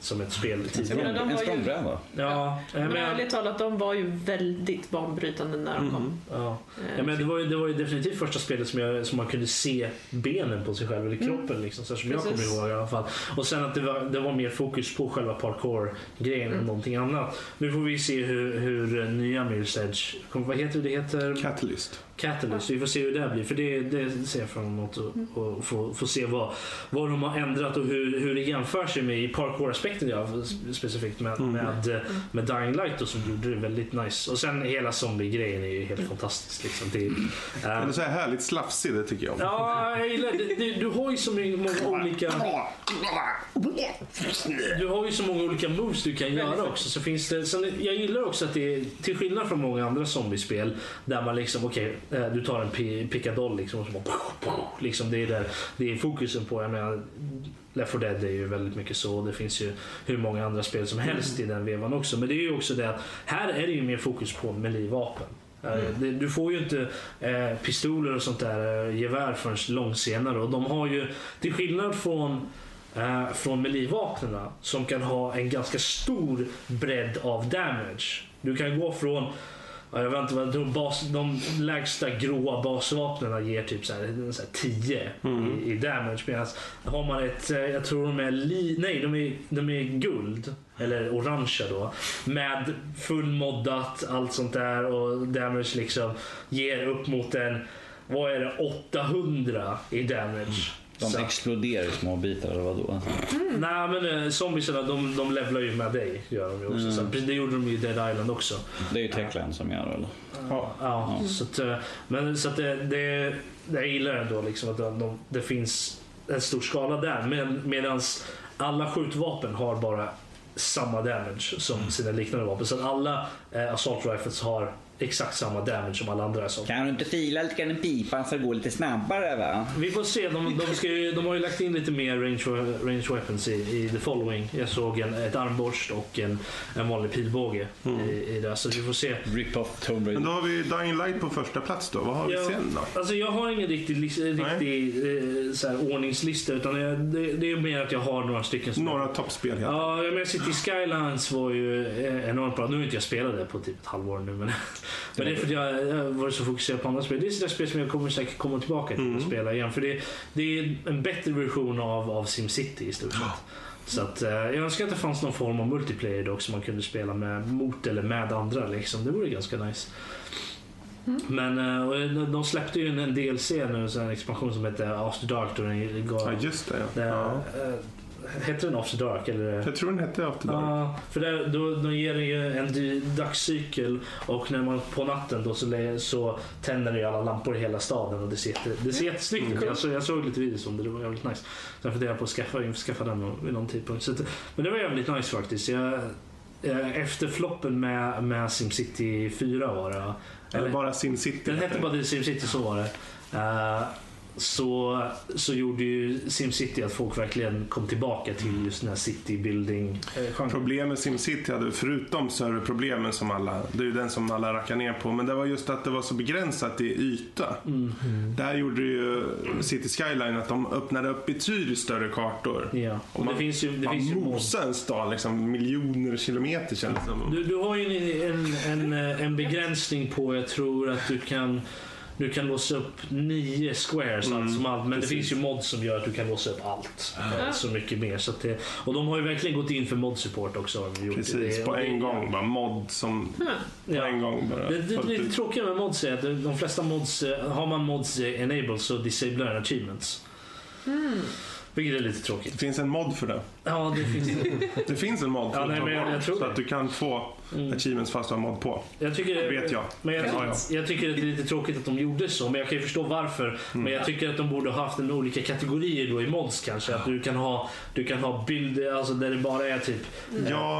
som ett spel tidigare. Men en språngbräda. Ja, men ärligt talat, de var ju väldigt banbrytande när de kom. Ja. Men det var ju definitivt första spelet som man kunde se benen på sig själv eller kroppen liksom, så som jag kommer ihåg i alla fall. Och sen att det var mer fokus på själva parkour-grejen än någonting annat. Nu får vi se hur nya Mirror's Edge kommer, vad heter det? Catalyst. Vi får se hur det blir, för det ser jag fram emot och få se vad de har ändrat och hur det jämför sig med i parkour-aspekten specifikt med Dying Light och som gjorde det väldigt nice. Och sen hela zombie-grejen är ju helt fantastisk liksom. Det är så här härligt slafsig, det tycker jag. Ja, jag gillar det. Du har ju så många olika moves du kan göra också. Så finns det, sen, jag gillar också att det är, till skillnad från många andra zombiespel där man liksom, okej, du tar en pickadoll liksom, och så bara, liksom, det är fokusen på, jag menar, Left 4 Dead är ju väldigt mycket så. Det finns ju hur många andra spel som helst i den vevan också. Men det är ju också det att här är det ju mer fokus på melee-vapen. Du får ju inte pistoler och sånt där gevär förrän långt senare. Och de har ju, till skillnad från melee-vapnena som kan ha en ganska stor bredd av damage. Du kan gå från, jag vet inte, de lägsta gråa basvapnen ger typ så här 10 i damage, medan har man ett, jag tror de är de är guld eller orangea då, med fullmoddat allt sånt där, och damage liksom ger upp mot en, vad är det, 800 i damage. De så exploderar i små bitar eller vadå? Nej, men zombiesarna de levlar ju med dig, gör de ju också. Så det gjorde de ju i Dead Island också. Det är ju Techland som gör det, eller? Ja. Så att det gillar ändå liksom att det finns en stor skala där, men medans alla skjutvapen har bara samma damage som sina liknande vapen, så att alla assault rifles har exakt samma damage som alla andra. Kan du inte fila lite grann i pipan så det går lite snabbare, va? Vi får se, de har ju lagt in lite mer range weapons i The Following. Jag såg ett armborst och en vanlig pilbåge i det, så vi får se. Rip off Tomb Raider. Men då har vi Dying Light på första plats då. Vad har vi sen då? Alltså jag har ingen riktig ordningslista, utan det är mer att jag har några stycken spel. Några toppspel helt. Ja, men Cities: Skylines var ju enormt bra. Nu har inte jag spelat det på typ ett halvår nu, men det är för att jag var så fokuserad på andra spel. Det är sådana spel som jag kommer säkert komma tillbaka till och spela igen. För det är en bättre version av SimCity i stort sett. Så att, jag önskar att det fanns någon form av multiplayer dock som man kunde spela mot eller med andra liksom. Det vore ganska nice. Men de släppte ju en DLC nu, en expansion som heter After Dark. Hette den After Dark? Eller? Jag tror den hette After Dark. Ja, för där, då ger den ju en dagscykel, och när man på natten då så tänder den ju alla lampor i hela staden, och det ser jättesnyggt ut. Jag såg lite videos om det var jävligt nice. Så jag funderar på att skaffa den vid någon tidpunkt. Men det var jävligt nice faktiskt. Efter floppen med SimCity 4 var det. Eller bara SimCity. Den hette bara SimCity, så var det. Så gjorde ju SimCity att folk verkligen kom tillbaka till just den här citybuilding. Problemet med SimCity hade, förutom serverproblemen som alla, det är ju den som alla rackar ner på, men det var just att det var så begränsat i yta. Där gjorde ju Cities: Skylines att de öppnade upp betydligt större kartor. Ja. Och det finns ju, mosar en stad liksom, miljoner kilometer känns det som. Du har ju en begränsning på, jag tror att du kan Du kan låsa upp 9 squares allt som allt. Men precis. Det finns ju mods som gör att du kan låsa upp allt så mycket mer så att det, och de har ju verkligen gått in för mod-support också har de gjort. Precis, det, på en gång bara mod som på en gång bara. Det lite tråkiga med mods är att de flesta mods, har man mods enabled så disablar achievements. Vilket är lite tråkigt. Det finns en mod för det. Ja, det finns det. Det finns en mod för det. Jag tror så att du kan få achievements fast du har mod på. Jag tycker, det vet jag. Men jag tycker att det är lite tråkigt att de gjorde så. Men jag kan ju förstå varför. Men jag tycker att de borde ha haft en olika kategorier då i mods kanske. Att du kan ha bilder alltså där det bara är typ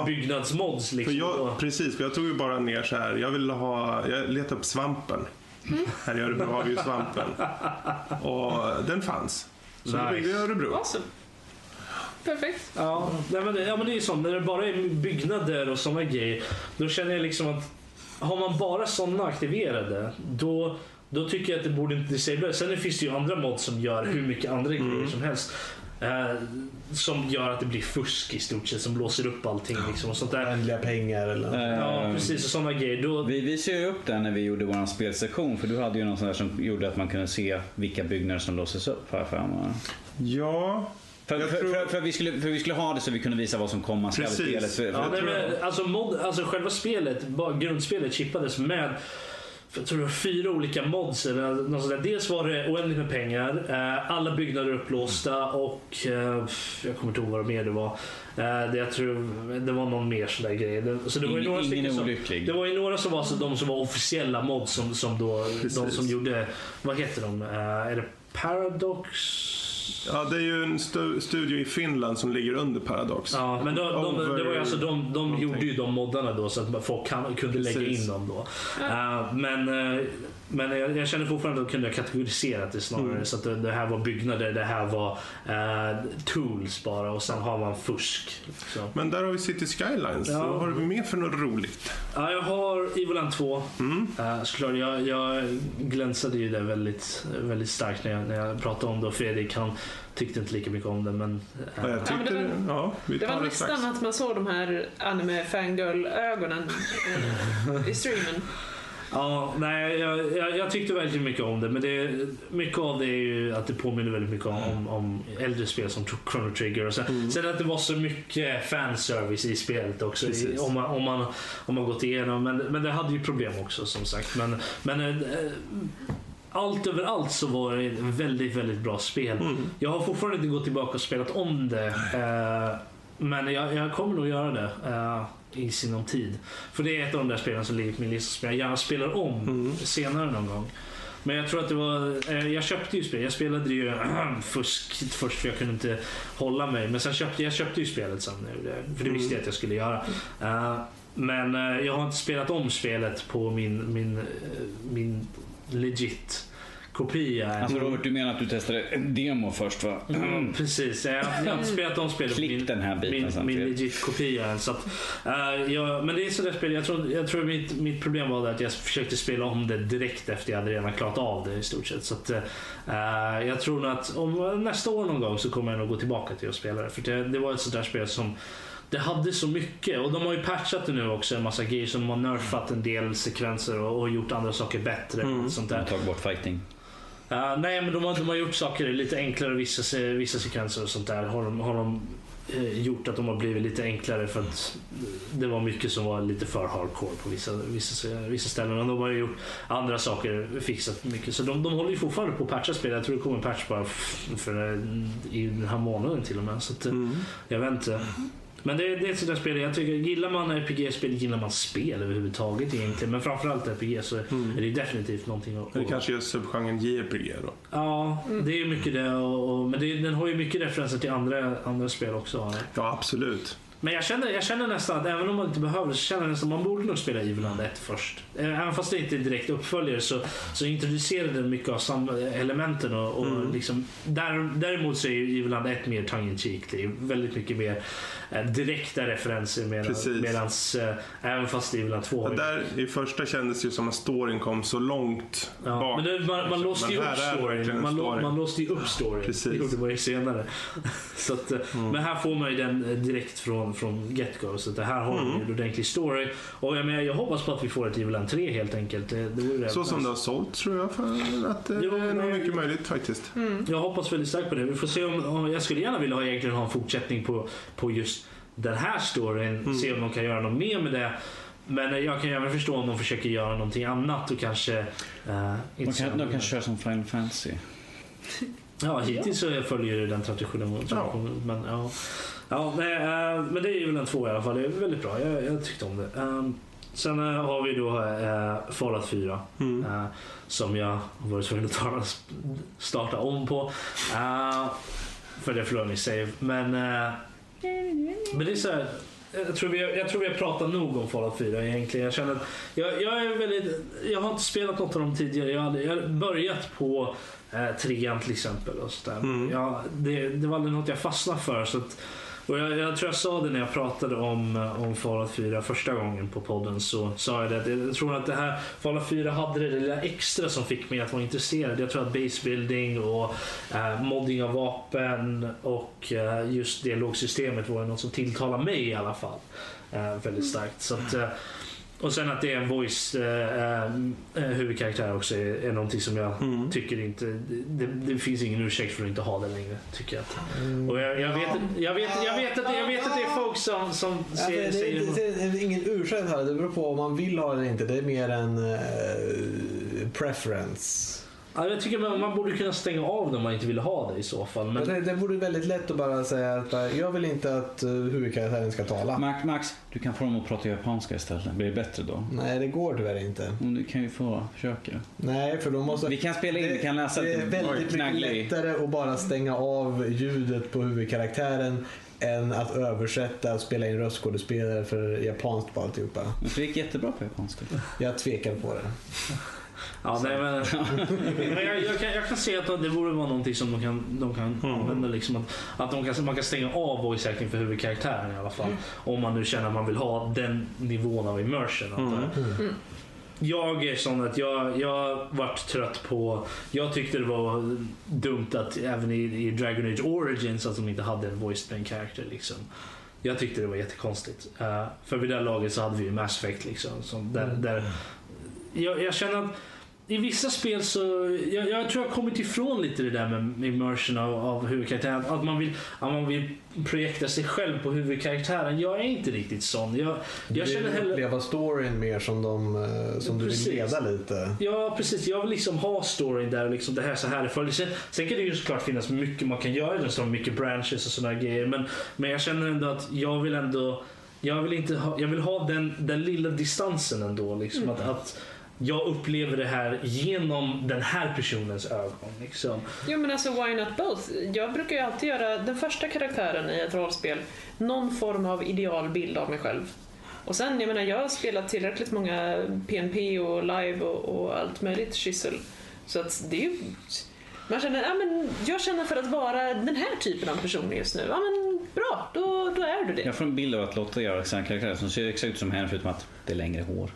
byggnadsmods liksom. Precis, för jag tog ju bara ner så här. Jag letade upp svampen. Här i Örebro har vi ju svampen. Och den fanns. Så nice. Det byggde i Örebro. Awesome. Perfekt. Ja men det är ju sånt. När det bara är byggnader och såna grejer, då känner jag liksom att har man bara sådana aktiverade, då tycker jag att det borde inte disabla. Sen det finns det ju andra mod som gör hur mycket andra grejer som helst, som gör att det blir fusk i stort sett, som blåser upp allting liksom, och sånt där. Ändliga pengar eller ja, precis, och sådana grejer. Vi ser ju upp där när vi gjorde vår spelsektion, för du hade ju någon sån där som gjorde att man kunde se vilka byggnader som låses upp här framme. Ja. För vi skulle ha det så vi kunde visa vad som komma skall i spelet. Alltså själva spelet, bara grundspelet chippades med, jag tror det var 4 olika mods. Dels var det oändligt med pengar, alla byggnader upplåsta, och jag kommer inte ihåg vad mer det var. Jag tror det var någon mer sådär grej. Så det var ju några som var så de som var officiella mods som då, de som gjorde, vad heter de? Är det Paradox? Ja, det är ju en studio i Finland som ligger under Paradox. Ja, men det var ju alltså de gjorde ju de moddarna då, så att folk kunde lägga in dem då. Men jag känner fortfarande att de kunde ha kategoriserat det snarare, så att det här var byggnader, det här var tools bara, och sen har man fusk. Så. Men där har vi Cities: Skylines. Ja. Vad har du med för något roligt? Ja, jag har Evolve 2. Såklart, jag glänsade ju det väldigt, väldigt starkt när jag pratade om det, och Fredrik han tyckte inte lika mycket om det, men det var nästan att man såg de här anime fangirl-ögonen i streamen. Ja, nej, jag tyckte verkligen mycket om det, men mycket av det är ju att det påminner väldigt mycket om äldre spel som Chrono Trigger, och sen att det var så mycket fanservice i spelet också, om man gått igenom, men det hade ju problem också som sagt, men allt överallt så var det ett väldigt, väldigt bra spel. Jag har fortfarande inte gått tillbaka och spelat om det, men jag kommer nog göra det i sinom tid. För det är ett av de där spelen som ligger på min lista som jag gärna spelar om senare någon gång. Men jag tror att det var... jag köpte ju spelet. Jag spelade ju fuskigt först för jag kunde inte hålla mig. Men sen köpte ju spelet sen. För det visste jag att jag skulle göra. Men jag har inte spelat om spelet på min legit kopia. Alltså Robert, du menar att du testade en demo först, va? Precis, jag har inte spelat om spelet. Klick den här biten sen. Min legit kopia. Så att, men det är sådär spel. Jag tror mitt problem var att jag försökte spela om det direkt efter jag hade redan klart av det i stort sett. Så att, jag tror nog att om nästa år någon gång så kommer jag nog gå tillbaka till att spela det. För det var ett sådär spel som det hade så mycket, och de har ju patchat det nu också, en massa grejer som har nerfat en del sekvenser och gjort andra saker bättre och sånt där. Tagit bort fighting. Nej, men de har gjort saker lite enklare, vissa sekvenser och sånt där har de gjort att de har blivit lite enklare, för att det var mycket som var lite för hardcore på vissa ställen, och de har gjort andra saker, fixat mycket, så de håller ju fortfarande på att patcha spel. Jag tror det kommer en patch bara för i den här månaden till och med, så att, jag vet inte. Men det är ett sådant spel jag tycker, gillar man RPG-spel, gillar man spel överhuvudtaget egentligen, men framförallt RPG, så är det definitivt någonting att... Det kanske är subgenren JRPG då? Ja, det är mycket det, men den har ju mycket referenser till andra spel också. Ja, absolut. Men jag känner nästan att även om man inte behöver, så känner jag nästan att man borde nog spela Evoland 1 först. Även fast det inte är direkt uppföljare, så introducerar den mycket av elementen och liksom, däremot så är ju Evoland 1 mer tongue-in-cheek. Det är väldigt mycket mer direkta referenser, medans även fast Evoland 2 där i första kändes ju som att storyn kom så långt bak. Men man låste ju upp storyn. Man låste ju upp storyn. Det var ju senare. Så att, men här får man ju den direkt från liksom från get-go, så det här har en ordentlig story. Och jag menar, jag hoppas på att vi får ett Evil End 3 helt enkelt. Det så som det har sålt tror jag, för att det är nog mycket möjligt faktiskt. Jag hoppas väldigt starkt på det. Vi får se om jag skulle gärna vilja ha en fortsättning på just den här storyn, se om de kan göra något mer med det. Men jag kan även förstå om de försöker göra någonting annat och kanske de kan köra som Final Fantasy. Ja, hittills så följer det den traditionen. Men det är väl en 2 i alla fall. Det är väldigt bra, jag tyckte om det. Sen har vi då Fallout 4 som jag har varit tvungen att starta om på för det förlorade min save. Men det är så här, jag tror vi har pratat nog om Fallout 4 egentligen. Jag känner att jag har inte spelat något av dem tidigare. Jag har börjat på trean till exempel och så där. Det var något jag fastnade för, så att, och jag tror jag sa det när jag pratade om Fallout 4 första gången på podden, så sa jag det att jag tror att det här Fallout 4 hade det lilla extra som fick mig att vara intresserad. Jag tror att basebuilding och modding av vapen och just dialogsystemet var något som tilltalade mig i alla fall väldigt starkt. Så att, och sen att det är en voice huvudkaraktär också är någonting som jag tycker inte det finns ingen ursäkt för att inte ha det längre, tycker jag. Och jag vet att det är folk som säger det är ingen ursäkt här, det beror på om man vill ha det eller inte. Det är mer en preference. Ja, jag tycker man borde kunna stänga av när man inte vill ha det i så fall. Men... Det vore väldigt lätt att bara säga att jag vill inte att huvudkaraktären ska tala. Max, du kan få dem att prata japanska istället. Blir det bättre då? Nej, det går tyvärr inte. Du kan ju få försöka. Nej, för då måste... Vi kan spela in, vi kan läsa. Det är väldigt mycket lättare att bara stänga av ljudet på huvudkaraktären än att översätta och spela in röstskådespelare för japanskt på alltihopa. Men det gick jättebra på japanska. Jag tvekar på det. Ja, nej, men jag kan se att det borde vara någonting som de kan använda, liksom att man kan stänga av voice acting för huvudkaraktären i alla fall, om man nu känner att man vill ha den nivån av immersion. Jag är sån att jag varit trött på. Jag tyckte det var dumt att även i Dragon Age Origins att de inte hade en voice acting karaktär liksom. Jag tyckte det var jättekonstigt. För vid det laget så hade vi ju Mass Effect liksom, som där jag känner att i vissa spel så jag tror jag har kommit ifrån lite det där med immersion av huvudkaraktären, att man vill projekta sig själv på huvudkaraktären. Jag är inte riktigt sån. Jag känner hellre uppleva storyn mer som du vill leda lite. Ja, precis. Jag vill liksom ha storyn där och liksom det här så här för sen kan det ju såklart finnas mycket man kan göra i den, som mycket branches och såna grejer, men jag känner ändå att jag vill ha den lilla distansen ändå liksom, att jag upplever det här genom den här personens ögon liksom. Jo, men alltså why not both? Jag brukar ju alltid göra den första karaktären i ett rollspel någon form av idealbild av mig själv. Och sen, jag menar, jag har spelat tillräckligt många PNP och live och allt möjligt kyssel. Så att det är ju... Man känner, jag känner för att vara den här typen av person just nu. Ja, men bra, då är du det. Jag får en bild av att Lotta gör en karaktär som ser exakt ut som henne förutom att det är längre hår.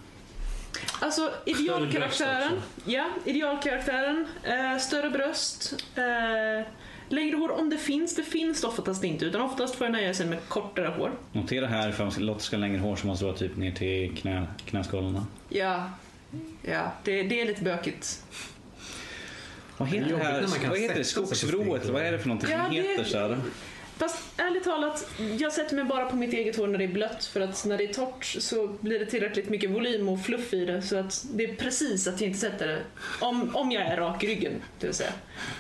Alltså idealkaraktären, större bröst, längre hår om det finns oftast inte, utan oftast får jag nöja sig med kortare hår. Notera här, för Lotta ska längre hår som måste vara typ ner till knäskålarna. Ja, det är lite bökigt. Vad heter det här? Vad heter det? Skogsvrået? Vad är det för någonting som heter så här? Fast ärligt talat, jag sätter mig bara på mitt eget hår när det är blött, för att när det är torrt så blir det tillräckligt mycket volym och fluff i det, så att det är precis att jag inte sätter det om jag är rak i ryggen, det vill säga.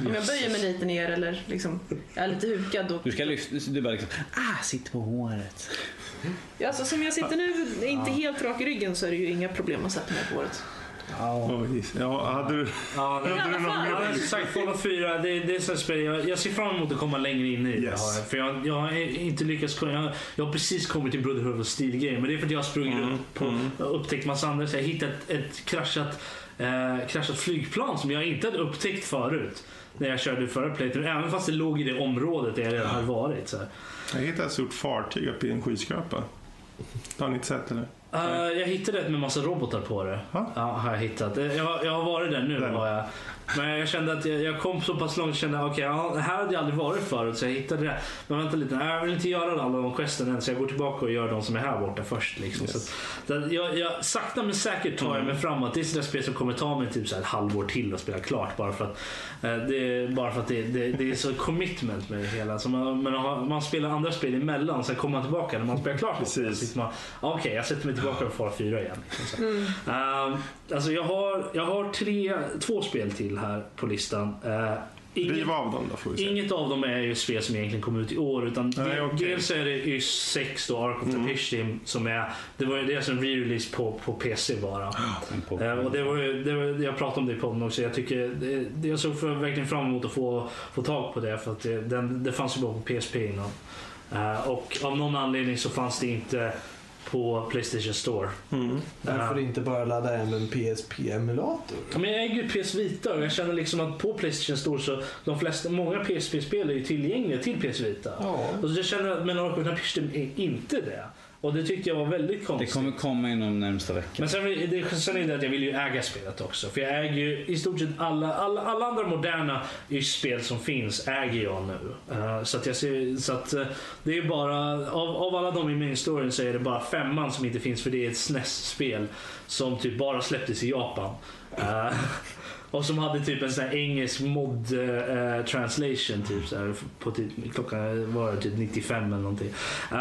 Om jag böjer mig lite ner eller liksom, jag är lite hukad och... Du ska lyfta, du bara liksom, sitt på håret. Ja, så som jag sitter nu, inte helt rak i ryggen, så är det ju inga problem att sätta mig på håret. Fallout 4, det är så spel. Jag ser fram emot att komma längre in i det. För jag har inte lyckats. Jag har precis kommit till Brotherhood of Steel Game, men det är för att jag har sprungit upptäckt massa andra. Så jag hittade ett kraschat flygplan som jag inte hade upptäckt förut när jag körde förra playthrough, även fast det låg i det området där jag redan hade varit så här. Jag hittade ett stort fartyg uppe i en skyskrapa. Det har ni inte sett eller? Jag hittade ett med massa robotar på det. Har jag hittat. Jag har varit där nu. Men jag kände att jag kom så pass långt och kände okej, här hade jag aldrig varit förut, så jag hittade det. Men vänta lite, jag vill inte göra alla de gesten än, så jag går tillbaka och gör de som är här borta först liksom. Yes. Så att jag sakta men säkert tar jag mig framåt. Det är sådär spel som kommer ta mig typ så här ett halvår till och spela klart, bara för att det är så commitment med det hela. Så man spelar andra spel emellan, så kommer man tillbaka när man spelar klart. Precis. Okej, jag sätter mig tillbaka och får 4 igen liksom. Alltså jag har två spel till här på listan. Inget av dem är ju spel som egentligen kom ut i år, utan dels är det Ys 6 då, Ark of the Pishtim, som är det är en re-release på PC bara. Och det var jag pratade om det i podden också. Jag tycker jag såg verkligen fram emot att få tag på det, för att det fanns ju bara på PSP innan. Och av någon anledning så fanns det inte på PlayStation Store. Varför inte bara ladda hem en PSP-emulator? Ja, men jag äger ju PS Vita och jag känner liksom att på PlayStation Store så många PSP-spel är ju tillgängliga till PS Vita. Och så jag känner att Ark of the Pishtim är inte det. Och det tyckte jag var väldigt konstigt. Det kommer komma inom närmsta veckan. Men sen är det att jag vill ju äga spelet också. För jag äger ju i stort sett alla andra moderna spel som finns äger jag nu. Så att det är bara av alla de i min historien så är det bara 5 som inte finns, för det är ett SNES-spel som typ bara släpptes i Japan. Och som hade typ en sån här engelsk mod translation typ så här, på typ klockan var det typ 95 eller någonting. Det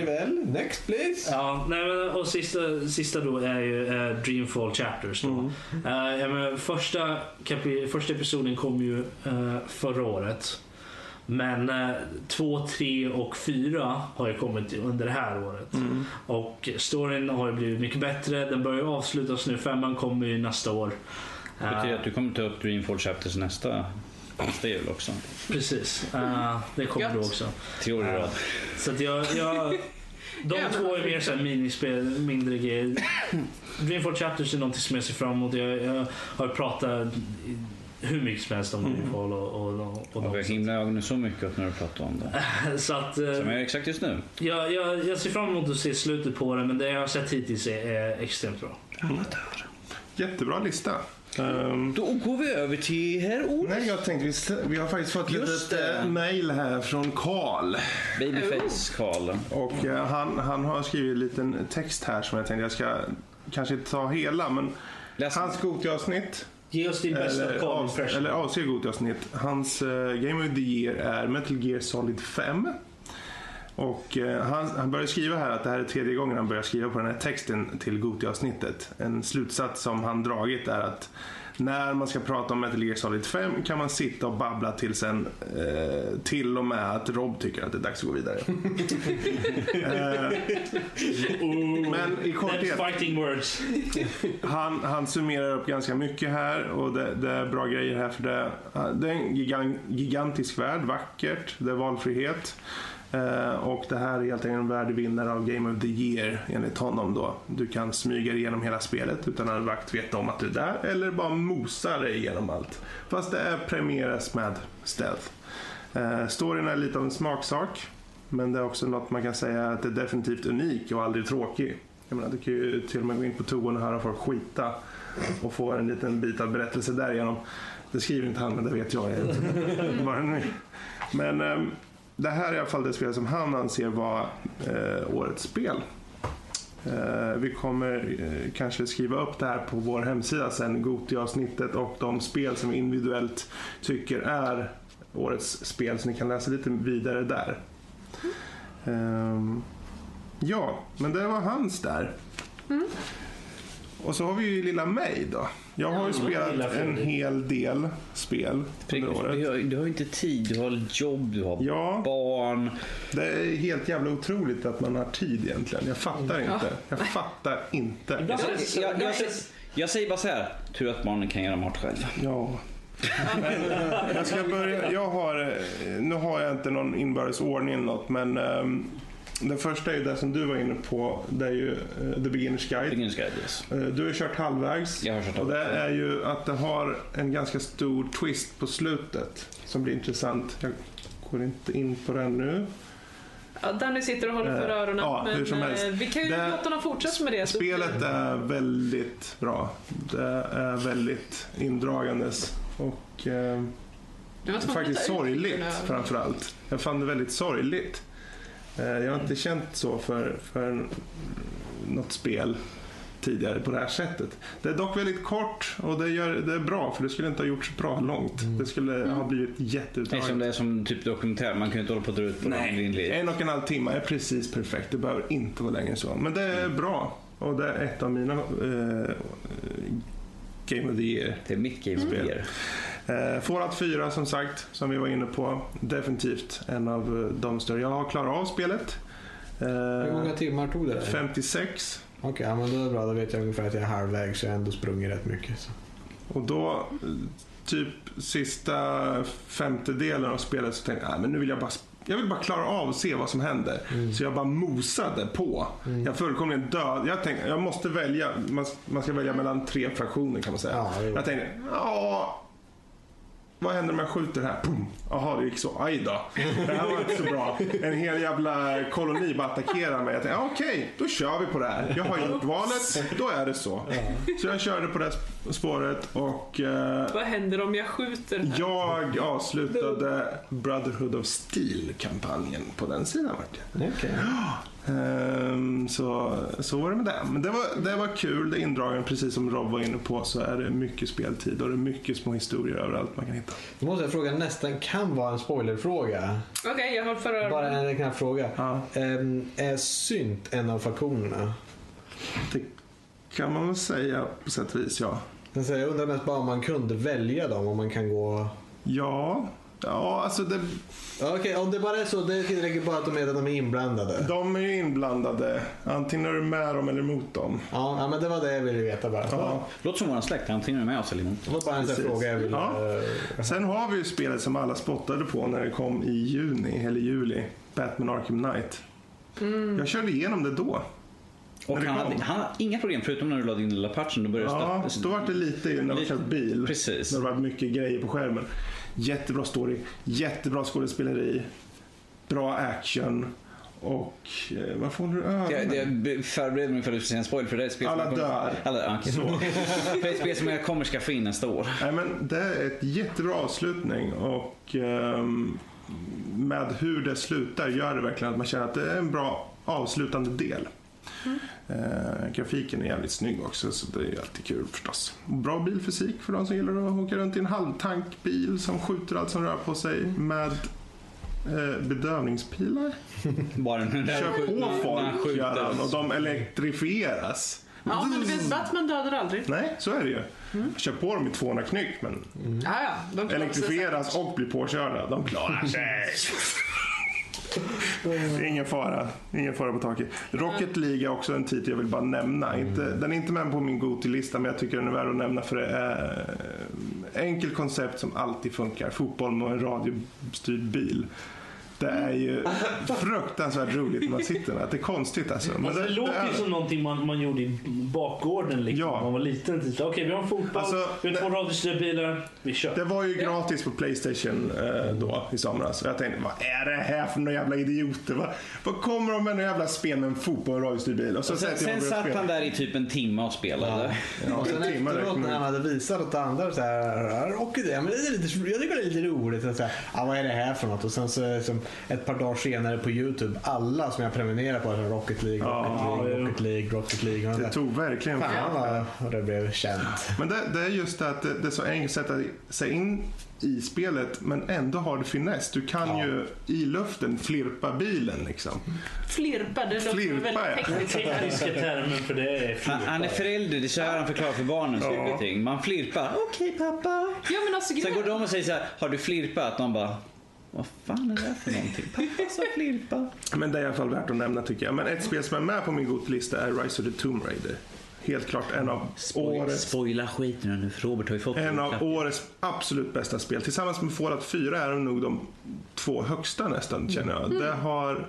är väl next please. Ja, nej men, och sista då är ju Dreamfall Chapters då. Ja, men, första episoden kom ju förra året. Men 2, 3 och 4 har ju kommit under det här året. Och storyn har ju blivit mycket bättre. Den börjar avslutas nu. 5 kommer ju nästa år. Det betyder att du kommer ta upp Dreamfall Chapters nästa jul också. Precis, det kommer du också. 3 år i rad. Så att de två är mer så här minispel, mindre grejer. Dreamfall Chapters är någonting som jag ser fram emot. Jag har pratat hur mycket som helst om Dreamfall och jag himlar ögonen så mycket åt när du pratar om det. Så att, som är exakt just nu. Jag ser fram emot att se slutet på det, men det jag har sett hittills är extremt bra. Jättebra lista. Då går vi över till herr Ors. Nej, jag tänkte vi har faktiskt fått lite mejl här från Karl. Babyface Karl. Och han har skrivit en liten text här som jag tänkte jag ska kanske inte ta hela, men hans godtagavsnitt. Ge oss din bästa Karl. Eller avser godtagavsnitt. Hans Game of the Year är Metal Gear Solid 5. Och han börjar skriva här att det här är 3:e gången han börjar skriva på den här texten till Gotia-avsnittet. En slutsats som han dragit är att när man ska prata om Metal Gear Solid 5 kan man sitta och babbla tills till och med att Rob tycker att det är dags att gå vidare. Men i korthet, fighting words. han summerar upp ganska mycket här, och det är bra grejer här, för det är en gigantisk värld, vackert, det är valfrihet. Och det här är helt enkelt en värdevinnare av Game of the Year enligt honom då. Du kan smyga igenom hela spelet utan att en vakt vet om att du är där, eller bara mosa dig igenom allt, fast det är premieras med stealth. Storyn är lite av en smaksak, men det är också något man kan säga att det är definitivt unik och aldrig tråkig. Jag menar, du kan ju till och med gå in på toan och höra folk skita och få en liten bit av berättelse därigenom. Det skriver inte han, men det vet jag egentligen. Men det här är i alla fall det spel som han anser var årets spel. Vi kommer kanske skriva upp det här på vår hemsida sen, Gotia-avsnittet, och de spel som vi individuellt tycker är årets spel, så ni kan läsa lite vidare där. Ja, men det var hans där. Och så har vi ju lilla mig då. Jag har ju spelat en hel del spel under året. Du har inte tid, du har jobb, du har barn. Det är helt jävla otroligt att man har tid egentligen. Jag fattar inte. Jag säger bara så här: tur att barnen kan göra mat själva. Ja. Men, jag ska börja. Nu har jag inte någon inbördesordning eller något, men den första är ju det som du var inne på. Det är ju The Beginner's Guide. Yes. Du har kört halvvägs. Jag har kört halvvägs. Och det är ju att det har en ganska stor twist på slutet som blir intressant. Jag går inte in på den nu. Ja, Danny sitter och håller för öronen. Men vi kan ju låta honom fortsätta med det. Spelet är väldigt bra. Det är väldigt indragandes. Och det var faktiskt sorgligt framförallt. Jag fann det väldigt sorgligt. Jag har inte känt så för något spel tidigare på det här sättet. Det är dock väldigt kort och det är bra, för det skulle inte ha gjorts bra långt. Det skulle ha blivit jätteuttaget. Det är som typ dokumentär, man kan ju inte hålla på att dra ut på det. 1,5 timmar är precis perfekt, det behöver inte vara längre så. Men det är bra och det är ett av mina Game of the Year. Det är mitt Game of the Year. Fallout 4 som sagt, som vi var inne på, definitivt en av de större. Jag har klarat av spelet. Hur många timmar tog det? 56. Okej, ja, men då är det bra. Då vet jag ungefär att jag är halvväg, så jag ändå sprungit rätt mycket. Så. Och då, typ sista femtedelen av spelet, så tänkte jag, men nu vill jag vill bara klara av och se vad som händer. Så jag bara mosade på. Jag fullkomligen död. Jag tänkte, jag måste välja. Man ska välja mellan tre fraktioner, kan man säga. Ja, jag tänkte, vad händer om jag skjuter här? Pum. Jaha, det gick så. Aj då. Det här var inte så bra. En hel jävla koloni bara attackerar mig. Jag tänkte, okej, då kör vi på det här. Jag har gjort valet, då är det så. Så jag körde på det spåret och... vad händer om jag skjuter här? Jag avslutade Brotherhood of Steel-kampanjen på den sidan, Martin. Okej. Så var det med det. Men det var kul, det indragen. Precis som Rob var inne på, så är det mycket speltid och det är mycket små historier överallt man kan hitta. Då måste jag fråga, nästan kan vara en spoilerfråga. Okej, jag har förra. Bara en knapp fråga. Är synt en av faktionerna? Det kan man väl säga på sätt och vis, ja. Jag undrar mest bara om man kunde välja dem, om man kan gå... Ja, alltså det... Okej, om det bara är så, det är tillräckligt bara att de är inblandade. De är ju inblandade, antingen är du med dem eller emot dem. Ja, men det var det jag ville veta bara. Ja. Låt som våran släkt, antingen är du med oss eller emot. Det var bara en fråga jag ville... Ja. Sen har vi ju spelet som alla spottade på när det kom i juni, eller juli. Batman Arkham Knight. Jag körde igenom det då. Och han har inga problem, förutom när du lade in lilla patchen. Då började då var det lite när man köpt bil. Precis. När det var mycket grejer på skärmen. Jättebra story, jättebra skådespeleri, bra action. Och vad får du jag förbereder mig för att se en spoiler, för det är ett spel alla dör. Alla så. Det är ett spel som jag kommer ska få in nästa år. Nej, men det är ett jättebra avslutning. Och med hur det slutar gör det verkligen att man känner att det är en bra avslutande del. Grafiken är jävligt snygg också, så det är alltid kul förstås. Bra bilfysik för de som gillar att åka runt i en halvtankbil som skjuter allt som rör på sig med bedövningspilar. Bara den där kör på folk, och de elektrifieras. Ja, men det vet Batman dödar aldrig. Nej, så är det ju. Kör på dem i 200 knyck, men de elektrifieras och blir påkörda. De klarar sig. Ingen fara på taket. Rocket League är också en titel jag vill bara nämna. Den är inte med på min Goti-lista, men jag tycker den är värd att nämna, för det är enkelt koncept som alltid funkar. Fotboll med en radiostyrd bil. Det är ju fruktansvärt roligt när man sitter där. Det är konstigt alltså. Men det låter ju som någonting man gjorde i bakgården liksom. Ja. Man var liten och tittade. Okej, vi har en fotboll, vi har två radiostyrda bilar, vi kör. Det var ju gratis på PlayStation då i somras. Och jag tänkte, vad är det här för några jävla idioter? Vad kommer de med några jävla spel med en fotboll och en radiostyrd bil? Och sen satt han där i typ en timme och spelade. Ja, och sen efteråt när han hade visat åt andra så här, och det, men det är lite, jag tycker det är lite roligt. Så här, vad är det här för något? Och sen så liksom, ett par dagar senare på YouTube, alla som jag prenumererar på är Rocket League. Det tog verkligen fan och det blev känt. Men det är just det att det är så enkelt att sätta sig in i spelet, men ändå har det finess. Du kan ju i luften flirpa bilen liksom. Flirpa, det låter väldigt tekniska termen för det är flirpa. Han är förälder, det kör han förklarar för barnen ting. Man flirpar. Okej, pappa. Ja, men alltså, sen går de och säger så här, har du flirpat? De bara, vad fan är det för någonting? Pappa sa flirpa. Men det är i alla fall värt att nämna, tycker jag. Men ett spel som är med på min Goti-lista är Rise of the Tomb Raider. Helt klart en av årets... Spoila skit nu, för Robert har ju fått... En av årets absolut bästa spel. Tillsammans med Fallout 4 är de nog de två högsta nästan, känner jag. Det har...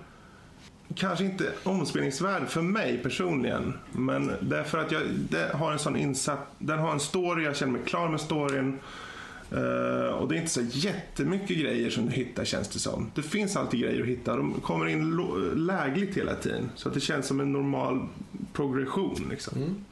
Kanske inte omspelningsvärd för mig personligen, men därför att det har en sån insatt... Den har en story, jag känner mig klar med storyn. Och det är inte så jättemycket grejer som du hittar, känns det som. Det finns alltid grejer att hitta. De kommer in lägligt hela tiden, så att det känns som en normal progression liksom.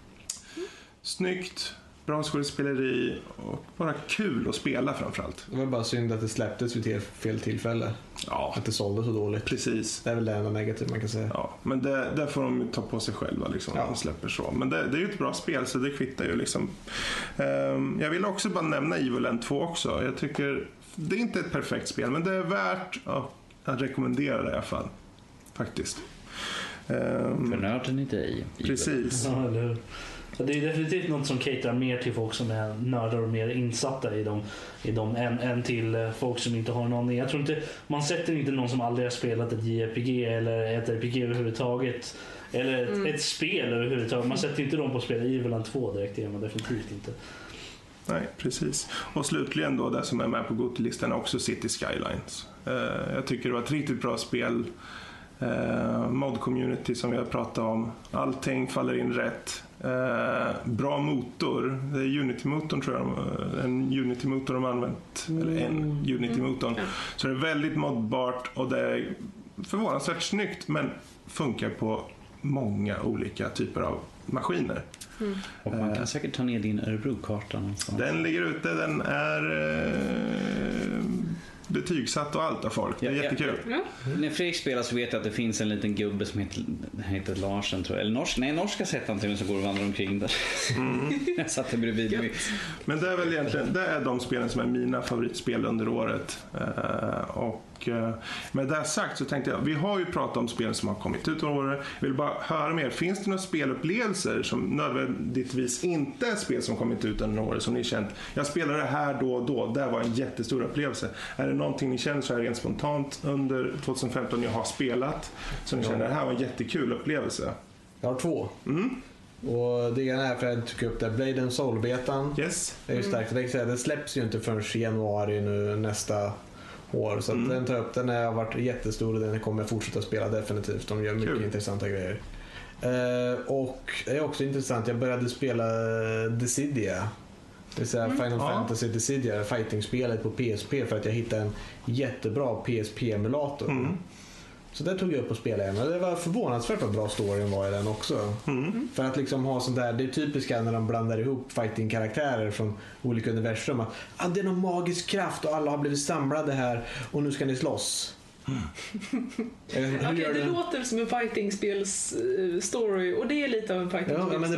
Snyggt, bra skådespeleri och bara kul att spela framförallt. Det var bara synd att det släpptes vid fel tillfälle. Ja. Att det sålde så dåligt. Precis. Det är väl det enda negativt man kan säga. Ja, men där får de ta på sig själva liksom, när de släpper så. Men det är ju ett bra spel så det kvittar ju liksom. Jag vill också bara nämna Evolve 2 också. Jag tycker det är inte ett perfekt spel, men det är värt att rekommendera det i alla fall. Faktiskt. För nörden inte i. Precis. Ja, eller det är definitivt något som caterar mer till folk som är nördar och mer insatta i dem än till folk som inte har någon. Jag tror inte, man sätter inte någon som aldrig har spelat ett JRPG eller ett RPG överhuvudtaget eller ett spel överhuvudtaget. Man sätter inte dem på att spela Evolve 2 direkt, det är man definitivt inte. Nej, precis. Och slutligen då det som är med på godlistan är också Cities: Skylines. Jag tycker det var ett riktigt bra spel. Mod-community som vi har pratat om. Allting faller in rätt. Bra motor. Det är Unity-motorn tror jag. En Unity-motor de har använt. Eller en Unity-motorn. Så det är väldigt modbart och det är förvånansvärt snyggt men funkar på många olika typer av maskiner. Och man kan säkert ta ner din Örebro-karta någonstans. Den ligger ute. Den är... betygsatt och allt av folk. Det är jättekul. När Fredrik spelar så vet jag att det finns en liten gubbe som heter Larsen tror jag. Eller norska sett han till mig som går och vandrar omkring där. Jag satt bredvid mig. Men det är väl egentligen det är de spelen som är mina favoritspel under året. Och med det sagt så tänkte jag, vi har ju pratat om spel som har kommit ut under året. Jag vill bara höra mer. Finns det några spelupplevelser som nödvändigtvis inte är spel som kommit ut under året som ni känt? Jag spelade det här då och då. Det var en jättestor upplevelse. Är det någonting ni känner så här rent spontant under 2015 jag har spelat som ni känner det här var en jättekul upplevelse? Jag har två. Och det ena är för att jag tycker upp det Blade and Soul-betan. Yes. Det är ju starkt. Det släpps ju inte förrän januari nu nästa år. Så att den tar upp den har varit jättestor och den kommer jag fortsätta spela definitivt. De gör mycket intressanta grejer. Och det är också intressant. Jag började spela Dissidia. Det är så här Final Fantasy Dissidia, fighting-spelet på PSP för att jag hittade en jättebra PSP-emulator. Så det tog jag upp och spelade igen. Det var förvånansvärt vad bra storyn var i den också. För att liksom ha sånt där, det är typiska när de blandar ihop fighting-karaktärer från olika universum. Att, det är någon magisk kraft och alla har blivit samlade här och nu ska ni slåss. Okej, det låter som en fighting-spels-story och det är lite av en fighting-spels-story men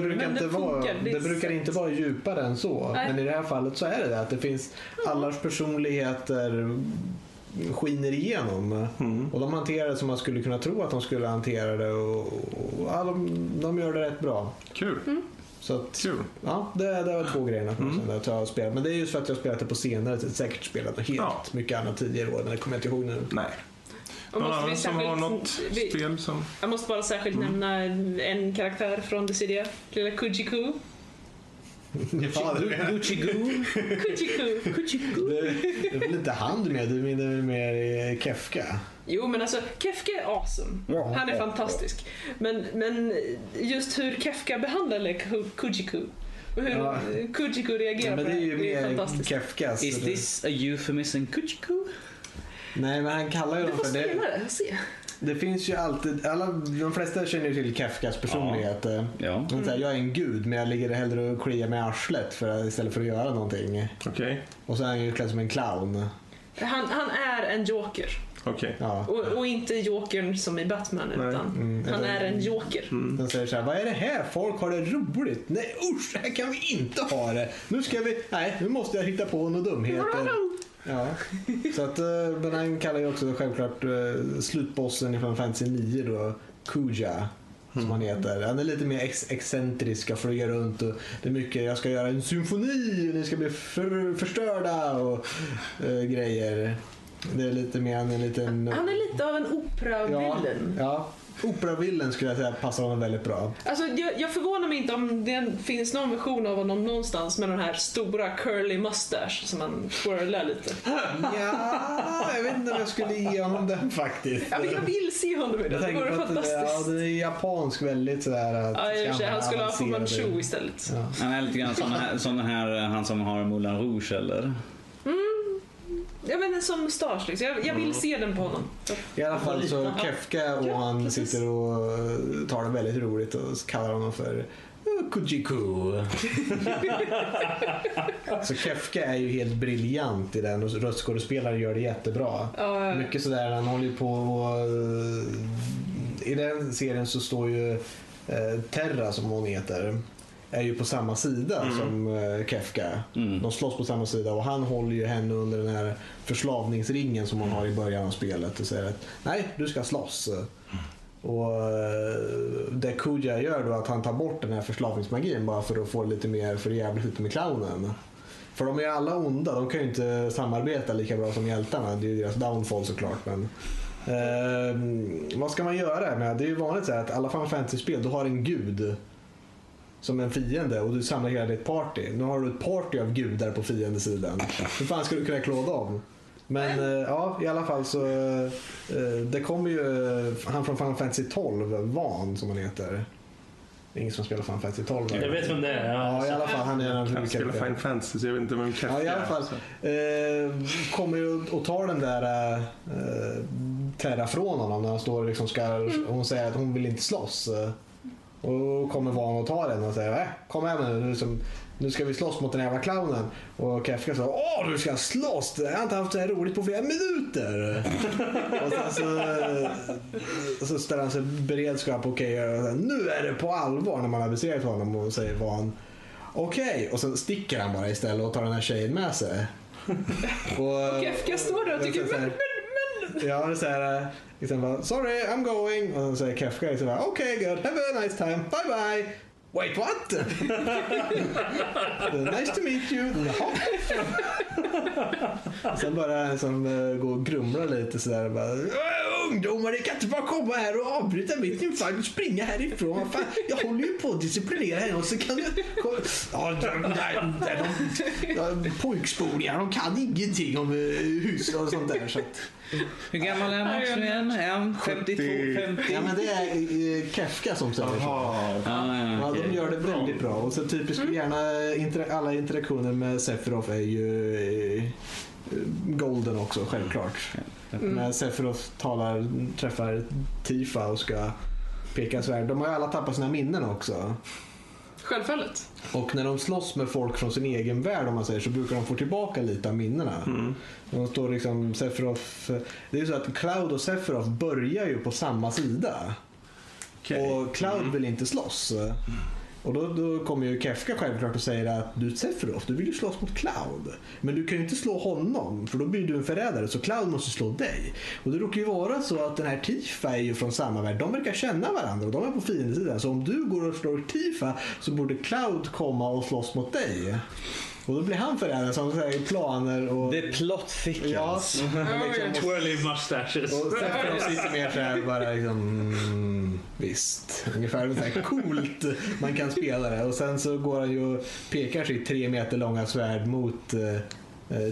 det brukar inte vara djupare än så. Nej. Men i det här fallet så är det att det finns allars personligheter skiner igenom och de hanterar det som man skulle kunna tro att de skulle hantera det och de gör det rätt bra. Kul! Så att, ja, det var två grejerna att jag har spelat. Men det är just för att jag spelat det på senare tid. Säkert spelat helt mycket annat tidigare år. Men det kommer jag inte ihåg nu. Nej. Jag måste bara särskilt nämna en karaktär från Dissidia. Lilla Kujiku. Kujiku. Det är väl inte han med. Du menar väl mer Kefka. Jo, men alltså Kefka är awesome. Ja, han är fantastisk. Men just hur Kefka behandlar Kujiku och hur Kujiku reagerar på det är ju mer Kefkas. Is this a euphemism Kujiku? Nej, men han kallar ju dem för det. Det finns ju alltid de flesta känner ju till Kefkas personlighet. Ja. Jag är en gud men jag ligger hellre och kliar med arslet istället för att göra någonting. Okej. Och så är han ju klädd som en clown. Han är en joker. Okay. Ja. Och inte jokern som i Batman utan han är en joker. Han säger så här, vad är det här? Folk har det roligt. Nej usch, här kan vi inte ha det. Nu måste jag hitta på några dumheter. Ja. Så att men han kallar ju också självklart slutbossen i Final Fantasy 9 då Kuja. Som han heter. Han är lite mer excentriska för att göra runt och det är mycket, jag ska göra en symfoni och ni ska bli förstörda och grejer. Det är lite mer en liten... Han är lite av en operavillen. Ja, operavillen skulle jag säga passar honom väldigt bra. Alltså jag förvånar mig inte om det finns någon version av honom någonstans med den här stora curly mustache som han swirlar lite. Ja, jag vet inte om jag skulle ge honom den faktiskt. Ja, men jag vill se honom i den. Det vore fantastiskt. Det är japansk väldigt sådär. Han skulle ha fått manchu istället. Ja. Han är lite grann som den här han som har Moulin Rouge eller... Ja men som mustasch liksom. Jag vill se den på honom. I alla fall så Kefka och han sitter och tar det väldigt roligt och kallar honom för Kujiku. Så Kefka är ju helt briljant i den, och röstskådespelare gör det jättebra. Ja. Mycket sådär, han håller ju på och, i den serien så står ju Terra som hon heter är ju på samma sida som Kefka. Mm. De slåss på samma sida och han håller ju henne under den här förslavningsringen som hon har i början av spelet och säger att nej, du ska slåss. Och det Kuja gör då att han tar bort den här förslavningsmagin bara för att få lite mer för jävligt ut med clownen. För de är alla onda, de kan ju inte samarbeta lika bra som hjältarna. Det är ju deras downfall såklart, men vad ska man göra med? Det är ju vanligt så här att alla Final Fantasy-spel, du har en gud som en fiende och du samlar hela ditt party. Nu har du ett party av gudar på fiendesidan. Hur fan ska du kunna klåda om? Men ja, i alla fall så det kommer ju han från Final Fantasy 12, Van som han heter. Det är ingen som spelar Final Fantasy 12. Jag vet vem det är. Ja, i alla fall han är en av de spelar Final Fantasy, så jag vet inte vem Kefka. Ja, i alla fall kommer ju och tar den där Terra från honom när han står liksom ska hon säger att hon vill inte slåss. Och kommer Van och tar den och säger kom hem nu, nu ska vi slåss mot den jävla clownen. Och Kefka sa, åh du ska slåss, jag har inte haft det här roligt på flera minuter. Och sen så ställer han sig beredskap, okej, nu är det på allvar när man har besegrat honom. Och säger Van okej, och sen sticker han bara istället och tar den här tjejen med sig. Och Kefka står där och tycker men ja, det är såhär bara, sorry, I'm going. Och så säger Kefka liksom, okay, good, have a nice time, bye bye. Wait, what? Nice to meet you. Sen bara som går och grumlar lite sådär bara, ungdomar, det kan inte bara komma här och avbryta mitt infall och springa härifrån. Fan, jag håller ju på att disciplinera här och så kan du pojkspolningar, de kan ingenting om hus och sånt där. Så att, hur gammal är Max nu igen? 52, 50. Ja, men det är Kefka som säger ja, de gör det väldigt bra. Och så typiskt gärna alla interaktioner med Sephiroth är ju golden också, självklart. När Sephiroth träffar Tifa och ska peka svärd, de har ju alla tappat sina minnen också. Självfallet. Och när de slåss med folk från sin egen värld, om man säger, så brukar de få tillbaka lite av minnena. De står liksom Sephiroth. Det är ju så att Cloud och Sephiroth börjar ju på samma sida. Okay. Och Cloud vill inte slåss. Och då kommer ju Kefka självklart och säger att du Sephiroth, du vill ju slåss mot Cloud. Men du kan ju inte slå honom, för då blir du en förrädare, så Cloud måste slå dig. Och det råkar ju vara så att den här Tifa är ju från samma värld. De verkar känna varandra och de är på fiendesidan. Så om du går och slår Tifa så borde Cloud komma och slåss mot dig. Och då blir han förrädare som säger planer och... Det är plot thickens. Twirly mustaches. Och Sephiroth sitter mer såhär bara liksom... Visst, ungefär så här coolt man kan spela det. Och sen så går han ju och pekar sitt 3 meter långa svärd mot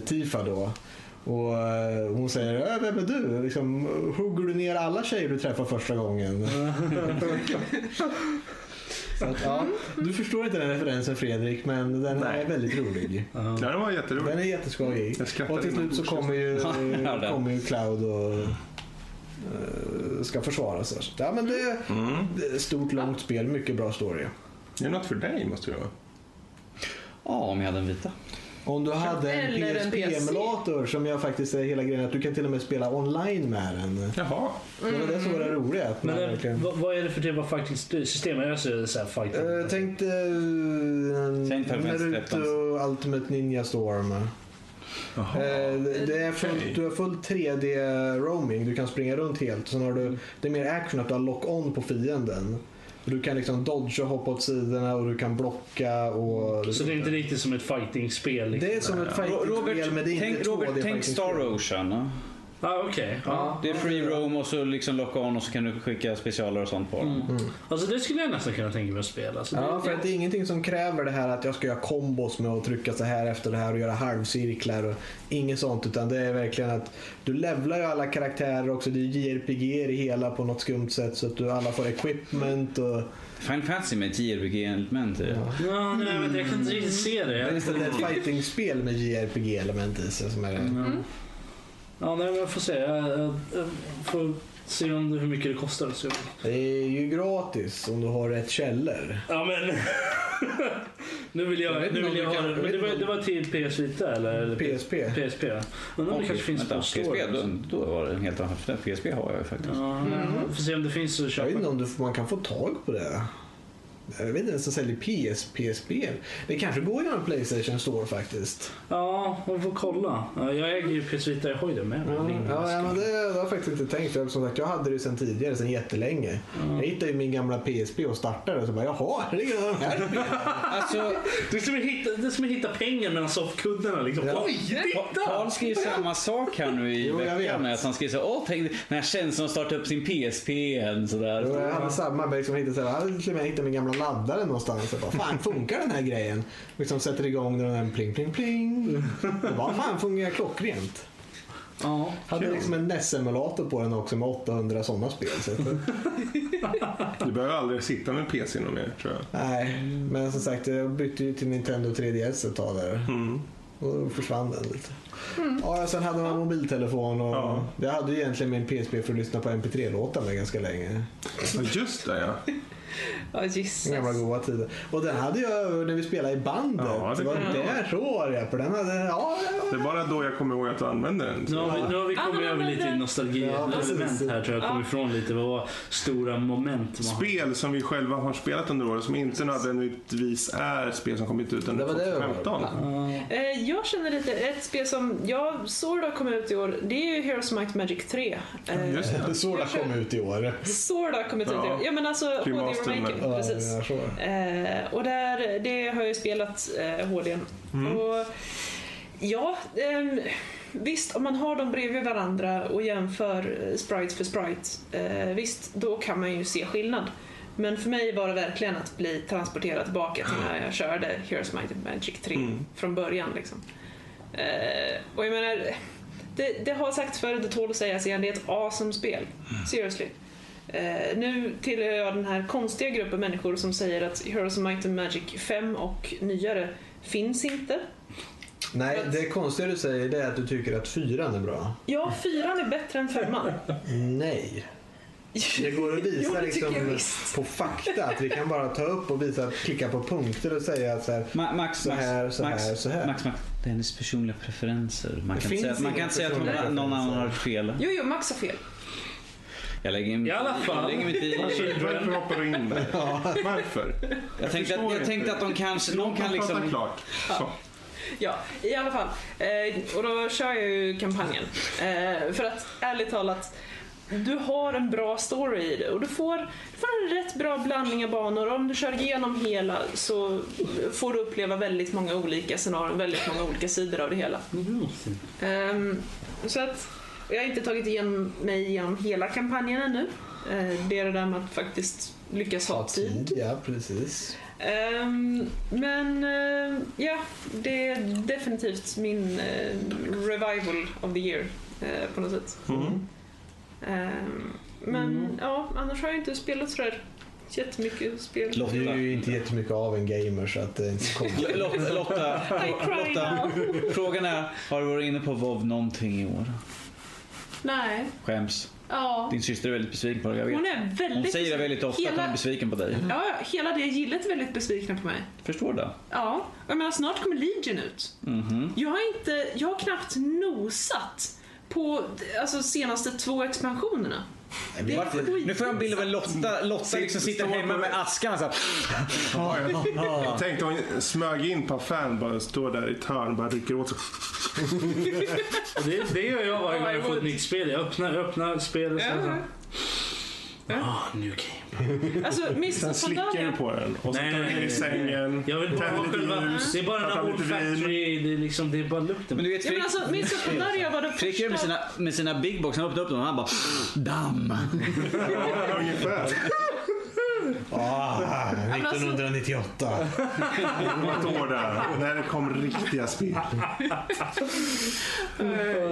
Tifa då. Och hon säger, vem är du? Liksom, hugger du ner alla tjejer du träffar första gången? Så att, ja, du förstår inte den referensen, Fredrik, men den är väldigt rolig. Ja, den var jätterolig. Den är jätteskojig. Och till slut så kommer ju Cloud och... ska försvara sig. Ja, men det är ett stort, långt spel, mycket bra story. Det är något för dig, måste jag vara. Ja, om jag hade en vita. Om du hade en PSP-emulator, som jag faktiskt är hela grejen, att du kan till och med spela online med den. Jaha. Men det är så var det roligt. Men vad är det för typ av system? Jag ser så här fighting. Tänk Naruto Ultimate Ninja Storm. Det är fullt, du har full 3D roaming, du kan springa runt helt. Sen har du, det är mer action att du har lock-on på fienden. Du kan liksom dodge och hoppa åt sidorna och du kan blocka och... Så det är inte riktigt som ett fighting-spel liksom. Det är som ett fighting-spel, men det är inte 2D. Robert, tänk Star Ocean. Ja, det är free roam och så liksom locka on och så kan du skicka specialer och sånt på dem. Alltså det skulle jag nästan kunna tänka mig att spela. Alltså, ja, för att det är ingenting som kräver det här att jag ska göra kombos med att trycka så här efter det här och göra halvcirklar och inget sånt, utan det är verkligen att du levlar ju alla karaktärer också. Det är JRPG i hela på något skumt sätt, så att du alla får equipment och... Final Fantasy med JRPG-element i det. Ja, nej, men jag kan inte riktigt se det. Men det är ett fighting-spel med JRPG-element i sig som är det. Ja, nej, men jag får se. Jag får se om hur mycket det kostar. Det är ju gratis om du har rätt källor. Ja, men... Nu vill jag ha det. Men det var till PS Vita eller PSP. PSP. Undrar om det kanske finns på PSP. Då var det en helt annan. PSP har jag faktiskt. Ja, får se om det finns att köpa. Jag vet inte om man kan få tag på det. Jag vet inte ens att sälja PSP-spel. Det kanske går i en PlayStation Store faktiskt. Ja, man får kolla. Jag äger ju PS Vita, jag har ju det med. Ja, men det har jag faktiskt inte tänkt. Som sagt, jag hade det ju sedan tidigare, sedan jättelänge. Jag hittade ju min gamla PSP och startade och så bara, jaha, det är de här. Alltså, det är som att hitta pengar mellan soffkuddarna liksom. Ja. Oj, titta! Carl skriver samma sak här nu i veckan. Han skriver såhär, när jag känns som startade upp sin PSP än sådär. Jo, jag hade samma berg som hittade såhär. Jag hittade min gamla laddare någonstans och bara, fan funkar den här grejen? Liksom sätter igång den här pling pling pling. Det bara, fan fungerar klockrent. Ja, hade kul. Liksom en NES-emulator på den också med 800 sådana spel. Så du behöver aldrig sitta med PC någon mer, tror jag. Nej, men som sagt, jag bytte ju till Nintendo 3DS ett tag där. Och då försvann den lite. Ja, sen hade man mobiltelefon och jag hade ju egentligen min PSP för att lyssna på MP3-låtar med ganska länge. Ja, just det, ja. Ja, Jesus. Gamla goda tider. Och den hade jag när vi spelade i bandet. Ja, det var där tror jag. För den hade, det är bara då jag kommer ihåg att du använde den. Nu har vi kommit över lite i nostalgi. Element här tror jag kommer ifrån lite. Vad var stora moment? Spel som vi själva har spelat under året som inte nödvändigtvis är spel som kommit ut under 2015. Jag känner lite ett spel som jag såg har kommit ut i år. Det är ju Heroes Might Magic 3. Just det. Såg det kom ut i år. Såg det kommit ut i år. Ja, men alltså precis. Och det har jag ju spelat HD. Och ja, visst, om man har dem bredvid varandra och jämför sprite för sprite, visst, då kan man ju se skillnad. Men för mig var det verkligen att bli transporterad tillbaka till när jag körde Heroes Might and Magic 3 från början liksom. Och jag menar, det har sagt förr, det tål att sägas igen, det är ett awesome spel. Seriously. Nu tillhör jag den här konstiga gruppen människor som säger att Heroes of Might and Magic 5 och nyare finns inte. Nej, men det konstiga du säger det är att du tycker att 4 är bra. Ja, 4 är bättre än 5. Nej. Det går att visa liksom på fakta att vi kan bara ta upp och visa, klicka på punkter och säga att så här, Max, det är hennes personliga preferenser. Man kan inte säga att någon annan har fel. Jo, Max har fel. Jag lägger in i alla fall. Varför hoppar du in där? Ja. Varför? Jag tänkte att de kanske någon kan liksom klart. Så. Ja, i alla fall. Och då kör jag ju kampanjen. För att ärligt talat, du har en bra story i det och du får en rätt bra blandning av banor. Om du kör igenom hela så får du uppleva väldigt många olika scenarion, väldigt många olika sidor av det hela. Så att jag har inte tagit igen mig igenom hela kampanjen ännu. Det är det där med att faktiskt lyckas ha tid. Ja, precis. Men ja, det är definitivt min revival of the year på något sätt. Men ja, annars har jag inte spelat sådär jättemycket spel. Lotta är ju inte jättemycket av en gamer så att det är inte kommer. Lotta, frågan är, har du varit inne på WoW någonting i år? Nej. Skäms. Ja. Din syster är väldigt besviken på dig, jag vet. Hon är väldigt besviken. Hon säger väldigt ofta att hon är besviken på dig. Ja, hela det gillet är väldigt besvikna på mig. Förstår det? Ja, jag menar snart kommer Legion ut. Jag har knappt nosat på alltså, senaste 2 expansionerna. Nu får jag en bild av en Lotta liksom sitter hemma med askan så. Jag tänkte hon smög in på fan bara står där i törn bara rycker åt sig. Det gör jag varje gång jag får ett nytt spel. Jag öppnar spel och sen alltså slickar på den och så tar den i sängen. Jag vill bara det är bara en old factory, det är liksom det är bara lukten. Men du vet Fredrik med sina big boxen öppnade upp dem och han bara damm. Ungefär. Ah, 1998. Något år där. När det kom riktiga spel.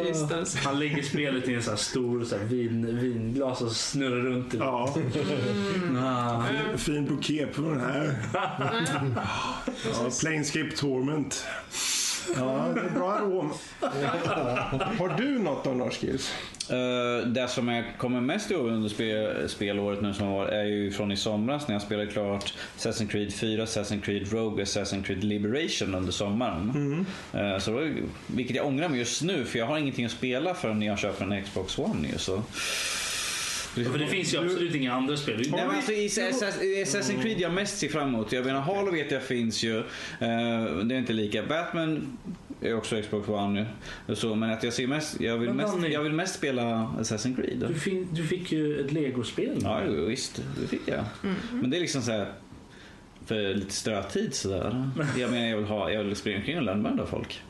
Just det. Han lägger spelet i en sån här stor så här vinglas och snurrar runt i det. Ja. Fin bouquet på den här. Ja, Planescape Torment. Ja, det är bra rom. Har du något om Norskils? Det som jag kommer mest ihåg under spelåret nu som var är ju från i somras när jag spelade klart Assassin's Creed 4, Assassin's Creed Rogue, Assassin's Creed Liberation under sommaren. Så då, vilket jag ångrar mig just nu, för jag har ingenting att spela förrän jag köper en Xbox One nu, så. För det finns ju absolut inga andra spel. Nej, men alltså, i Assassin's Creed jag mest ser fram emot. Jag menar, Halo vet jag finns ju. Det är inte lika. Batman är också Xbox One nu. Så, men att jag ser mest, jag vill mest spela Assassin's Creed. Du fick ju ett Lego-spel. Ja, visst. Det fick jag. Men det är liksom så här för lite strötid sådär. Jag menar, jag vill springa omkring och lämna folk.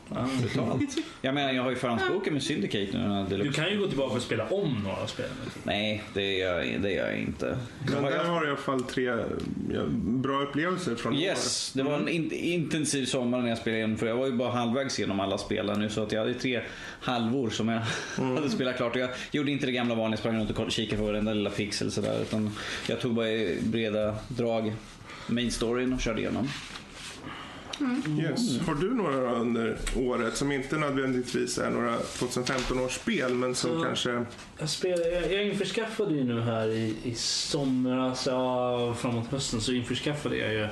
Totalt. Jag menar, jag har ju förhandsboken med Syndicate nu. Du kan ju gå tillbaka och spela om några spel. Nej, det gör jag inte. Men där har jag i alla fall tre bra upplevelser från året. Yes, det var en intensiv sommar när jag spelade igen. För jag var ju bara halvvägs genom alla spelare nu. Så att jag hade 3 halvor som jag hade spelat klart. Och jag gjorde inte det gamla vanliga, sprang runt och kikade på varenda lilla pixel sådär, utan jag tog bara breda drag main storyn och körde igenom. Yes. Har du några under året som inte nödvändigtvis är några 2015 års spel, men som kanske... Jag införskaffade ju nu här i somras, framåt hösten så införskaffade jag ju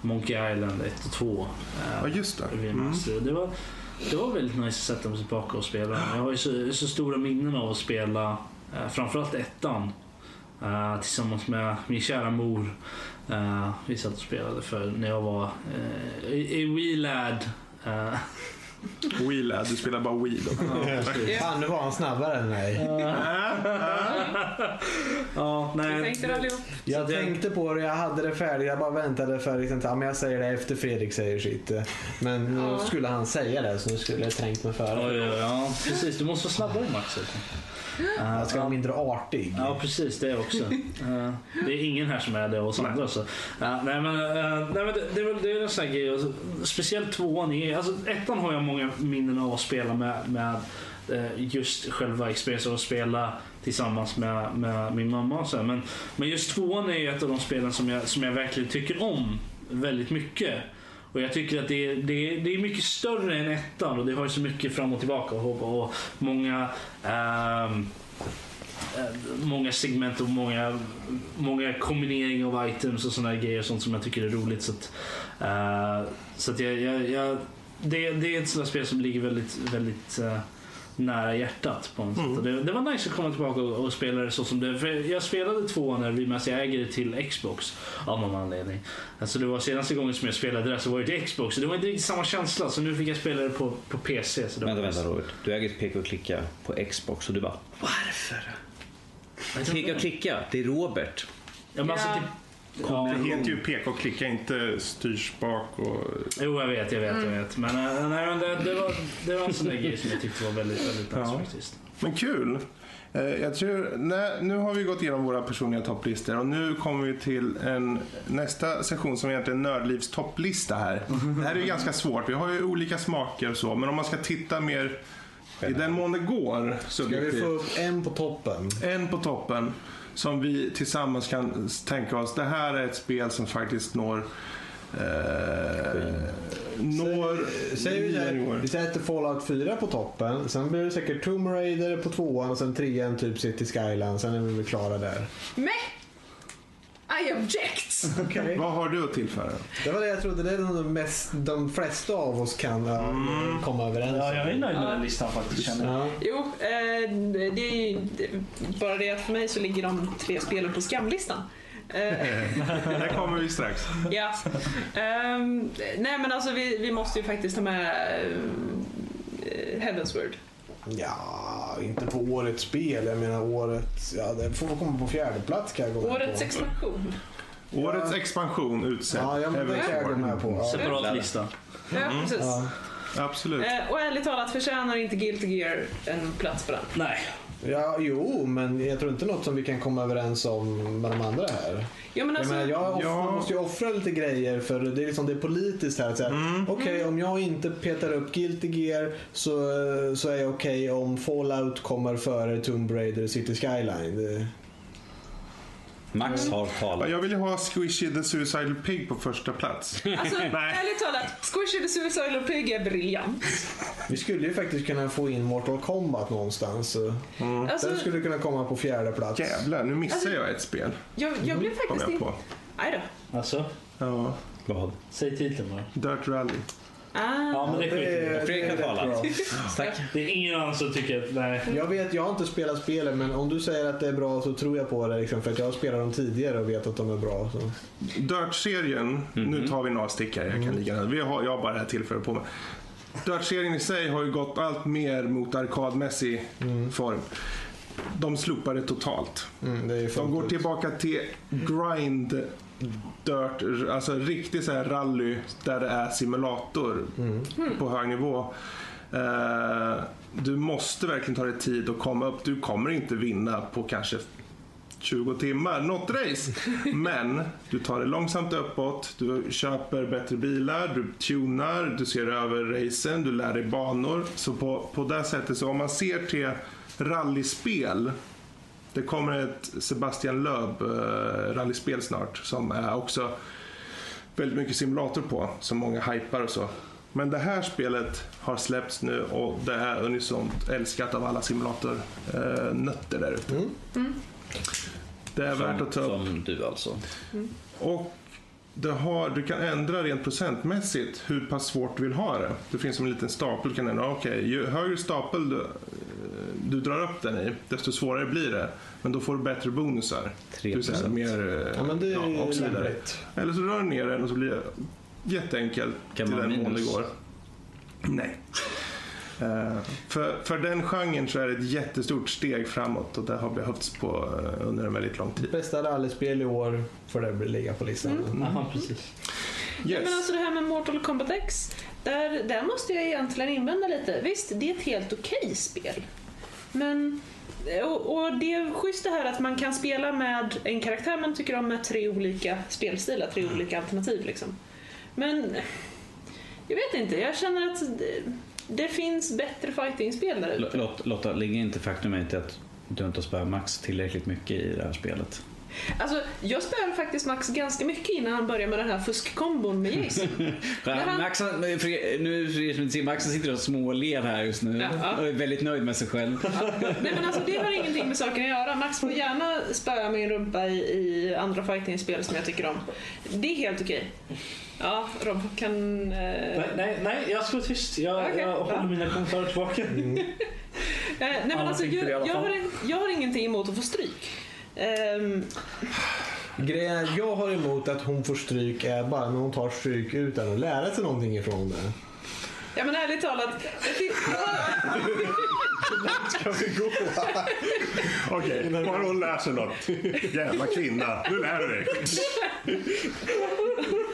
Monkey Island 1 och 2. Ja, just det. Det var väldigt nice att sätta mig tillbaka och spela. Jag har ju så stora minnen av att spela framförallt ettan tillsammans med min kära mor. Vi satt och spelade för när jag var i WeLad. WeLad, du spelar bara Wii då. Fan, nu var han snabbare än mig. Jag tänkte på det, jag hade det färdigt. Jag bara väntade för men jag säger det efter Fredrik säger sitt. Men nu skulle han säga det, så nu skulle jag trängt mig för det. Ja, precis, du måste vara snabbare, Max. Jag ska vara mindre artig. Ja, precis, det också. Det är ingen här som är det och andra så. Nej men det är en sån här grej. Speciellt tvåan är, alltså ettan har jag många minnen av att spela med just själva experiensen och spela tillsammans med min mamma och så här. Men just tvåan är ett av de spelen som jag verkligen tycker om väldigt mycket. Och jag tycker att det är mycket större än ettan, och det har ju så mycket fram och tillbaka och många segment och många kombineringar av items och såna här grejer och sånt som jag tycker är roligt, så att jag det är ett sådant spel som ligger väldigt väldigt nära hjärtat på något sätt. Och det var nice att komma tillbaka och spela det så som det. För jag spelade tvåan när jag äger det till Xbox av någon anledning. Alltså det var senaste gången som jag spelade det, så var det till Xbox. Så det var inte riktigt samma känsla. Så nu fick jag spela det på PC. Så det vänta Robert. Du äger ett peka och klicka på Xbox och du bara, varför? Peka och klicka, det är Robert. Ja, men alltså det heter ju peka och klicka, inte styrs bak och... Jo, jag vet. Men nej, det var en sån där grej som jag tyckte var väldigt, väldigt nice faktiskt. Men kul! Jag tror, nu har vi gått igenom våra personliga topplistor och nu kommer vi till nästa session som egentligen är Nördlivs topplista här. Det här är ju ganska svårt, vi har ju olika smaker och så, men om man ska titta mer i den mån det går så ska vi få upp en på toppen. Som vi tillsammans kan tänka oss, det här är ett spel som faktiskt når vi sätter Fallout 4 på toppen. Sen blir det säkert Tomb Raider på tvåan. Och sen trean typ Cities: Skylines. Sen är vi klara där. Men I object. Okay. Vad har du att tillföra? Det var det jag trodde, det är de flesta av oss kan komma överens. Ja, jag är nöjd med den listan faktiskt, känner jag. Jo, det är ju bara det att för mig så ligger de 3 spelen på skamlistan. Där kommer vi strax. Ja. Nej men alltså vi måste ju faktiskt ta med Heavensward. Ja, inte på årets spel. Jag menar året, det får komma på fjärde plats kan jag gå. Årets expansion. Årets expansion utsedd. Ja, jag går med på. Separat lista. Ja, precis. Ja, absolut. Och ärligt talat förtjänar inte Guilty Gear en plats på den. Nej. Ja, jo, men jag tror inte något som vi kan komma överens om med de andra här. Ja, men alltså, jag måste ju offra lite grejer, för det är liksom det är politiskt här. Okej, om jag inte petar upp Guilty Gear så är jag okej om Fallout kommer före Tomb Raider och Cities: Skylines. Max har talat. Jag vill ha Squishy the Suicidal Pig på första plats. Alltså, ärligt talat, Squishy the Suicidal Pig är briljant. Vi skulle ju faktiskt kunna få in Mortal Kombat någonstans. Mm. Alltså, den skulle kunna komma på fjärde plats. Jävlar, nu missar jag ett spel. Jag blev faktiskt inte... Nej då. Alltså? Ja. Vad? Säg titeln bara. Dirt Rally. Ah. Ja, men det är Fredrik har talat. Tack. Det är ingen annan som tycker att, nej. Jag har inte spelat spelen, men om du säger att det är bra så tror jag på det liksom, för att jag har spelat dem tidigare och vet att de är bra så. Dirt-serien, nu tar vi några stickare. Jag kan ligga där. Jag har bara det här tillfället på mig. Dirt-serien i sig har ju gått allt mer mot arkadmässig form. De slopar det totalt. De går tillbaka till grind dirt, alltså riktigt så här rally där det är simulator på hög nivå. Du måste verkligen ta dig tid att komma upp. Du kommer inte vinna på kanske 20 timmar något race. Men du tar det långsamt uppåt, du köper bättre bilar, du tunar, du ser över racen, du lär dig banor. Så på det sättet, så om man ser till rallyspel. Det kommer ett Sebastian Loeb rallyspel snart som är också väldigt mycket simulator på, som många hypar och så. Men det här spelet har släppts nu och det är unisont älskat av alla simulatornötter där ute. Det är värt att ta upp. Som du alltså. Och du kan ändra rent procentmässigt hur pass svårt du vill ha det. Det finns som en liten stapel, kan ändra. Okej, ju högre stapel du drar upp den i, desto svårare blir det. Men då får du bättre bonusar. 3%. Mer, ja, men det är och så vidare. Eller så rör du ner den och så blir det jätteenkelt kan till den mån det går. Nej. För den genren så är det ett jättestort steg framåt och det har behövts på under en väldigt lång tid. Bästa rallyspel i år får det ligga på listan. Ja, precis. Yes. Men alltså det här med Mortal Kombat X, där måste jag egentligen invända lite. Visst, det är ett helt okej spel. Men och det är schysst det här att man kan spela med en karaktär man tycker om, med tre olika spelstilar, tre olika alternativ liksom. Men jag vet inte, jag känner att det finns bättre fighting-spel där ute. Lotta, ligger inte faktumet i att du inte spär Max tillräckligt mycket i det här spelet? Alltså, jag spelade faktiskt Max ganska mycket innan han började med den här fuskkombon med Jason. Maxen sitter och småler här just nu och är väldigt nöjd med sig själv. Nej, men alltså, det har ingenting med saken att göra. Max får gärna spöa min rumpa i andra fighting-spel som jag tycker om. Det är helt okej. Ja, Rob kan... Nej, jag ska tyst. Jag håller mina kommentarer tillbaka. Nej, men alltså, jag har ingenting emot att få stryk. Grejen jag har emot att hon får stryk är bara när hon tar stryk utan att lära sig någonting ifrån det. Ja, men ärligt talat. Ska vi gå? Okej, bara hon lär sig något. Jävla kvinna, nu lär du dig.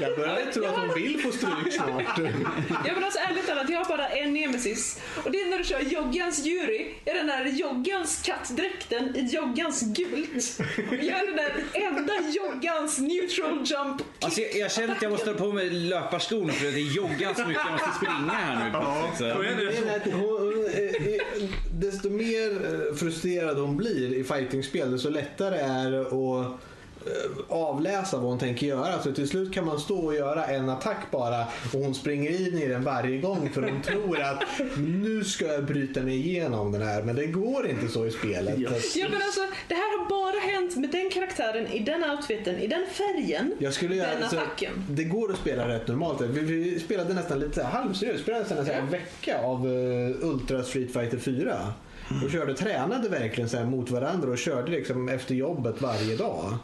Jag börjar tro att hon vill få stryk snart. Ja, men alltså ärligt talat, jag har bara en nemesis. Och det är när du kör Joggans jury. Är den där Joggans kattdräkten i Joggans gult. Och gör den där enda Joggans neutral jump. Alltså jag känner att jag måste ta på mig löparskorna, för det är Joggans mycket jag måste springa här nu. Desto mer frustrerad hon blir i fightingspel, desto lättare är det att avläsa vad hon tänker göra. Så till slut kan man stå och göra en attack bara, och hon springer in i den varje gång, för hon tror att nu ska jag bryta mig igenom den här. Men det går inte så i spelet. Ja, men alltså, det här har bara hänt med den karaktären, i den outfiten, i den färgen, den attacken. Det går att spela rätt normalt. Vi spelade nästan lite halvseriöst. Vi spelade nästan en vecka av Ultra Street Fighter 4 och tränade verkligen så här mot varandra och körde liksom efter jobbet varje dag.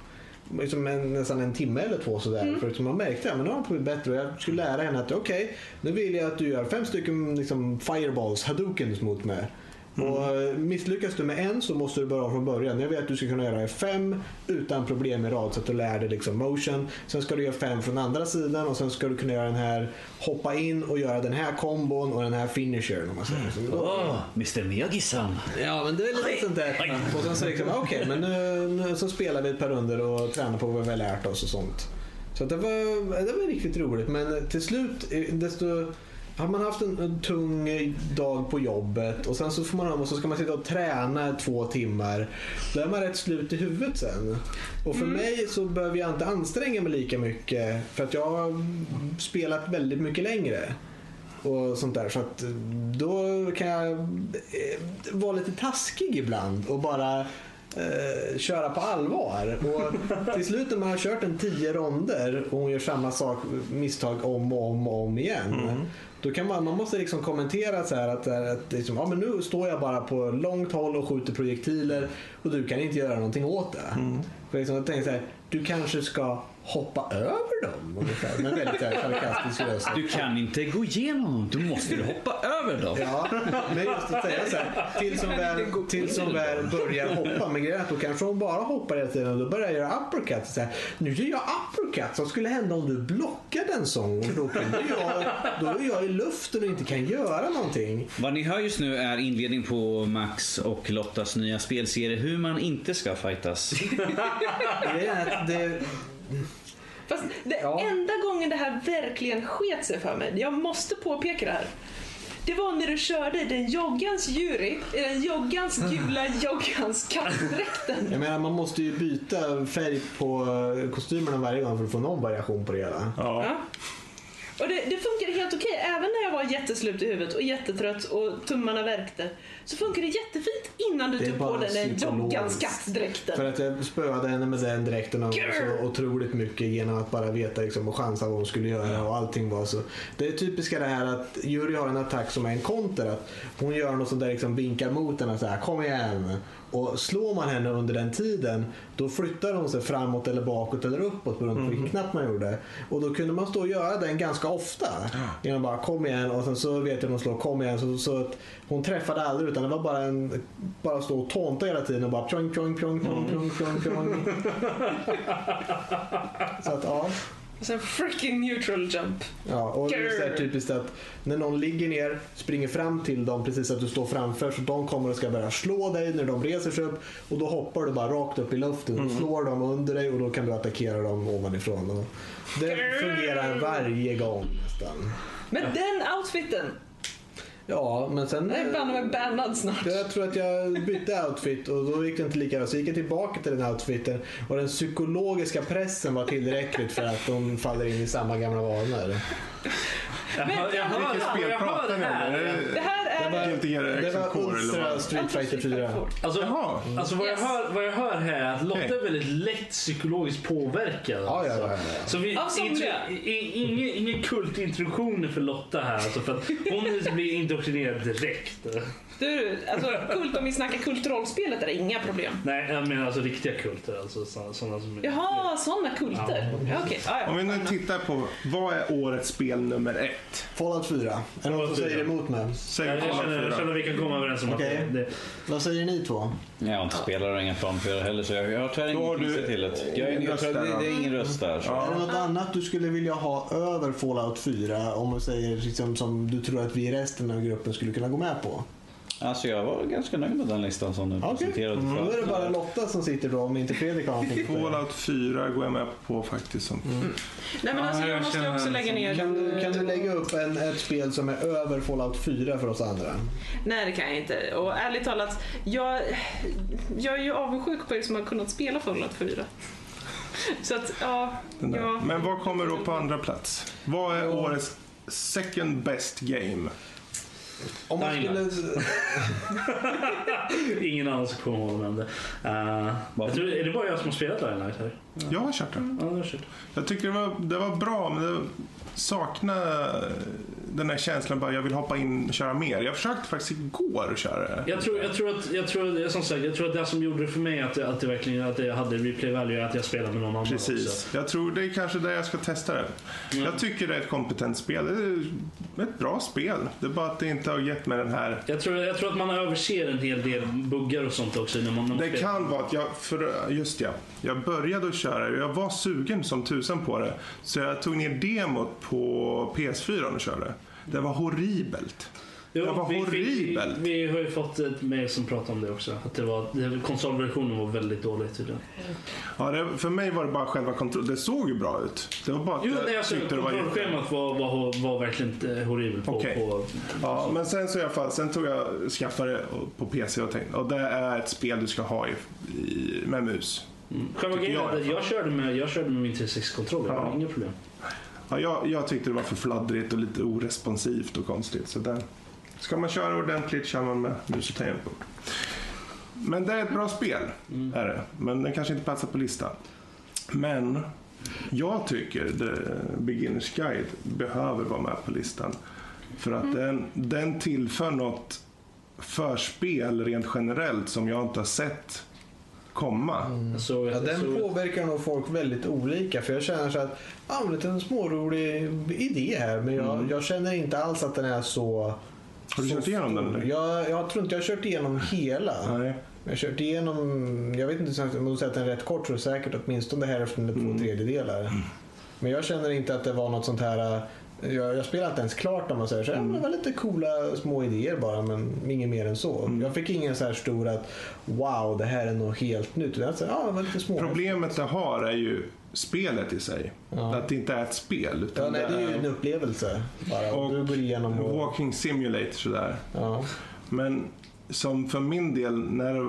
Liksom nästan en timme eller två sådär. För liksom man märkte att nu har hon bättre. Och jag skulle lära henne att okej, nu vill jag att du gör 5 stycken liksom fireballs, hadoukens mot mig. Och misslyckas du med en så måste du börja från början. Jag vet att du ska kunna göra 5 utan problem i rad, så att du lär dig liksom motion. Sen ska du göra 5 från andra sidan, och sen ska du kunna göra den här, hoppa in och göra den här kombon och den här finishern, om man säger så. Mr. Miyagi-san. Ja, men det är lite sånt där. Och sen så liksom, okej, men nu så spelar vi ett par runder och tränar på vad vi har lärt oss och sånt. Så det var riktigt roligt. Men till slut, desto Har man haft en tung dag på jobbet och sen så får man hem och så ska man sitta och träna 2 timmar, då är man rätt slut i huvudet sen. Och för mig så behöver jag inte anstränga mig lika mycket, för att jag har spelat väldigt mycket längre och sånt där, så att då kan jag vara lite taskig ibland och bara köra på allvar. Och till slut när man har kört 10 ronder och hon gör samma sak, misstag om igen, då kan man måste liksom kommentera så här att liksom, ja, men nu står jag bara på långt håll och skjuter projektiler och du kan inte göra någonting åt det. För liksom, jag tänker så här, du kanske ska hoppa över dem ungefär, men väldigt sarkastisk röst. Du kan inte gå igenom dem, du måste hoppa över dem. Ja, men just att säga så här, till som väl börjar hoppa med grejer, då kanske hon bara hoppar hela tiden och då börjar jag göra uppercuts. Så här, nu gör jag uppercuts, vad skulle hända om du blockade en sån? Då är jag i luften och inte kan göra någonting. Vad ni hör just nu är inledning på Max och Lottas nya spelserie, hur man inte ska fightas. Fast enda gången det här verkligen sket sig för mig, jag måste påpeka det här, det var när du körde i den joggans jury, i den joggans gula joggans kattdräkten. Jag menar, man måste ju byta färg på kostymerna varje gång för att få någon variation på det hela. Ja. Och det funkade helt okej. Även när jag var jätteslut i huvudet och jättetrött och tummarna värkte, så funkade det jättefint innan du tog på den där joggans kattdräkten. För att jag spöade henne med den dräkten och så otroligt mycket genom att bara veta liksom, och chansa vad hon skulle göra och allting var så. Det är typiska det här att Yuri har en attack som är en konter, att hon gör något som där liksom vinkar mot henne så här, kom igen. Och slår man henne under den tiden, då flyttar hon sig framåt eller bakåt eller uppåt beroende på vilken knapp man gjorde. Och då kunde man stå och göra den ganska ofta genom bara kom igen, och sen så vet jag att hon slår kom igen, så att hon träffade aldrig, utan det var bara bara stå och tånta hela tiden och bara tjong tjong tjong tjong tjong tjong tjong. Så att ja. Och sen freaking neutral jump. Ja, och det är typiskt att när någon ligger ner, springer fram till dem precis att du står framför, så de kommer och ska börja slå dig när de reser sig upp, och då hoppar du bara rakt upp i luften och slår dem under dig, och då kan du attackera dem ovanifrån. Och det fungerar varje gång nästan. Men den outfiten! Ja, men sen... Nej, fan, jag är bannad snart. Jag tror att jag bytte outfit och då gick det inte lika bra. Så gick jag tillbaka till den outfiten och den psykologiska pressen var tillräckligt för att de faller in i samma gamla vanor. Det var Ultra Street Fighter 4. Alltså vad jag hör här är att Lotta är väldigt lätt psykologiskt påverkad. Så vi ingen kultintroduktioner för Lotta här, alltså, för att hon blir indoktrinerad direkt. Du, alltså kult, om vi snackar kultrollspelet är det inga problem. Nej, jag menar alltså riktiga kulter, alltså sådana som... Jaha, sådana kulter. Ja, okej. Ah, ja. Om vi nu tittar på, vad är årets spel nummer 1? Fallout 4. Är någon som säger emot mig? Jag känner vi kan komma överens om det. Vad säger ni två? Jag inte spelar inga plan för heller, så jag tar inget till det. Det är ingen röst där. Ja. Är det något annat du skulle vilja ha över Fallout 4, om man säger liksom, som du tror att vi i resten av gruppen skulle kunna gå med på? Alltså jag var ganska nöjd med den listan som du presenterade. Nu är det bara Lotta som sitter då, om inte Fredrik har någonting. Fallout 4 går jag med på faktiskt. Som... Nej, men alltså jag måste också lägga ner. Kan du lägga upp ett spel som är över Fallout 4 för oss andra? Nej, det kan jag inte. Och ärligt talat, jag är ju avundsjuk på er som har kunnat spela Fallout 4. Så att, ja. Men vad kommer då på andra plats? Vad är årets second best game? Om man skulle... Ingen annan som kommer ihåg om det. Är det bara jag som har spelat Dying Light här? Jag har kört det. Jag tycker det var bra, men det saknar den här känslan bara jag vill hoppa in och köra mer. Jag försökte faktiskt igår köra det. Jag tror att det som gjorde det för mig att det verkligen att jag hade replay value, att jag spelade med någon annan. Precis. Också. Jag tror det är kanske där jag ska testa det. Mm. Jag tycker det är ett kompetent spel. Det är ett bra spel. Det är bara att det inte har gett mig den här. Jag tror att man överser en hel del buggar och sånt också när man det spelar. Kan vara att jag började att köra och jag var sugen som tusan på det, så jag tog ner demot på PS4 och körde. Det var horribelt. Jo, det var horribelt. Vi har ju fått ett mejl som pratade om det också. Att det var, konsolversionen var väldigt dålig tydligen. Ja, det, för mig var det bara själva kontroll. Det såg ju bra ut. Det var bara att kontrollschemat var verkligen horribelt. Okej. Ja, men sen så i alla fall. Sen tog jag, skaffade på PC och tänkte. Och det är ett spel du ska ha i, med mus. Mm. Jag körde med min 360-kontroll. Jag hade inga problem. Ja, jag tyckte det var för fladdrigt och lite oresponsivt och konstigt. Så där. Ska man köra ordentligt kör man med mus och tangentbord. Men det är ett bra spel, är det. Men den kanske inte passar på listan. Men jag tycker The Beginner's Guide behöver vara med på listan. För att den tillför något förspel rent generellt som jag inte har sett komma. Ja, den påverkar nog folk väldigt olika, för jag känner så att det är lite en smårolig idé här, men jag känner inte alls att den är så. Har du kört igenom den eller? Jag tror inte jag har kört igenom hela. Nej. Jag har kört igenom, jag vet inte om du säger att den är rätt kort, så säkert åtminstone det här efter 2/3 delar. Men jag känner inte att det var något sånt här. Jag spelar inte ens klart om man säger så. Det var lite coola små idéer bara, men inget mer än så. Jag fick ingen så här stor att wow, det här är nog helt nytt. Det var lite små. Problemet jag har är ju spelet i sig. Ja. Att det inte är ett spel. Utan det är ju en upplevelse. Bara. Och du går igenom och walking simulator sådär. Ja. Men som för min del, när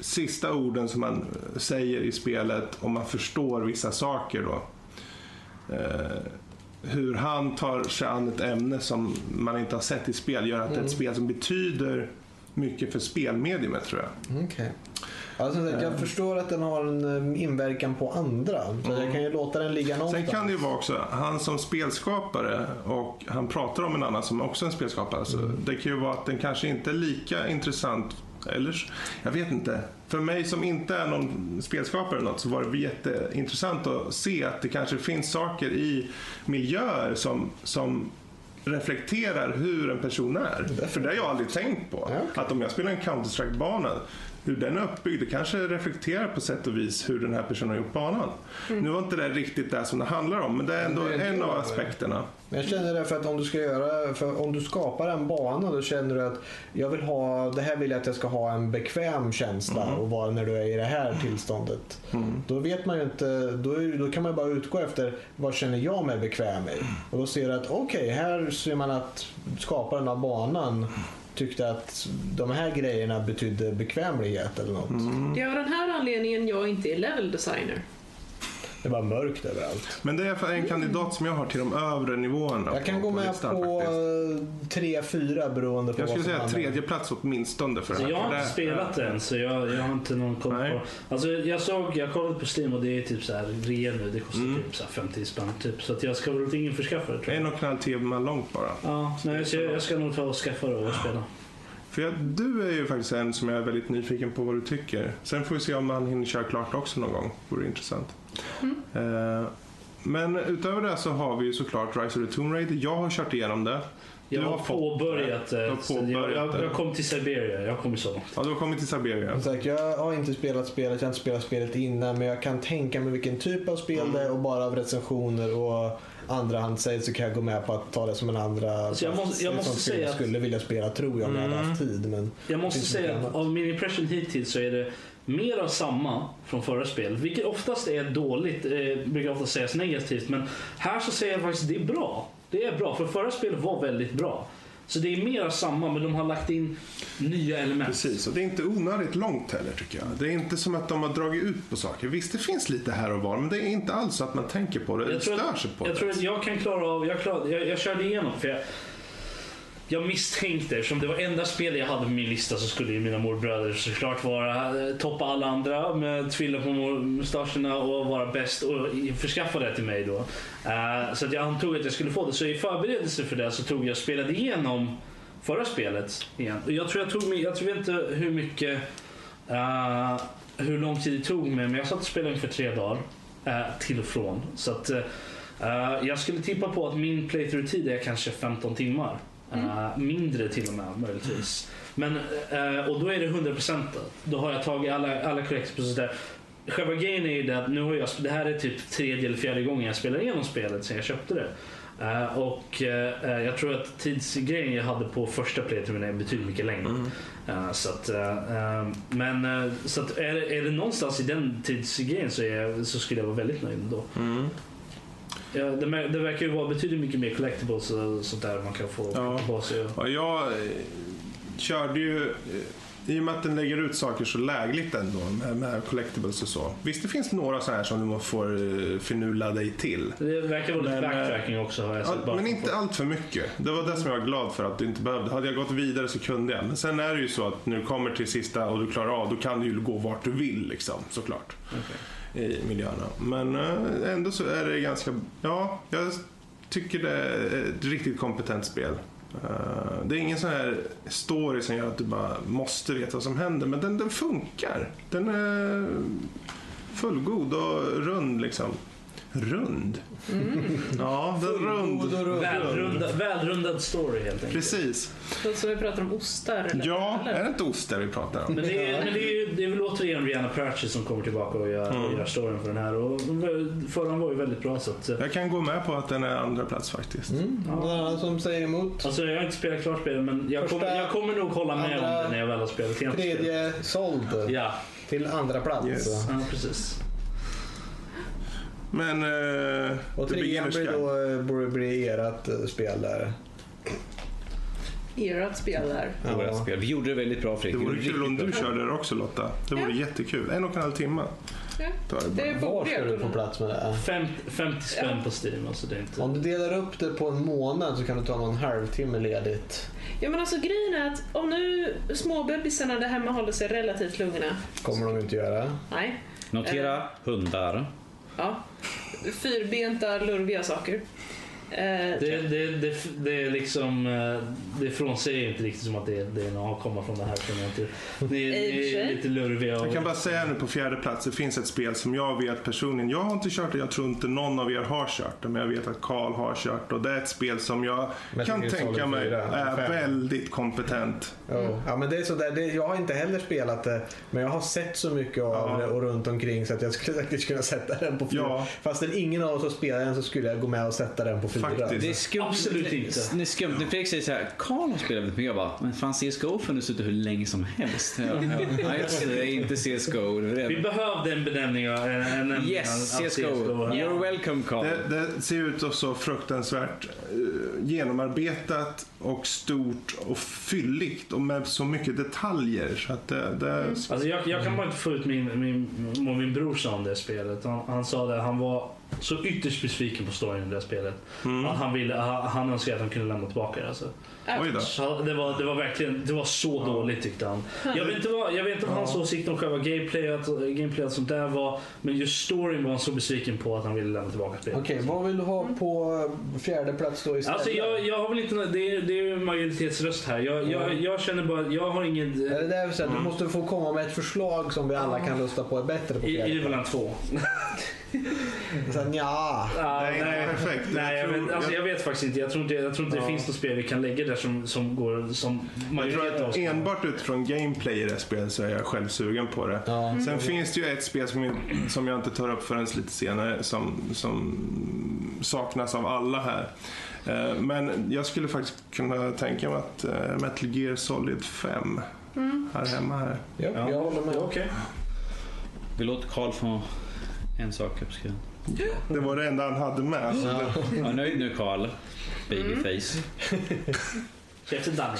sista orden som man säger i spelet, om man förstår vissa saker då. Hur han tar sig an ett ämne som man inte har sett i spel gör att det är ett spel som betyder mycket för spelmediet, tror jag. Okej. Alltså, jag förstår att den har en inverkan på andra. Så jag kan ju låta den ligga någonstans. Sen kan det ju vara också han som spelskapare, och han pratar om en annan som också är en spelskapare. Så det kan ju vara att den kanske inte är lika intressant. Eller, jag vet inte. För mig som inte är någon spelskapare eller något, så var det jätteintressant att se att det kanske finns saker i miljöer som reflekterar hur en person är. För det har jag aldrig tänkt på. Att om jag spelar en Counter-Strike-bana, hur den är uppbyggd, det kanske reflekterar på sätt och vis hur den här personen har gjort banan. Nu var inte det riktigt det som det handlar om, men det är ändå en av aspekterna. Jag känner det, för att om du skapar en bana, då känner du att jag ska ha en bekväm känsla och vara när du är i det här tillståndet. Då vet man ju inte, då kan man bara utgå efter vad känner jag mig bekväm i. Och då ser du att okej, här ser man att skaparen av banan tyckte att de här grejerna betydde bekvämlighet eller något. Det är av den här anledningen jag inte är level designer. Det var mörkt överallt. Men det är en kandidat som jag har till de övre nivåerna. Jag kan gå med listan, på 3-4 beroende på. Jag skulle säga tredje plats åtminstone för det. Jag har inte spelat den, så jag har inte någon koll på. Alltså jag kollade på Steam och det är typ så här ren nu, det kostar typ så här 50 spänn typ, så att jag ska väl ingen förskaffa det, tror jag. 1,5 timmar långt bara. Ja, nej, jag ska nog ta och skaffa det och spela. För du är ju faktiskt en som jag är väldigt nyfiken på vad du tycker. Sen får vi se om man hinner köra klart också någon gång. Det vore intressant. Men utöver det så har vi ju såklart Rise of the Tomb Raider. Jag har kört igenom det. Jag har påbörjat det. Jag kom till Siberia. Jag kom så långt. Ja, du har kommit till Siberia. Jag har inte spelat spelet. Jag har inte spelat spelet innan. Men jag kan tänka mig vilken typ av spel det är. Och bara av recensioner och andra hand säger, så kan jag gå med på att ta det som en andra. Så jag måste säga att jag skulle vilja spela, tror jag, om jag hade haft tid. Men jag måste säga att av min impression hittills så är det mer av samma från förra spel, vilket oftast är dåligt, brukar ofta sägas negativt, men här så säger jag faktiskt att det är bra. Det är bra, för förra spelet var väldigt bra. Så det är mer samma, men de har lagt in nya element. Precis, och det är inte onödigt långt heller, tycker jag. Det är inte som att de har dragit ut på saker. Visst, det finns lite här och var, men det är inte alls så att man tänker på det. Jag stör sig på det. Jag tror att jag kan klara av. Jag körde igenom, för jag misstänkte, som det var enda spel jag hade på min lista, så skulle ju mina morbröder såklart toppa alla andra med tvilla på mustascherna och vara bäst och förskaffa det till mig då. Så att jag antog att jag skulle få det. Så i förberedelse för det så spelade igenom förra spelet igen. Och jag tror jag vet inte hur mycket, hur lång tid det tog mig, men jag satt och spelade ungefär 3 dagar till och från. Så att jag skulle tippa på att min playthrough-tid är kanske 15 timmar. Mindre till och med möjligtvis. Men, och då är det 100%. Då har jag tagit alla korrekta processer. Själva grejen är ju det att nu har det här är typ 3:e eller 4:e gången jag spelar igenom spelet sen jag köpte det. Och jag tror att tidsgrejen jag hade på första playthrough är betydligt mycket längre. Så att är det någonstans i den tidsgrejen så skulle jag vara väldigt nöjd då. Ja, det verkar ju vara betydligt mycket mer collectibles och sånt där man kan få på sig. Ja, jag körde ju, i och med att den lägger ut saker så lägligt ändå med collectibles och så. Visst, det finns några så här som du får finula dig till. Det verkar vara lite backtracking också, har jag sett. Men inte allt för mycket. Det var det som jag var glad för, att du inte behövde. Hade jag gått vidare så kunde jag. Men sen är det ju så att när du kommer till sista och du klarar av, då kan du ju gå vart du vill liksom, såklart. Okay. I miljöerna. Men ändå så är det ganska... Ja, jag tycker det är ett riktigt kompetent spel. Det är ingen sån här story som gör att du bara måste veta vad som händer, men den funkar. Den är fullgod och rund liksom. Rund? Ja, den rund. Välrundad story helt enkelt. Precis. Så vi pratar om ostar eller? Ja, eller? Är det inte ostar vi pratar om? Men det är väl återigen Rihanna Pratchett som kommer tillbaka och gör storyn för den här. Och förran var ju väldigt bra, så att... Jag kan gå med på att den är andra plats faktiskt. Alla som säger emot. Alltså jag har inte spelat klart spelet, men jag kommer nog hålla med andra, om det när jag väl har spelat. Tredje såld till andra plats. Yes. Ja, precis. Men och trean blir ert spel där. Våra spel. Vi gjorde det väldigt bra, Fredrik. Det vore kul om du körde det också, Lotta. Det vore jättekul. 1,5 timmar. Det borde jag få plats med det. 50 spänn på Steam, alltså det är inte... Om du delar upp det på en månad så kan du ta någon halvtimme ledigt. Ja, men alltså grejen är att om nu småbebisarna där hemma håller sig relativt lugna, kommer de inte göra. Nej. Notera hundar. Ja, fyrbenta, lurviga saker. Det är liksom, det från sig inte riktigt som att det är någon komma från det här. Ni är lite lurviga. Jag kan bara säga nu, på fjärde plats, det finns ett spel som jag vet personligen, jag har inte kört det, jag tror inte någon av er har kört det, men jag vet att Carl har kört, och det är ett spel som jag kan tänka mig är väldigt kompetent. Ja, men det är sådär, jag har inte heller spelat det, men jag har sett så mycket av det och runt omkring, så att jag skulle säkert kunna sätta den på fyra. Ja. Fast ingen av oss har spelat den, så skulle jag gå med och sätta den på faktiskt. Det är skumt. Absolut inte. Det är skumt. Nu fick jag säga så här, Carl har spelat mycket, jag bara, men fan, CSGO funnits ute hur länge som helst. Nej, det är inte CSGO. Vi behövde en benämning. Yes, CSGO. You're welcome, Carl. Det ser ut så fruktansvärt genomarbetat och stort och fylligt och med så mycket detaljer. Så att alltså jag kan bara inte få ut min bror sa om det spelet. Han sa det, han var så ytterst besviken på storyn i det här spelet. Han önskade att han kunde lämna tillbaka det, alltså. Det var verkligen, det var så dåligt, tyckte han. Jag vet inte om hans åsikt om själva gameplay och sånt där var, men just storyn var han så besviken på att han ville lämna tillbaka spelet. Okej, vad vill du ha på fjärde plats då istället? Alltså jag har väl inte, det är ju majoritetsröst här. Jag känner bara, jag har inget. Det där så du måste få komma med ett förslag som vi alla kan rösta på är bättre på fjärde. I Valorant 2. Så nej, perfekt. Jag vet faktiskt inte. Jag tror inte det finns något spel vi kan lägga där som går som majoritet. Enbart utifrån gameplay i det spelet så är jag själv sugen på det. Sen finns det ju ett spel som jag inte tar upp förrän lite senare, som saknas av alla här. Men jag skulle faktiskt kunna tänka mig att Metal Gear Solid 5 här hemma här. Ja, jag håller med. Okay. Vi låter Carl få en sak uppskriven. Det var det enda han hade med. Jag är nöjd nu, Carl. Babyface. Käften Danny.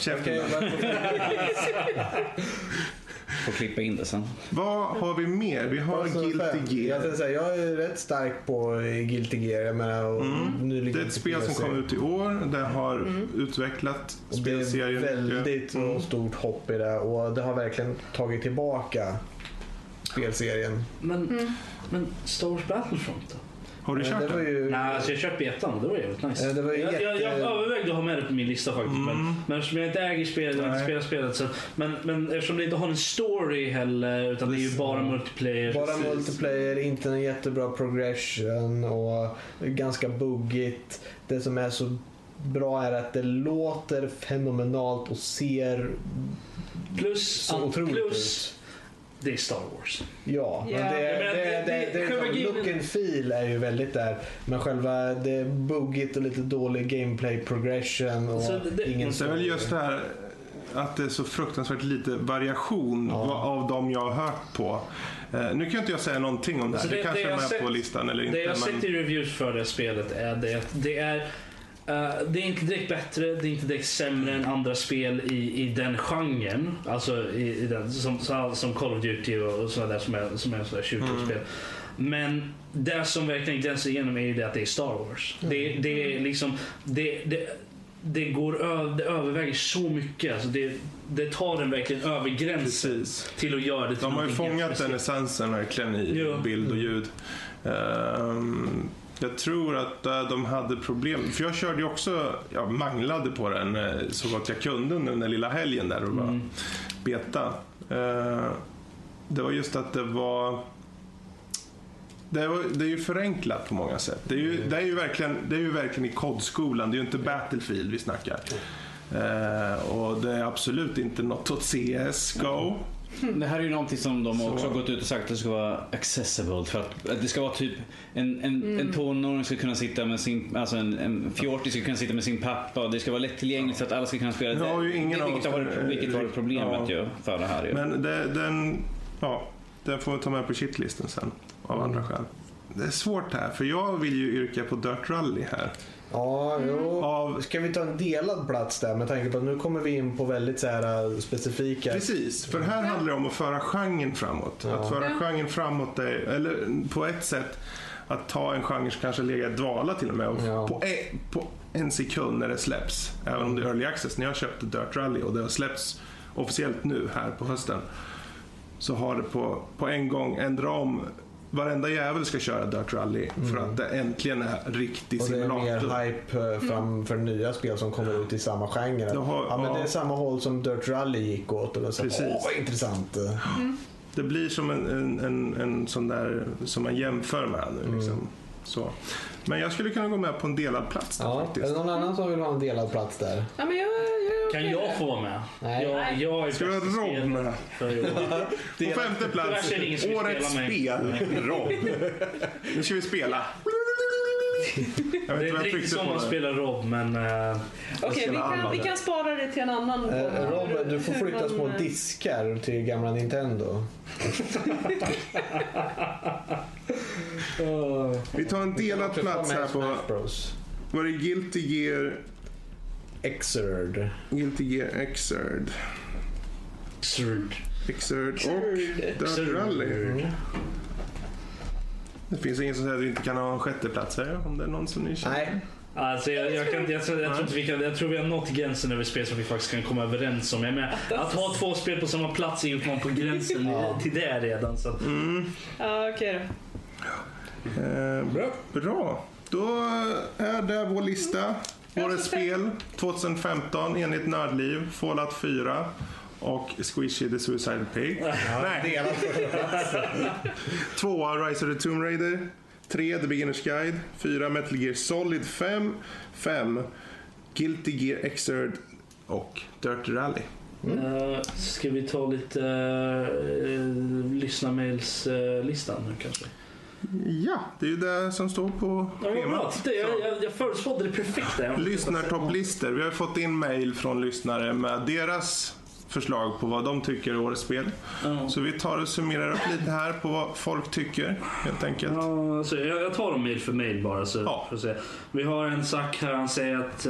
Får klippa in det sen. Vad har vi mer? Vi har Guilty Gear. Jag är rätt stark på Guilty Gear. Det är ett spel som kom ut i år. Det har utvecklat spelserien. Det är väldigt stort hopp i det. Och det har verkligen tagit tillbaka spelserien. Men Star Wars Battlefront då? Har du kört det? Nej, så jag köpte betan, det var jävligt nice. Jag övervägde att ha med det på min lista faktiskt, men eftersom jag inte äger spelet, jag inte spelar spelet, så men eftersom det inte har en story heller, utan det är ju bara multiplayer. Inte en jättebra progression och ganska buggigt. Det som är så bra är att det låter fenomenalt och ser plus så otroligt. Det är Star Wars. Ja, men det look and feel är ju väldigt där. Men själva det är buggigt och lite dålig gameplay progression och så det, ingen så det är väl just det här att det är så fruktansvärt lite variation av dem jag har hört på. Nu kan inte jag säga någonting om det här. Så det kanske är med på listan eller inte. Det jag har sett i reviews för det spelet är det. Det är inte direkt bättre, det är inte direkt sämre än andra spel i den genren. Alltså i den, som Call of Duty och sådana där som är sådana shooter-spel. Men det som verkligen gränsar igenom är ju det att det är Star Wars. Det är liksom... Det går det överväger så mycket, alltså det tar den verkligen över gränsen. Precis. Till att göra det till. De har ju fångat den essensen verkligen i bild och ljud. Jag tror att de hade problem. För jag körde ju också, jag manglade på den så gott jag kunde under den lilla helgen där och bara beta. Det var just att det är ju förenklat på många sätt. Det är ju verkligen i kodskolan. Det är ju inte Battlefield vi snackar. Och det är absolut inte något åt CS:GO. Det här är ju någonting som de också har gått ut och sagt att det ska vara accessible, för att det ska vara typ en tonåring ska kunna sitta med sin, alltså en fjortis ska kunna sitta med sin pappa, och det ska vara lättillgängligt så att alla ska kunna spela. Det har ju ingen av vilket var problemet ju för det här ju. Men den får vi ta med på shitlisten sen av andra skäl. Det är svårt här, för jag vill ju yrka på Dirt Rally här. Ja, jo. Ska vi ta en delad plats där med tanke på att nu kommer vi in på väldigt så här specifika. Precis, för här handlar det om att föra genren framåt. Ja. Att föra genren framåt är, eller på ett sätt att ta en genre som kanske lägger dvala till och med och på en sekund när det släpps. Även om det är early access. När jag köpte Dirt Rally och det har släpps officiellt nu här på hösten, så har det på en gång ändra om. Varenda jävel ska köra Dirt Rally för att det äntligen är riktig simulator. Och det är mer hype framför nya spel som kommer ut i samma genre. Men det är samma håll som Dirt Rally gick åt. Och så, precis. Åh, intressant. Det blir som en sån där som man jämför med nu liksom. Så. Men jag skulle kunna gå med på en delad plats där, faktiskt. Är det någon annan som vill ha en delad plats där? Ja, men jag kan jag få vara med? Nej. Jag ska jag Rob med? På femte plats, årets spel. Rob. Nu ska vi spela. Jag vet inte riktigt som man spelar Rob, men... Okej, vi kan spara det till en annan. Rob, du får flytta små diskar till gamla Nintendo. Vi tar en delad plats här på... Var det Guilty Gear... Xrd. Guilty Gear Xrd. Xrd och Dirt Rally. Det finns ingen som säger att vi inte kan ha en sjätte plats här, om det är någon som ni känner. Nej. Alltså jag tror vi har nått gränsen över spel som vi faktiskt kan komma överens om. Att ha två spel på samma plats är ju man på gränsen till det redan. Så. Ja, okej då. Bra. Då är det vår lista. Årets spel 2015 enligt Nördliv, Fallout 4 och Squishy the Suicide Pig. Nej. Tvåa Rise of the Tomb Raider, 3 The Beginner's Guide, 4 Metal Gear Solid 5 Guilty Gear Xrd och Dirt Rally. Ska vi ta lite lyssnarmailslistan nu kanske? Ja, det är ju det som står på schemat. Jag förutspådde det perfekt. Lyssnartopplistor. Vi har fått in mail från lyssnare med deras förslag på vad de tycker i årets spel. Så vi tar och summerar upp lite här på vad folk tycker, helt enkelt. Så jag tar dem mail för mail bara. Så för att se. Vi har en sak här, han säger att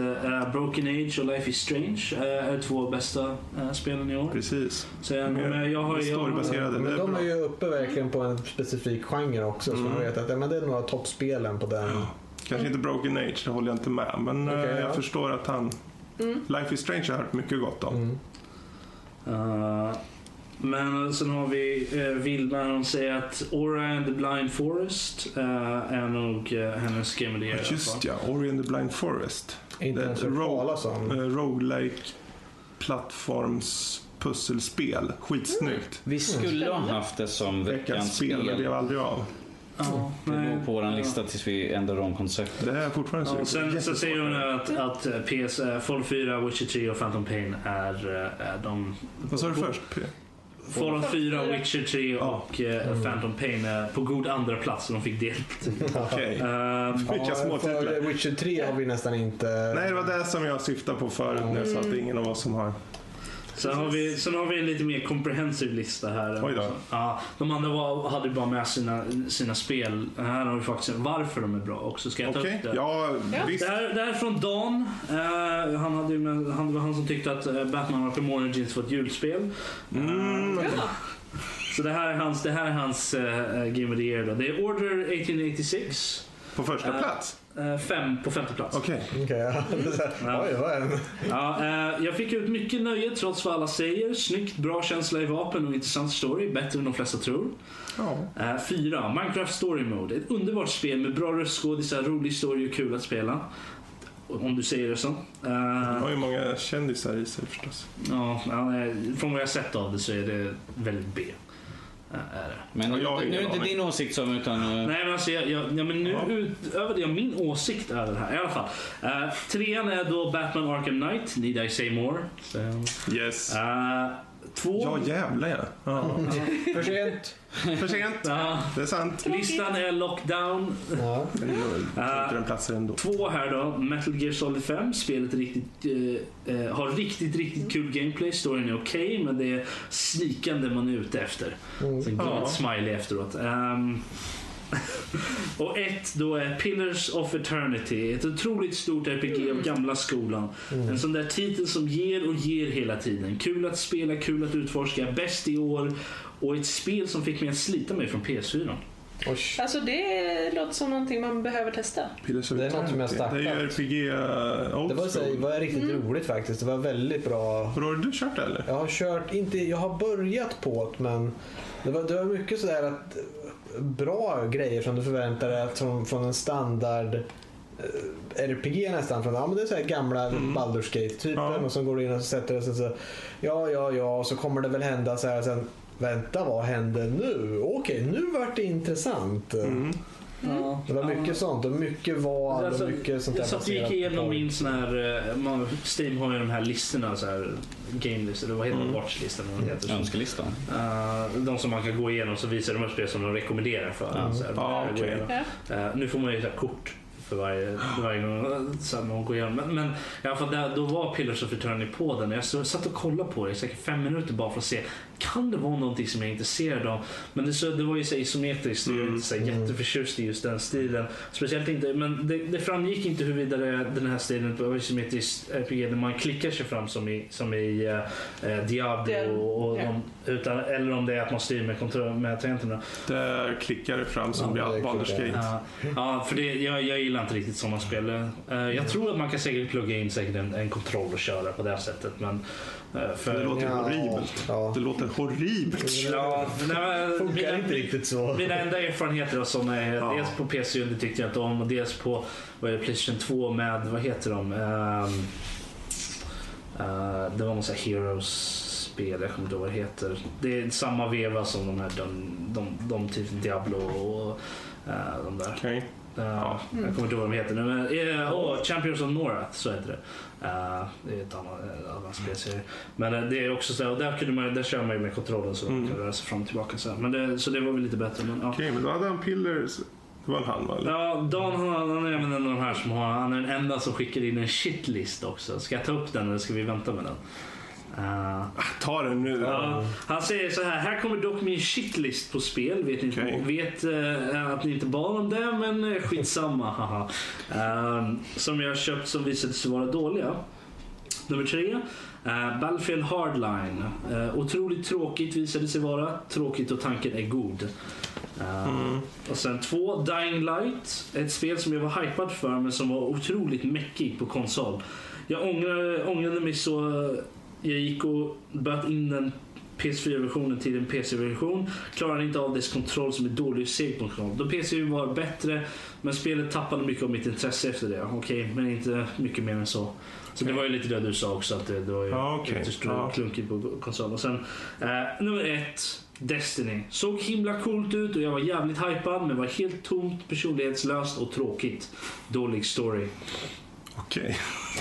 Broken Age och Life is Strange är två bästa spelen i år. Precis. Så men de är ju uppe verkligen på en specifik genre också. Så man vet att det är några toppspelen på den. Kanske inte Broken Age, det håller jag inte med. Men jag förstår att han... Life is Strange har hört mycket gott om. Men sen har vi Vilma, hon säger att Ori and the Blind Forest är nog hennes game of the year. Just ja, Ori and the Blind Forest. Inte ens roguelike-plattforms pusselspel. Skitsnyggt. Vi skulle ha haft det som veckans spel, men det var aldrig av. Det går på vår lista tills vi ändrar om konceptet. Det är fortfarande så säger hon att PS, Fallout 4, Witcher 3 och Phantom Pain är de... Vad sa du först? Fallout 4, Witcher 3 och Phantom Pain på god andra plats som de fick delt. Okej. Vilka små titlar. Witcher 3 har vi nästan inte. Nej, det var det som jag syftade på förut nu, så att det är ingen av oss som har. Sen har vi en lite mer comprehensive lista här. Oj då. Ja, de andra hade bara med sina spel. Här har vi faktiskt varför de är bra också. Ska jag ta upp det? Ja, visst. Det här är från Dan. Han som tyckte att Batman Arkham Origins var ett julspel. Så det här är hans Game of the Year då. Det är Order 1886 på första plats. På femte plats. Okej. Ja. Jag fick ut mycket nöje trots vad alla säger. Snyggt, bra känsla i vapen och intressant story. Bättre än de flesta tror. 4. Minecraft Story Mode. Ett underbart spel med bra röstskådisar, rolig story och kul att spela. Om du säger det så. Det har ju många kändisar i sig förstås. Från vad jag sett av det så är det väldigt B. Men nu är inte din åsikt som utan... Nej men alltså utöver det, min åsikt är det här i alla fall. Trean är då Batman Arkham Knight, Need I Say More. Yes. 2. Ja jävlar För sent. Ja. Det är sant. Listan är Lockdown. Ja. 2 här då, Metal Gear Solid 5. Spelet har riktigt kul gameplay. Storyn är okej, men det är snikande man är ute efter. Så en glad smiley efteråt. Och 1 då är Pillars of Eternity. Ett otroligt stort RPG av gamla skolan. En sån där titel som ger och ger hela tiden. Kul att spela, kul att utforska. Bäst i år. Och ett spel som fick mig att slita mig från PS4. Osh. Alltså det låter som någonting man behöver testa. Pillars of Eternity. Det är något som jag startat. Det är ju RPG Det var riktigt roligt faktiskt. Det var väldigt bra. För då har du kört det eller? Jag har kört, inte, jag har börjat på det, men det var mycket sådär att bra grejer som du förväntar dig från en standard RPG nästan, från men det är så här gamla Baldur's Gate-typen och så går du in och sätter det så ja så kommer det väl hända så här, sen vänta, vad händer nu? Okej, nu vart det intressant. Det var mycket sånt och mycket val alltså, och mycket sånt där. Så att vi gick igenom min sån här, Steam har ju de här listorna så här, game-listor, vad heter watch-listan, önskelistan. De som man kan gå igenom, så visar de här spel som de rekommenderar för så här, nu får man ju så här kort för varje gång man går igenom. Men i alla fall då var Pillars of Eternity på den. Jag satt och kollade på det i säkert 5 minuter bara för att se, kan det vara någonting som jag är intresserad av? Men det var ju så isometriskt. Jag är inte så jätteförtjust i just den stilen. Speciellt inte, men det framgick inte hur vidare den här stilen på isometriskt RPG där man klickar sig fram som i Diablo och utan, eller om det är att man styr med tangenterna. Det klickar fram som Baldur's Gate. Ja, för det, jag gillar inte riktigt sådana spel. Jag tror att man kan säkert plugga in en kontroll och köra på det här sättet, men det låter horribelt. Det låter horribelt. Funkar inte riktigt så. Mina enda erfarenheter av sådana är dels på PC, det tyckte jag inte om, och dels på PlayStation 2 med, vad heter de? Det var någon sån här Heroes-spel, jag kommer inte ihåg vad det heter. Det är samma veva som de här de typ Diablo och de där. Okej. Jag kommer inte ihåg vad de heter nu, men Champions of Norrath, så heter det. Det är ett annat spelserie. Men det är också så här, och där kör man ju med kontrollen så man kan röra sig fram och tillbaka så här. Men så det var väl lite bättre. Okej, men då hade han Pillars. Det var en halv, eller? Ja, Dan är även en av de här som han är den enda som skickar in en shitlist också. Ska jag ta upp den eller ska vi vänta med den? Ta den nu. Han säger så här: här kommer dock min shitlist på spel. Vet ni att ni inte bad om det, men skitsamma. Som jag köpt som visade sig vara dåliga. Nummer 3, Battlefield Hardline. Otroligt tråkigt visade sig vara. Tråkigt och tanken är god. Och sen 2, Dying Light. Ett spel som jag var hypad för, men som var otroligt mäckig på konsol. Jag ångrade mig så jag gick och böt in den PS4-versionen till en PC-version. Klarade inte av dess kontroll som är dålig och seg på kontroll. Då PC var bättre, men spelet tappade mycket av mitt intresse efter det. Okej, men inte mycket mer än så. Så det var ju lite det du sa också, att det var ju klunkigt på konsol. Och sen nummer 1, Destiny. Såg himla coolt ut och jag var jävligt hypad, men var helt tomt, personlighetslöst och tråkigt. Dålig story. Okej.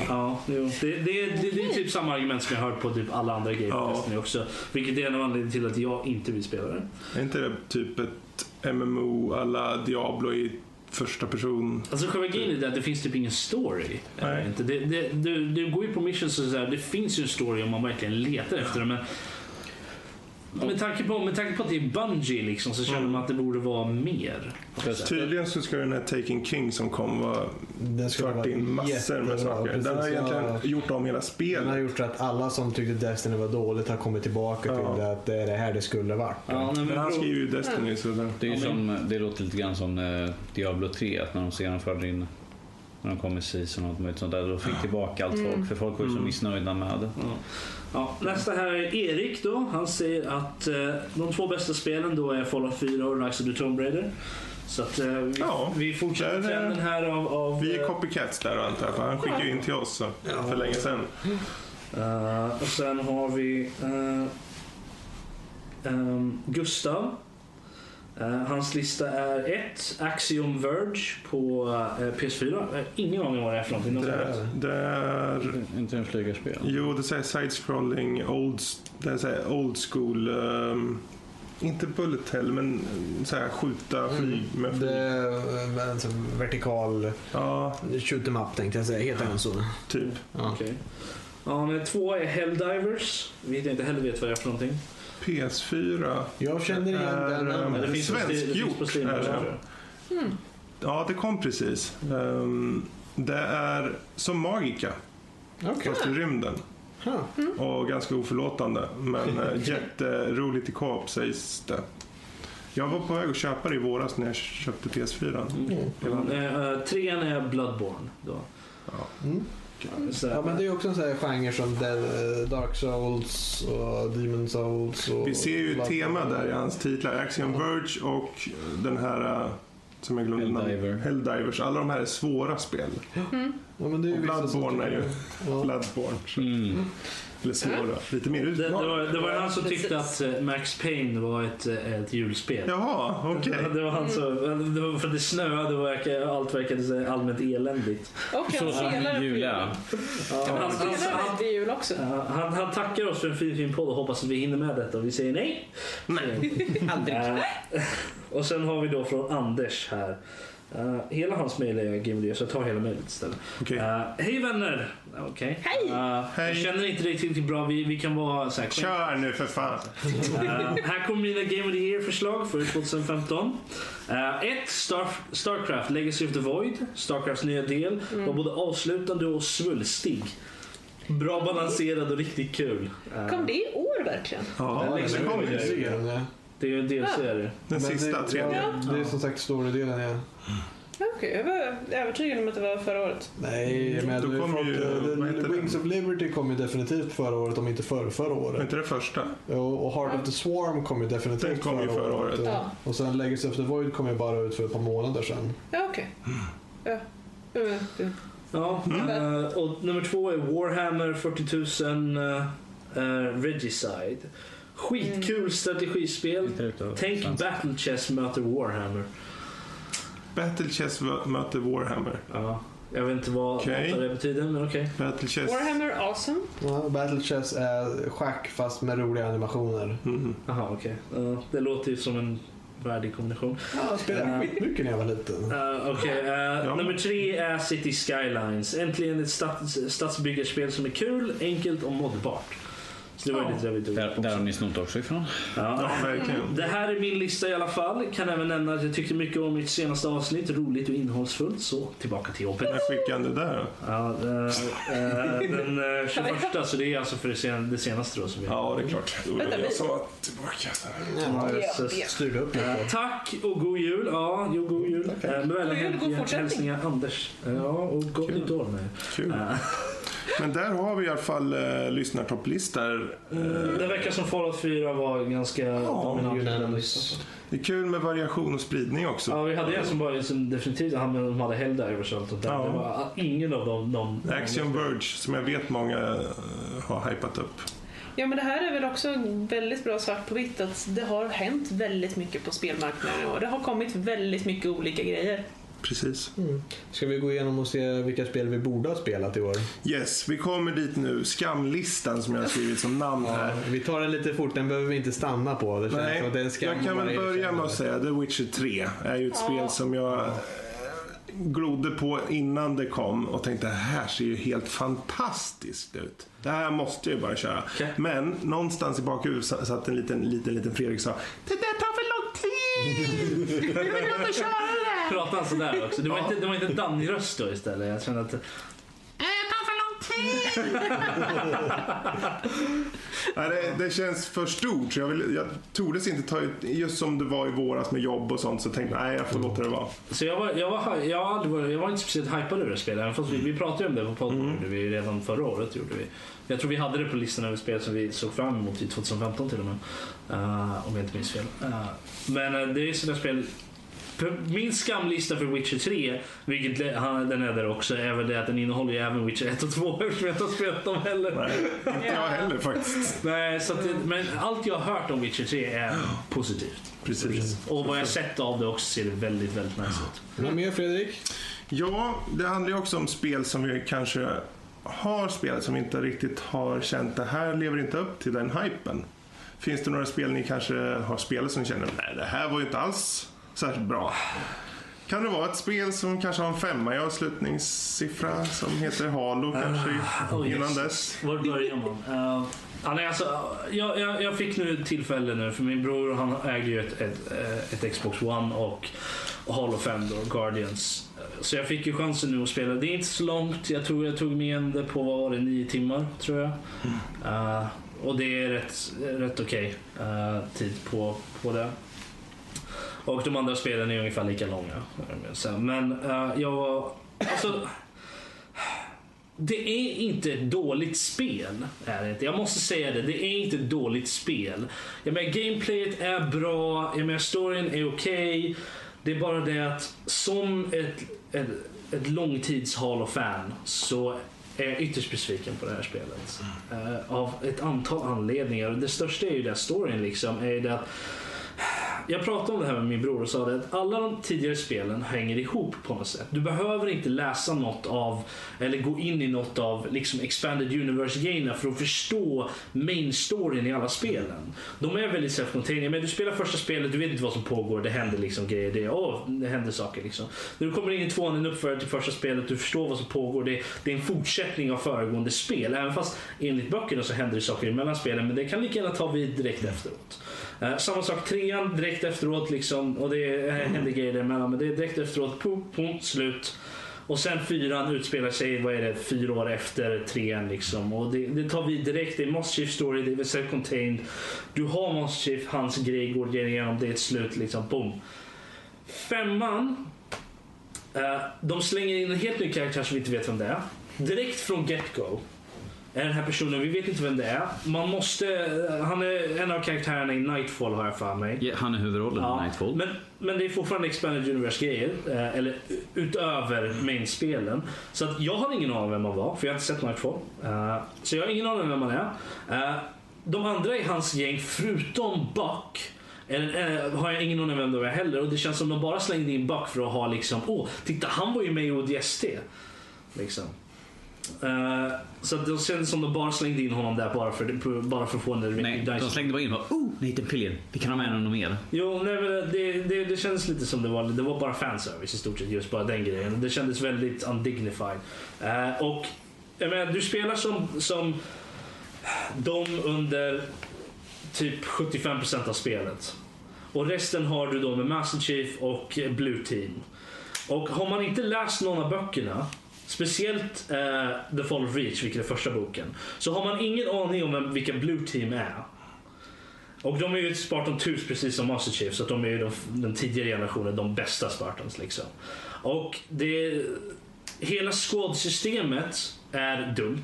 Ja, det är typ samma argument som jag hört på typ alla andra gameplays nu också. Vilket är en anledning till att jag inte vill spela det. Är inte det typ ett MMO alla Diablo i första person? Alltså själva grejen är att det finns typ ingen story. Inte. Du går ju på missions och sådär. Det finns ju en story om man verkligen letar efter det, men med tanke på att det är Bungie liksom, så känner man att det borde vara mer. Tydligen så ska den här Taken King som kom vara in massor med saker. Precis, den har egentligen gjort om hela spelet. Den har gjort att alla som tyckte Destiny var dåligt har kommit tillbaka till att det är det här det skulle varit. Ja, men han skriver ju Destiny så där. Det är ju som, det låter lite grann som Diablo 3, att när de genomförde in, när de kom i season och något sånt där, då fick tillbaka allt folk, för folk var ju så missnöjda med det. Ja, nästa här är Erik då. Han säger att de två bästa spelen då är Fallout 4 och Rise of the Tomb Raider. Så att vi fortsätter trenden här av vi är copycats där och allt här, för han skickar ju in till oss för länge sedan. Och sen har vi Gustav. Hans lista är 1 Axiom Verge på PS4. Ingen aning vad det är för någonting. Inte en flygarspel. Jo, det säger side-scrolling old school, inte bullet hell, men så här, skjuta flyg med flyg. Det är en sån vertikal shoot 'em up, tänkte jag säga. Heter den så? Typ. Ja. Okej. Ja, men 2 är Helldivers. Vi vet inte heller vad det är för någonting. PS4. Jag känner igen den. Svenskgjort. Ja, det kom precis. Det är som Magica. Fast i rymden. Och ganska oförlåtande. Men jätteroligt i co-op, sägs det. Jag var på väg att köpa det i våras när jag köpte PS4. 3 är Bloodborne då. Ja, men det är också en sån här genre som Dark Souls och Demon Souls och vi ser ju ett tema där i hans titlar, Axiom Verge och den här som jag glömde Helldivers. Alla de här är svåra spel. Ja, men det är ju Bloodborne är ju Bloodborne. Eller svåra, lite mer det var han som tyckte att Max Payne var ett julspel. Jaha, okej. Det var han som, det var för att det snöade och allt verkade allmänt eländigt. Och han spelar jul. Han spelar i jul också. Han tackar oss för en fin podd och hoppas att vi hinner med detta. Och vi säger nej. Aldrig. Och sen har vi då från Anders här. Hela hans mejl är GameDev, så jag tar hela mejlet istället. Hej vänner. Hej. Jag känner inte dig till bra. Vi kan vara så här. Kör nu för fan. Här kommer mina Game of the Year förslag för 2015. 1 Starcraft Legacy of the Void. Starcrafts nya del var både avslutande och svulstig. Bra balanserad och riktigt kul. Kom det i år verkligen? Ja, det kom det. Det är ju en delserie. Den sista tredje. Det är som sagt stora delen. Okej, jag var övertygad om att det var förra året. Nej, men du kom Wings of Liberty kom ju definitivt förra året, om inte förra året. Inte det första. Och Heart of the Swarm kom ju definitivt förra året. Ja. Och sen Legacy of the Void kom ju bara ut för ett par månader sedan. Ja, okej. Och nummer 2 är Warhammer 40,000 Regicide. Skitkul strategispel. Tänk Battle Chess möter Warhammer. Battle Chess möter Warhammer. Ja, jag vet inte vad det betyder, men Battle Chess. Warhammer, awesome. Ja, Battle Chess är schack fast med roliga animationer. Aha, det låter ju som en värdig kombination. Ja, spelar skitmycket när jag var liten. Nummer 3 är Cities: Skylines. Äntligen ett stadsbyggarspel som är kul, enkelt och moddbart. Det var lite där har ni snott också ifrån. Det här är min lista i alla fall. Kan även nämna att jag tyckte mycket om mitt senaste avsnitt. Roligt och innehållsfullt. Så tillbaka till jobbet. När skickade du det där? Den 21, så det är alltså för det senaste då som vi... Ja, det är klart. Jag sa tillbaka styr upp. Tack och god jul. Ja, god jul. Med väldigt hälsningar Anders. Ja, och gott nytt år med. Kul. Men där har vi i alla fall lyssnartopplistor. Det verkar som Fallout 4 var ganska dominant. Det är kul med variation och spridning också. Ja, vi hade en som bara definitivt de hade Helldivers och allt sånt där. Det var ingen av dem. Axiom Verge som jag vet många har hypat upp. Ja, men det här är väl också väldigt bra svart på vitt att det har hänt väldigt mycket på spelmarknaden och det har kommit väldigt mycket olika grejer. Precis. Mm. Ska vi gå igenom och se vilka spel vi borde ha spelat i år? Yes, vi kommer dit nu. Skamlistan som jag har skrivit som namn här. Ja, vi tar den lite fort, den behöver vi inte stanna på. Det känns att det är en skam. Jag kan väl börja med att säga The Witcher 3 är ju ett spel som jag glodde på innan det kom och tänkte, det här ser ju helt fantastiskt ut. Det här måste jag ju bara köra. Okay. Men någonstans i bakhuvudet satt en liten Fredrik sa, det där tar för lång tid! Vi vill inte köra det! Prata så där också. Det var inte Danny röst då istället. Jag kände att nej, det känns för stort så jag tordes inte ta ut, just som det var i våras med jobb och sånt, så tänkte jag, nej, jag får låta det vara. Så jag var inte speciellt hypad över det spelet, även fast vi pratade om det på podden vi redan förra året gjorde vi. Jag tror vi hade det på listan över spel som vi såg fram emot i 2015 till och med, om jag inte minns fel. Men det är sådana spel. Min skamlista för Witcher 3, vilket den är där också, är väl det att den innehåller ju även Witcher 1 och 2, eftersom jag inte har spelat dem heller. Nej, inte jag heller faktiskt. Nej, så att, men allt jag har hört om Witcher 3 är positivt. Precis. Och vad jag sett av det också ser det väldigt, väldigt nice ut. Vad mer, Fredrik? Ja, det handlar ju också om spel som vi kanske har spelat som inte riktigt har känt det här lever inte upp till den hypen. Finns det några spel ni kanske har spelat som känner, nej, det här var ju inte alls särskilt bra? Kan det vara ett spel som kanske har en 5 i avslutningssiffra som heter Halo kanske innan dess? Var börjar man? Jag fick nu tillfälle nu, för min bror, han äger ju ett Xbox One och Halo 5 då, Guardians. Så jag fick ju chansen nu att spela. Det är inte så långt, jag tror jag tog med det på, vad var det, 9 timmar tror jag. Och det är rätt okej tid på det. Och de andra spelen är ungefär lika långa. Men det är inte ett dåligt spel. Jag måste säga det är inte ett dåligt spel. Jag menar, gameplayet är bra. Jag menar, storyn är okej. Det är bara det att som ett långtids-Halo-fan så är jag ytterst besviken på det här spelet. Av ett antal anledningar. Det största är ju den storyn liksom. Är det att jag pratade om det här med min bror och sa det att alla de tidigare spelen hänger ihop på något sätt. Du behöver inte läsa något av eller gå in i något av liksom Expanded Universe-grejerna för att förstå main storyn i alla spelen. De är väldigt self-contained. Men du spelar första spelet, du vet inte vad som pågår. Det händer liksom grejer, det händer saker liksom. När du kommer in i tvåan, en uppföljare till första spelet, du förstår vad som pågår. Det är en fortsättning av föregående spel. Även fast enligt böckerna så händer det saker mellan spelen, men det kan lika gärna ta vid direkt efteråt. Samma sak trean direkt efteråt liksom, och det händer grejer emellan, men det är direkt efteråt, punkt, slut. Och sen 4 utspelar sig, vad är det, 4 år efter 3 liksom. Och det tar vi direkt, det är Master Chief story, det är self-contained. Du har Master Chief, hans grej går igenom, det är ett slut liksom, boom. 5, de slänger in en helt ny karaktär som vi inte vet vem det är. Direkt från get-go är den här personen, vi vet inte vem det är. Han är en av karaktärerna i Nightfall, har jag för mig. Ja, han är huvudrollen i Nightfall. Men det är fortfarande Expanded Universe-grejer, eller utöver main-spelen. Så att jag har ingen aning om vem man var, för jag har inte sett Nightfall. Så jag har ingen aning om vem man är. De andra i hans gäng, förutom Buck, har jag ingen aning om vem de är heller. Och det känns som de bara slängde in Buck för att ha liksom, titta, han var ju med i ODST liksom. Så det kändes som de bara slängde in honom där bara för att få den. Nej, de slängde bara in och bara, nej, den pillen, vi kan ha med honom mer. Jo, nej, det kändes lite som det var bara fanservice i stort sett, just bara den grejen. Det kändes väldigt undignified. Och jag menar, du spelar som de under typ 75% av spelet. Och resten har du då med Master Chief och Blue Team. Och har man inte läst någon av böckerna, speciellt The Fall of Reach, vilket är första boken, så har man ingen aning om vilka Blue Team är. Och de är ju ett Spartan-tus precis som Master Chief, så att de är ju den tidigare generationen, de bästa Spartans liksom. Och hela squad-systemet är dumt.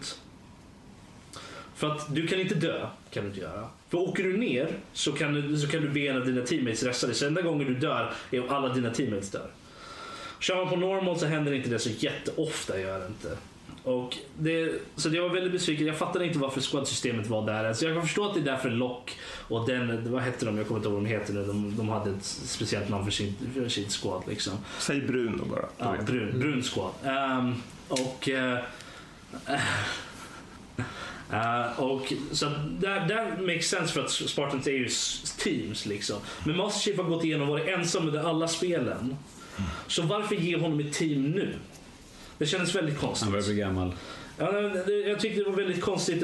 För att du kan inte dö, kan du inte göra. För åker du ner så kan du be en av dina teammates resta dig. Så enda gången du dör är om alla dina teammates dör. Kör man på normal så händer inte det så jätteofta, gör det inte. Och så jag var väldigt besviken. Jag fattade inte varför squad-systemet var där. Alltså jag kan förstå att det är därför lock. Och den, vad hette de? Jag kommer inte ihåg vad de heter nu. De hade ett speciellt namn för sin squad liksom. Säg brun då bara. Ja, brun squad. Och så där makes sense för att Spartans är ju teams liksom. Men Master Chief har gått igenom och varit ensam med alla spelen. Så varför ge honom ett team nu? Det kändes väldigt konstigt. Han var för gammal. Ja, jag tyckte det var väldigt konstigt.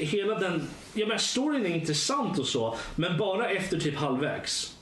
Hela den... Jag menar, storyn är intressant och så. Men bara efter typ halvvägs.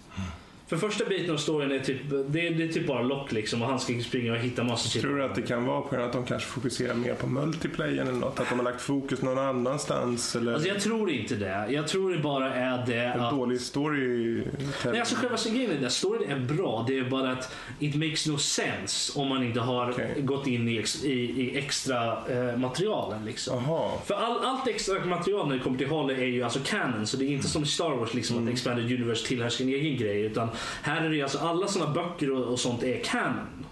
För första biten av storyn är typ... Det är typ bara lock liksom. Och han ska springa och hitta massor. Tror du att det kan vara på att de kanske fokuserar mer på multiplayer eller något? Att de har lagt fokus någon annanstans? Eller? Alltså jag tror inte det. Jag tror det bara är det en att... dålig story... Nej, alltså själva grejen är det. Storyn är bra. Det är bara att it makes no sense om man inte har gått in i extra materialen liksom. Aha. För allt extra material när det kommer till Halle är ju alltså canon. Så det är inte som Star Wars liksom att Expanded Universe tillhör sin egen grej. Utan här är det alltså alla sådana böcker och sånt är canon.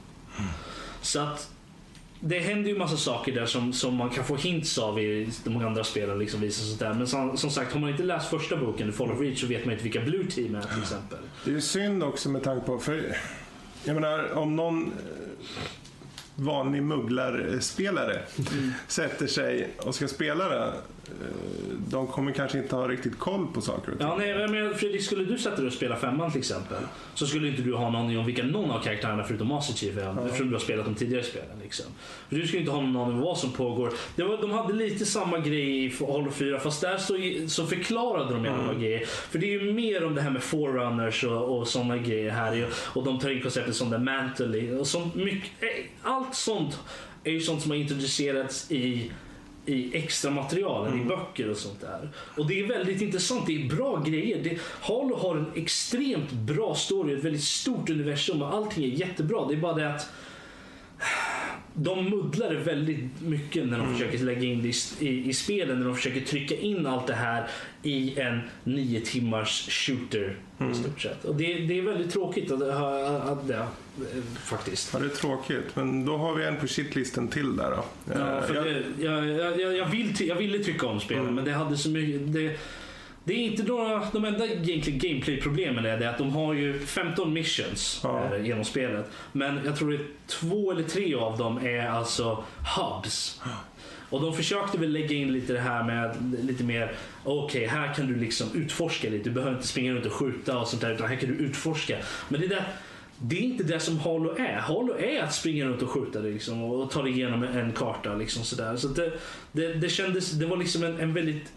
Så att det händer ju massa saker där som man kan få hints av i de andra spelen liksom, visar sånt där. Men som sagt, har man inte läst första boken Fall of Reach så vet man inte vilka Blue Team är till exempel. Det är ju synd också med tanke på, för jag menar om någon vanlig mugglarspelare sätter sig och ska spela det, de kommer kanske inte ha riktigt koll på saker. Ja, nej, men Fredrik, skulle du sätta dig och spela femman till exempel, så skulle inte du ha någon aning om vilka någon av karaktärerna förutom Master Chief är, eftersom du har spelat de tidigare spelen liksom. För du skulle inte ha någon aning om vad som pågår. De hade lite samma grej i Hall 4, fast där så förklarade de några grejer. För det är ju mer om det här med Forerunners och sådana grejer här, och de tar in konceptet som The Mantle och sånt mycket. Allt sånt är ju sånt som har introducerats i extra materialen, i böcker och sånt där. Och det är väldigt intressant, det är bra grejer. Halo har en extremt bra story, ett väldigt stort universum och allting är jättebra. Det är bara det att de muddlar väldigt mycket när de försöker lägga in det i spelen, när de försöker trycka in allt det här i en 9 timmars shooter i stort sett. Och det är väldigt tråkigt att det faktiskt. Ja, det är tråkigt, men då har vi en på shitlisten till där då. Ja, för jag ville tycka om spelen, men det hade så mycket... Det är inte de enda gameplay-problemen är det att de har ju 15 missions genom spelet. Men jag tror att 2 eller 3 av dem är alltså hubs. Och de försökte väl lägga in lite det här med lite mer, okej, här kan du liksom utforska lite. Du behöver inte springa runt och skjuta och sånt där, utan här kan du utforska. Men det är inte det som Halo är. Halo är att springa runt och skjuta liksom, och ta dig igenom en karta liksom, sådär. Så det kändes, det var liksom en väldigt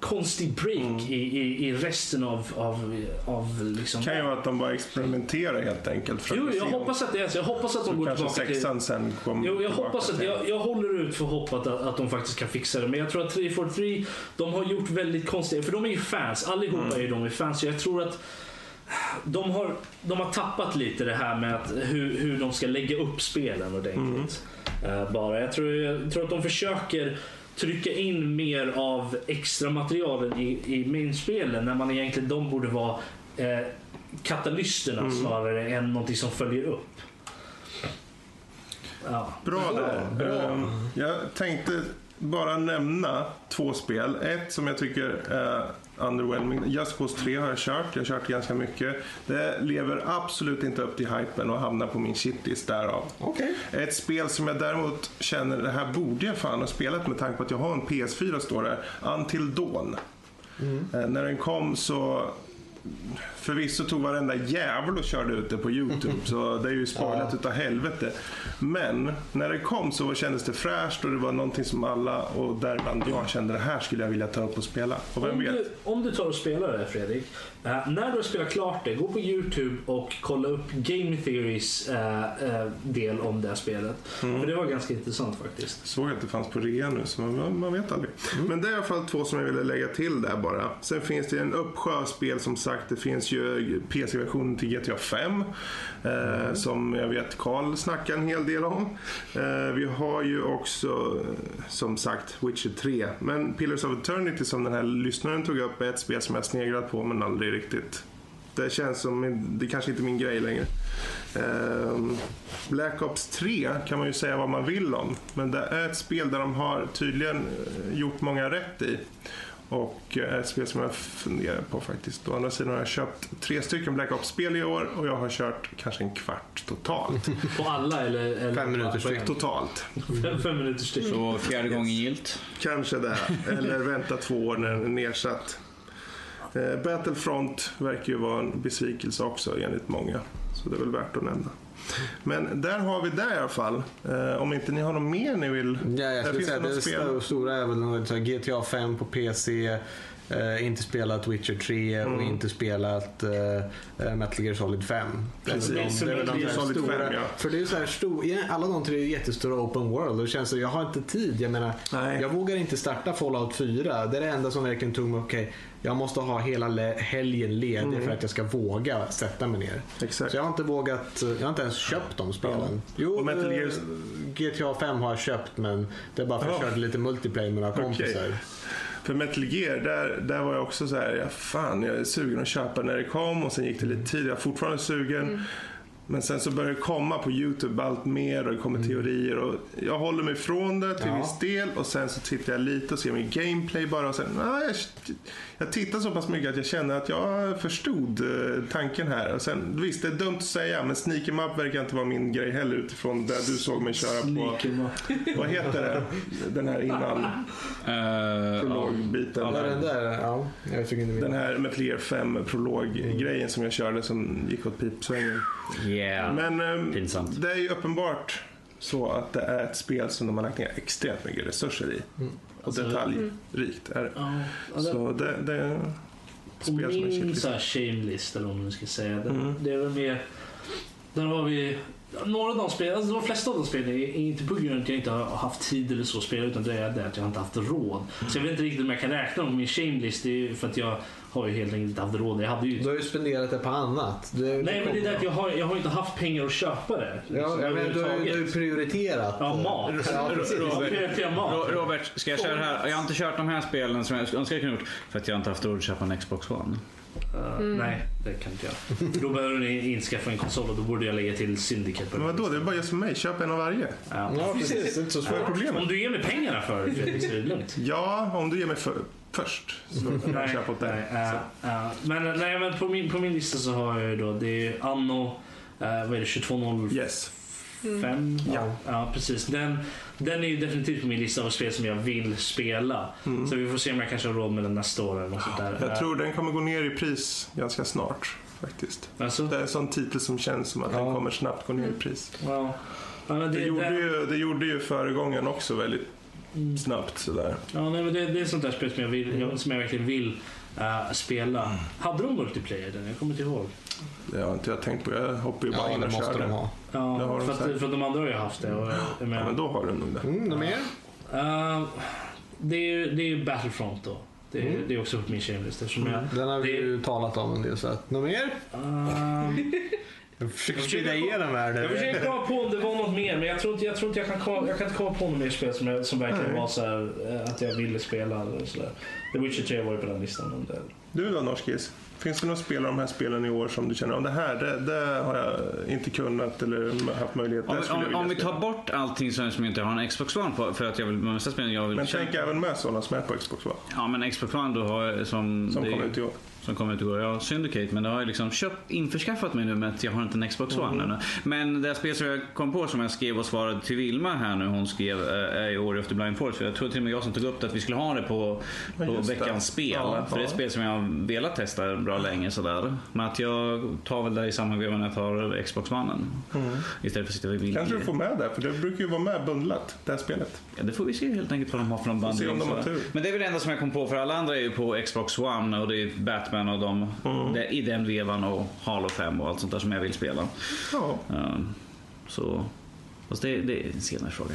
konstig break i resten av liksom. Kan ju vara att de bara experimenterar helt enkelt. Jo, jag hoppas att det är så. Jag hoppas att de går tillbaka till... Sen jo, jag hoppas att jag håller ut för hoppet att de faktiskt kan fixa det. Men jag tror att 343, de har gjort väldigt konstiga... För de är ju fans. Allihopa är ju de är fans. Så jag tror att de har tappat lite det här med att hur de ska lägga upp spelen ordentligt. Bara. Jag tror att de försöker... trycka in mer av extra materialen i mainspelen, när man egentligen de borde vara katalysterna snarare än någonting som följer upp. Ja. Bra där. Jag tänkte bara nämna 2 spel. Ett som jag tycker är underwhelming. Just Cause 3 har jag kört. Jag har kört ganska mycket. Det lever absolut inte upp till hypen och hamnar på min shitlist därav. Okay. Ett spel som jag däremot känner, det här borde jag fan ha spelat med tanke på att jag har en PS4, står där. Until Dawn. När den kom så... Förvisso tog varenda jävel och körde ut det på YouTube, så det är ju spoilat utav helvete. Men när det kom så kändes det fräscht, och det var någonting som alla, och däribland jag, kände det här skulle jag vilja ta upp och spela. Och vem vet? Om du tar och spelar det, Fredrik, när du spelar klart det, gå på YouTube och kolla upp Game Theories del om det här spelet. För det var ganska intressant faktiskt. Såg att det fanns på rea nu, så man vet aldrig. Men det är i alla fall 2 som jag ville lägga till där bara. Sen finns det en uppsjö spel, som sagt. Det finns ju PC-versionen till GTA 5 som jag vet Carl snackar en hel del om. Vi har ju också som sagt Witcher 3, men Pillars of Eternity, som den här lyssnaren tog upp, är ett spel som jag sneglat på men aldrig riktigt. Det känns som det kanske inte är min grej längre. Black Ops 3 kan man ju säga vad man vill om, men det är ett spel där de har tydligen gjort många rätt i, och ett spel som jag funderar på faktiskt. Å andra sidan har jag köpt 3 stycken Black Ops-spel i år, och jag har kört kanske 1/4 totalt. På alla eller 5 minuter styck totalt. 5 minuter styck. Så 4:e gången gilt. Kanske det. Eller vänta 2 år när den är nedsatt. Battlefront verkar ju vara en besvikelse också enligt många. Så det är väl värt att nämna. Men där har vi det i alla fall. Om inte ni har något mer ni vill. Ja, jag skulle säga det stora är väl GTA 5 på PC, inte spelat Witcher 3 och inte spelat Metal Gear Solid 5. Precis, det är de Solid stora, 5, ja. För det är så här alla de tre är jättestora open world, och det känns så jag har inte tid. Jag menar, jag vågar inte starta Fallout 4. Det är det enda som verkligen tog mig, okej, jag måste ha hela helgen ledig för att jag ska våga sätta mig ner. Exakt. Så jag har inte vågat, jag har inte ens köpt de spelen. Jo, och Metal Gear... GTA 5 har jag köpt, men det är bara för att jag körde lite multiplayer med några kompisar. För Metal Gear, där var jag också så här, jag är sugen att köpa när det kom, och sen gick det lite tid, jag är fortfarande sugen. Men sen så började det komma på YouTube allt mer, och det kommer teorier, och jag håller mig ifrån det till viss del, och sen så tittar jag lite och ser min gameplay bara, och sen jag tittar så pass mycket att jag känner att jag förstod tanken här, och sen visst, det är dumt att säga, men sneaker map verkar inte vara min grej heller, utifrån där du såg mig köra på vad heter det? Den här innan prologbiten den här med Player 5 prologgrejen som jag körde, som gick åt pipsvängen. Yeah. Men det är ju uppenbart så att det är ett spel som de har lagt ner extremt mycket resurser i. Och detaljrikt är det. Så det är ett spel som är min så här shamelist, eller om man ska säga det. Det är väl mer, där har vi några av de spel, alltså de flesta av de spelen är inte på grund av att jag inte har haft tid eller så spel, utan det är det att jag inte haft råd. Så jag vet inte riktigt om jag kan räkna om min shamelist, det är ju för att jag har ju helt enkelt inte haft råd. Du har ju spenderat det på annat. Nej, men det är det att jag har inte haft pengar att köpa det. Ja, men du har ju prioriterat. Ja, mat. Robert, ska jag köra här? Jag har inte kört de här spelen som jag önskar jag kunde gjort, för att jag inte haft råd att köpa en Xbox One. Nej, det kan inte jag. Då behöver ni inskaffa en konsol, och då borde jag lägga till Syndicate. Men vadå, det är bara just för mig, köp en av varje. Ja, precis, det är inte så svårt problem. Om du ger mig pengarna för det, så är det lugnt. Ja, om du ger mig först så jag köpa åt dig. Men på min lista så har jag ju då, det är Anno, vad är det, 2205? Yes. Ja, precis. Den är ju definitivt på min lista av spel som jag vill spela. Så vi får se om jag kanske har råd med den nästa år eller sånt där. Jag tror den kommer gå ner i pris ganska snart faktiskt. Alltså? Det är en sån titel som känns som att den kommer snabbt gå ner i pris. Det gjorde ju föregången också väldigt snabbt sådär. Ja, nej, men det är sånt där spel som jag verkligen vill spela. Hade de multiplayer den? Jag kommer inte ihåg. Det har inte jag tänkt på. Jag hoppar ju bara in och kör den. Ja, för de andra har ju haft det. Men då har du nog det. Det är ju Battlefront då. Det är också på min shamelist. Den har vi ju talat om en del. Så att, något mer? Jag försöker komma på om det var något mer, men jag tror inte jag kan komma på något mer spel som verkligen var så här, att jag ville spela eller så där. The Witcher 3 var ju på den listan om det. Du då, Norskis? Finns det några spel av de här spelen i år som du känner om det här? Det har jag inte kunnat eller haft möjlighet. Om vi tar bort allting som inte har en Xbox One på, för att jag vill möta spelen jag vill. Men tänk även med sådana som är på Xbox One. Ja, men Xbox One då har som kommer ut i år. Som kommer ut igår. Jag har Syndicate, men det har jag liksom införskaffat mig nu med att jag har inte en Xbox One nu. Men det spel som jag kom på, som jag skrev och svarade till Vilma här nu, hon skrev i år efter Blind Force, för jag tror till och med jag som tog upp det, att vi skulle ha det på veckans spel. Ja, för det är ett spel som jag velat testa bra länge sådär. Men att jag tar väl det i samma gång när jag tar Xbox One istället för att sitta vid Vilma. Kanske du får med det, för det brukar ju vara med bundlat, det här spelet. Ja, det får vi se helt enkelt vad de har för någon bandling. Men det är väl det enda som jag kom på, för alla andra är ju på Xbox One, och det är Batman och i den vevan, och Halo 5 och allt sånt där som jag vill spela. Så fast det är en senare fråga.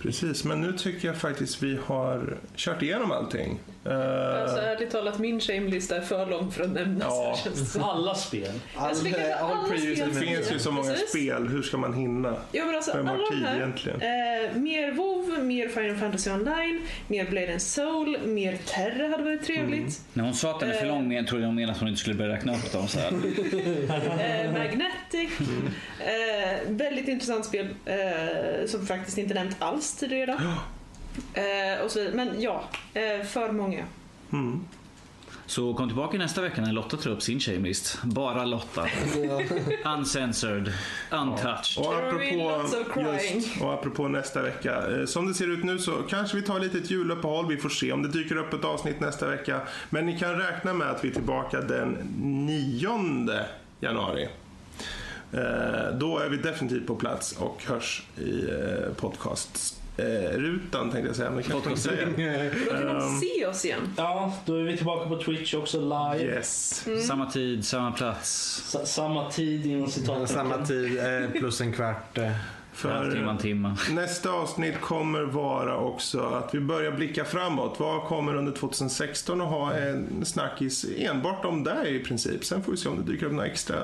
Precis, men nu tycker jag faktiskt vi har kört igenom allting. Alltså ärligt talat, min shamelista är för lång för att nämna. Ja, alla spel. Det finns ju så många spel, hur ska man hinna? Ja, men alltså, alla de här, mer WoW, mer Final Fantasy Online, mer Blade and Soul, mer Terra hade varit trevligt. När hon sa att den är för lång, jag trodde hon menade att hon inte skulle börja räkna upp dem så här. Magnetic. Väldigt intressant spel som faktiskt inte nämnt alls tidigare. Och så, men ja, för många. Så kom tillbaka nästa vecka när Lotta tar upp sin tjejlist. Bara Lotta. Uncensored, untouched. Och apropå nästa vecka, som det ser ut nu så kanske vi tar lite ett juluppehåll. Vi får se om det dyker upp ett avsnitt nästa vecka. Men ni kan räkna med att vi är tillbaka den 9 januari. Då är vi definitivt på plats och hörs i podcast. Rutan tänkte jag säga, men kan jag säga. Då kan de se oss igen. Ja, då är vi tillbaka på Twitch också live. Yes. Samma tid, samma plats. Samma tid inom citatet. Samma tid plus en kvart. För nästa avsnitt kommer vara också att vi börjar blicka framåt. Vad kommer under 2016 att ha en snackis enbart om där i princip. Sen får vi se om det dyker upp några extra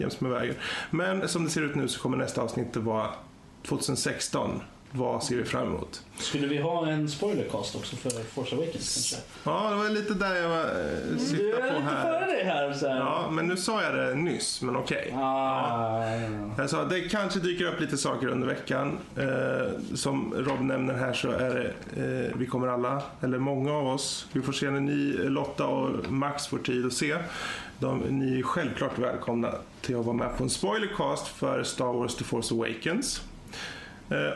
jäms med vägen. Men som det ser ut nu så kommer nästa avsnitt att vara 2016. Vad ser vi fram emot? Skulle vi ha en spoilercast också för Force Awakens kanske? Ja, det var lite där jag var sittade på här. Du är lite före dig här. Så här. Ja, men nu sa jag det nyss, men okej. Ja. Jag sa, det kanske dyker upp lite saker under veckan. Som Rob nämner här så är det, vi kommer alla, eller många av oss, vi får se när ni, Lotta och Max får tid att se. Ni är självklart välkomna till att vara med på en spoilercast för Star Wars The Force Awakens.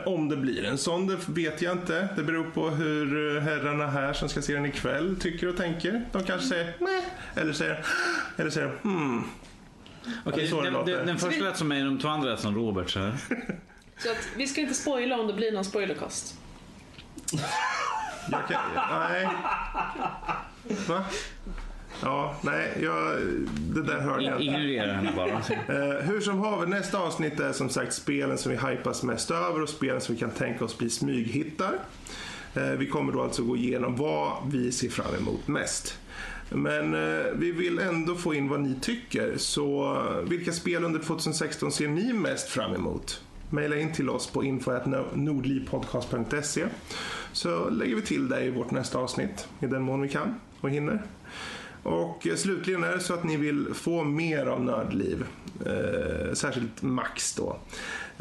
Om det blir en sån, det vet jag inte. Det beror på hur herrarna här som ska se den ikväll tycker och tänker. De kanske säger nej, eller säger Okej, den första lät som mig, de två andra lät som Robert så här. Så att vi ska inte spoila om det blir någon spoilercast. Nej. Va? Ja, nej, det där hörde jag inte. Ignorera henne bara. Hur som haver, nästa avsnitt är som sagt spelen som vi hypas mest över och spelen som vi kan tänka oss bli smyghittar. Vi kommer då alltså gå igenom vad vi ser fram emot mest. Men vi vill ändå få in vad ni tycker. Så vilka spel under 2016 ser ni mest fram emot? Maila in till oss på info@nordlivpodcast.se så lägger vi till det i vårt nästa avsnitt i den mån vi kan och hinner. Och slutligen är det så att ni vill få mer av Nördliv, särskilt Max då.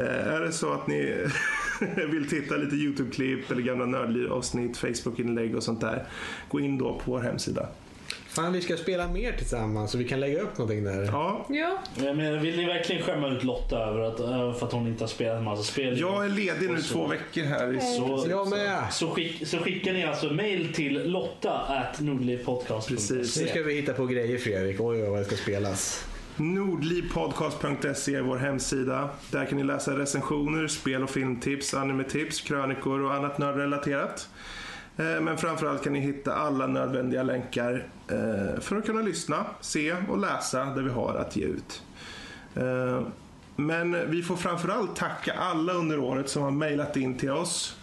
Är det så att ni vill titta lite YouTube-klipp eller gamla Nördliv-avsnitt, Facebook-inlägg och sånt där, gå in då på vår hemsida. Fan, vi ska spela mer tillsammans så vi kan lägga upp någonting där. Ja. Jag menar, vill ni verkligen skämma ut Lotta över för att hon inte har spelat en massa spel? Jag är ledig nu 2 veckor här. Så skickar ni alltså mail till lotta@nordlivpodcast.se. Precis, nu ska vi hitta på grejer, Fredrik. Oj, vad det ska spelas. Nordlivpodcast.se är vår hemsida. Där kan ni läsa recensioner, spel- och filmtips, animetips, krönikor och annat nördrelaterat. Men framförallt kan ni hitta alla nödvändiga länkar för att kunna lyssna, se och läsa det vi har att ge ut. Men vi får framförallt tacka alla under året som har mejlat in till oss,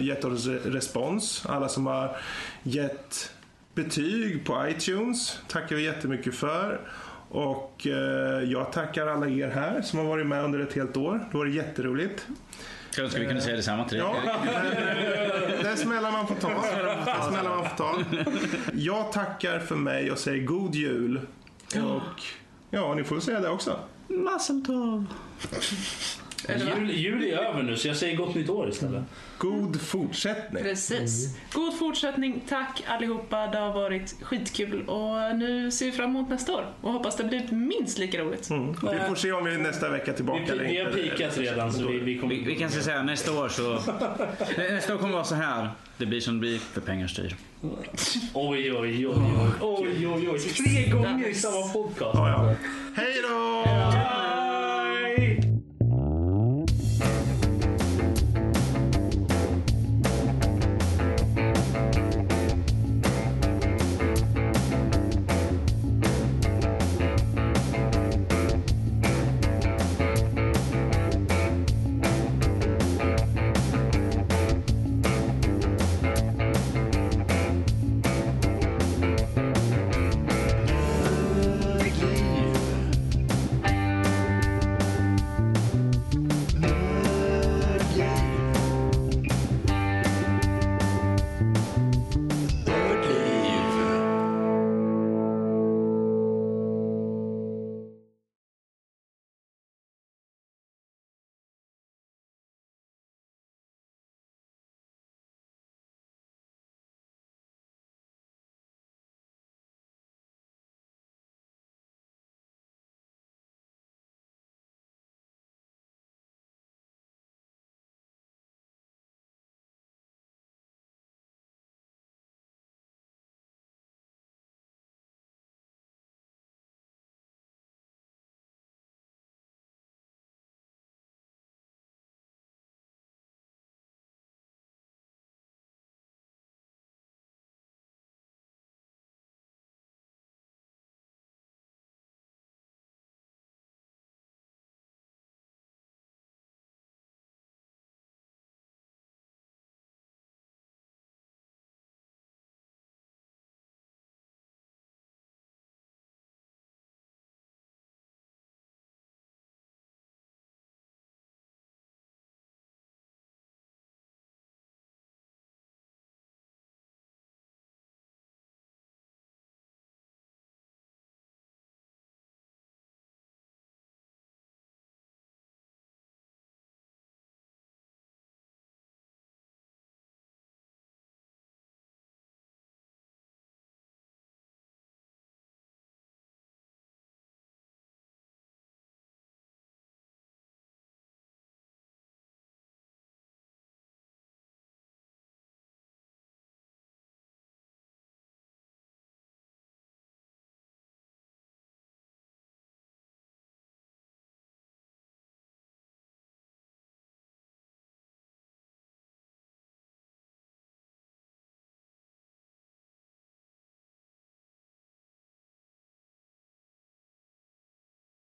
gett oss respons. Alla som har gett betyg på iTunes tackar vi jättemycket för. Och jag tackar alla er här som har varit med under ett helt år. Det var jätteroligt. Jag skulle kunna säga detsamma till dig. Ja, det smäller man på tal. Jag tackar för mig och säger god jul. Och ja, ni får säga det också. Masseltov. Jul är över nu, så jag säger gott nytt år istället. God fortsättning. Precis. God fortsättning, tack allihopa. Det har varit skitkul. Och nu ser vi fram emot nästa år. Och hoppas det blir minst lika roligt. Vi får se om vi är nästa vecka tillbaka. Vi har pikat redan så vi kan säga nästa år så. Nästa år kommer vara så här. Det blir som det blir för pengar styr. Oj. 3 gånger i samma podcast. Hej då.